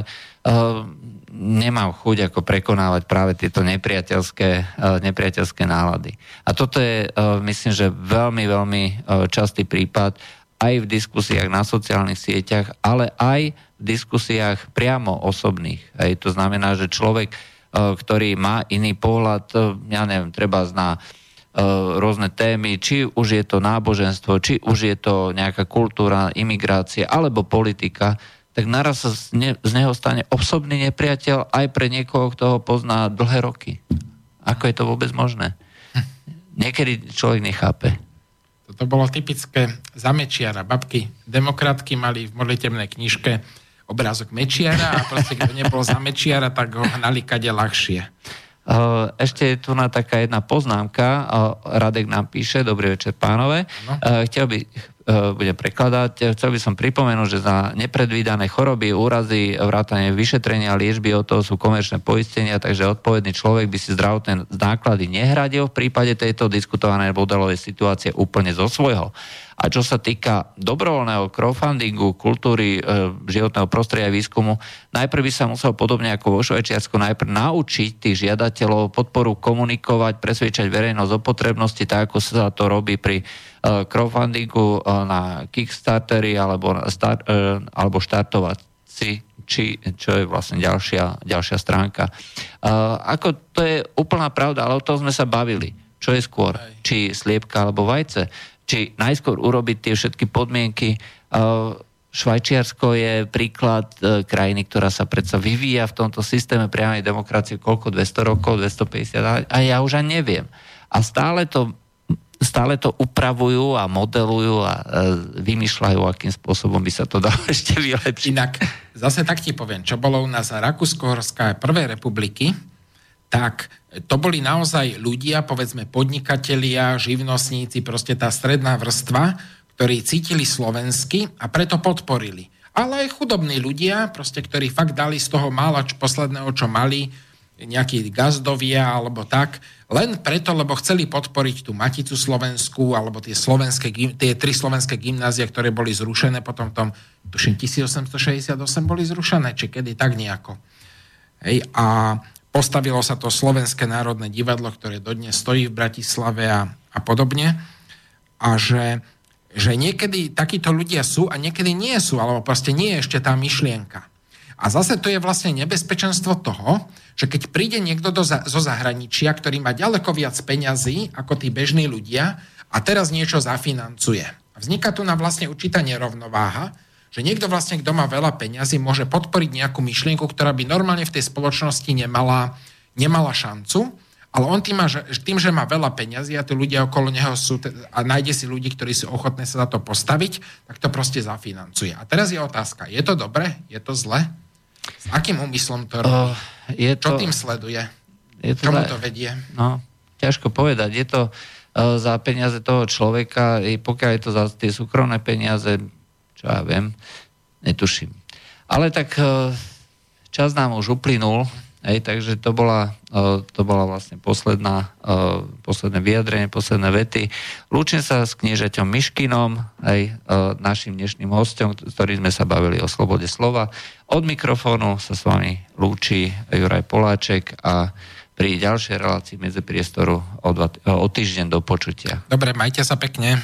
nemám chuť ako prekonávať práve tieto nepriateľské nálady. A toto je, myslím, že veľmi, veľmi častý prípad aj v diskusiách na sociálnych sieťach, ale aj v diskusiách priamo osobných. Hej. To znamená, že človek, ktorý má iný pohľad, ja neviem, treba zná rôzne témy, či už je to náboženstvo, či už je to nejaká kultúra, imigrácia alebo politika, tak naraz sa z neho stane osobný nepriateľ aj pre niekoho, kto ho pozná dlhé roky. Ako je to vôbec možné? Niekedy človek nechápe. Toto bolo typické za Mečiara. Babky demokratky mali v modlitebnej knižke obrázok Mečiara a proste, kto nebol za Mečiara, tak ho hnali kade ľahšie. Ešte je tu na taká jedna poznámka. Radek nám píše, dobrý večer pánové. Chcel by som pripomenúť, že za nepredvídané choroby, úrazy, vrátane vyšetrenia, liečby, od toho sú komerčné poistenia, takže odpovedný človek by si zdravotné náklady nehradil v prípade tejto diskutovanej modelovej situácie úplne zo svojho. A čo sa týka dobrovoľného crowdfundingu, kultúry, životného prostredia a výskumu, najprv by sa musel podobne ako vo Švajčiarsku najprv naučiť tých žiadateľov podporu komunikovať, presvedčať verejnosť o potrebnosti, tak ako sa to robí pri crowdfundingu na Kickstarteri alebo štartovací, čo je vlastne ďalšia stránka. Ako to je úplná pravda, ale o tom sme sa bavili. Čo je skôr? Či sliepka alebo vajce? Či najskôr urobiť tie všetky podmienky. Švajčiarsko je príklad krajiny, ktorá sa predsa vyvíja v tomto systéme priamej demokracie koľko? 200 rokov, 250? A ja už ani neviem. A stále to upravujú a modelujú a vymýšľajú, akým spôsobom by sa to dalo ešte vylepšiť. Inak, zase tak ti poviem, čo bolo u nás Rakúsko-Horská prvej republiky, tak to boli naozaj ľudia, povedzme podnikatelia, živnostníci, proste tá stredná vrstva, ktorí cítili slovensky a preto podporili. Ale aj chudobní ľudia, proste, ktorí fakt dali z toho mála posledného, čo mali, nejakí gazdovia alebo tak, len preto, lebo chceli podporiť tú Maticu slovenskú alebo tie tri slovenské gymnázie, ktoré boli zrušené potom, tuším, 1868 boli zrušené, či kedy, tak nejako. Hej, a postavilo sa to Slovenské národné divadlo, ktoré dodnes stojí v Bratislave a podobne. A že niekedy takíto ľudia sú a niekedy nie sú, alebo proste nie je ešte tá myšlienka. A zase to je vlastne nebezpečenstvo toho, že keď príde niekto zo zahraničia, ktorý má ďaleko viac peňazí ako tí bežní ľudia a teraz niečo zafinancuje. Vzniká tu na vlastne určitá nerovnováha, že niekto vlastne, kto má veľa peňazí, môže podporiť nejakú myšlienku, ktorá by normálne v tej spoločnosti nemala šancu, ale on tým, že má veľa peňazí a tí ľudia okolo neho sú a nájde si ľudí, ktorí sú ochotní sa za to postaviť, tak to proste zafinancuje. A teraz je otázka, je to dobre? Je to zle? S akým úmyslom to robí? Čo tým sleduje? Komu to vedie? No, ťažko povedať. Je to za peniaze toho človeka, pokiaľ je to za tie súkromné peniaze, čo ja viem, netuším. Ale tak čas nám už uplynul, takže to bola vlastne posledné vyjadrenie, posledné vety. Lúčim sa s kniežaťom Myškinom, našim dnešným hosťom, ktorým sme sa bavili o slobode slova. Od mikrofónu sa s vami lúči Juraj Poláček a pri ďalšej relácii Medzipriestoru o týždeň do počutia. Dobre, majte sa pekne.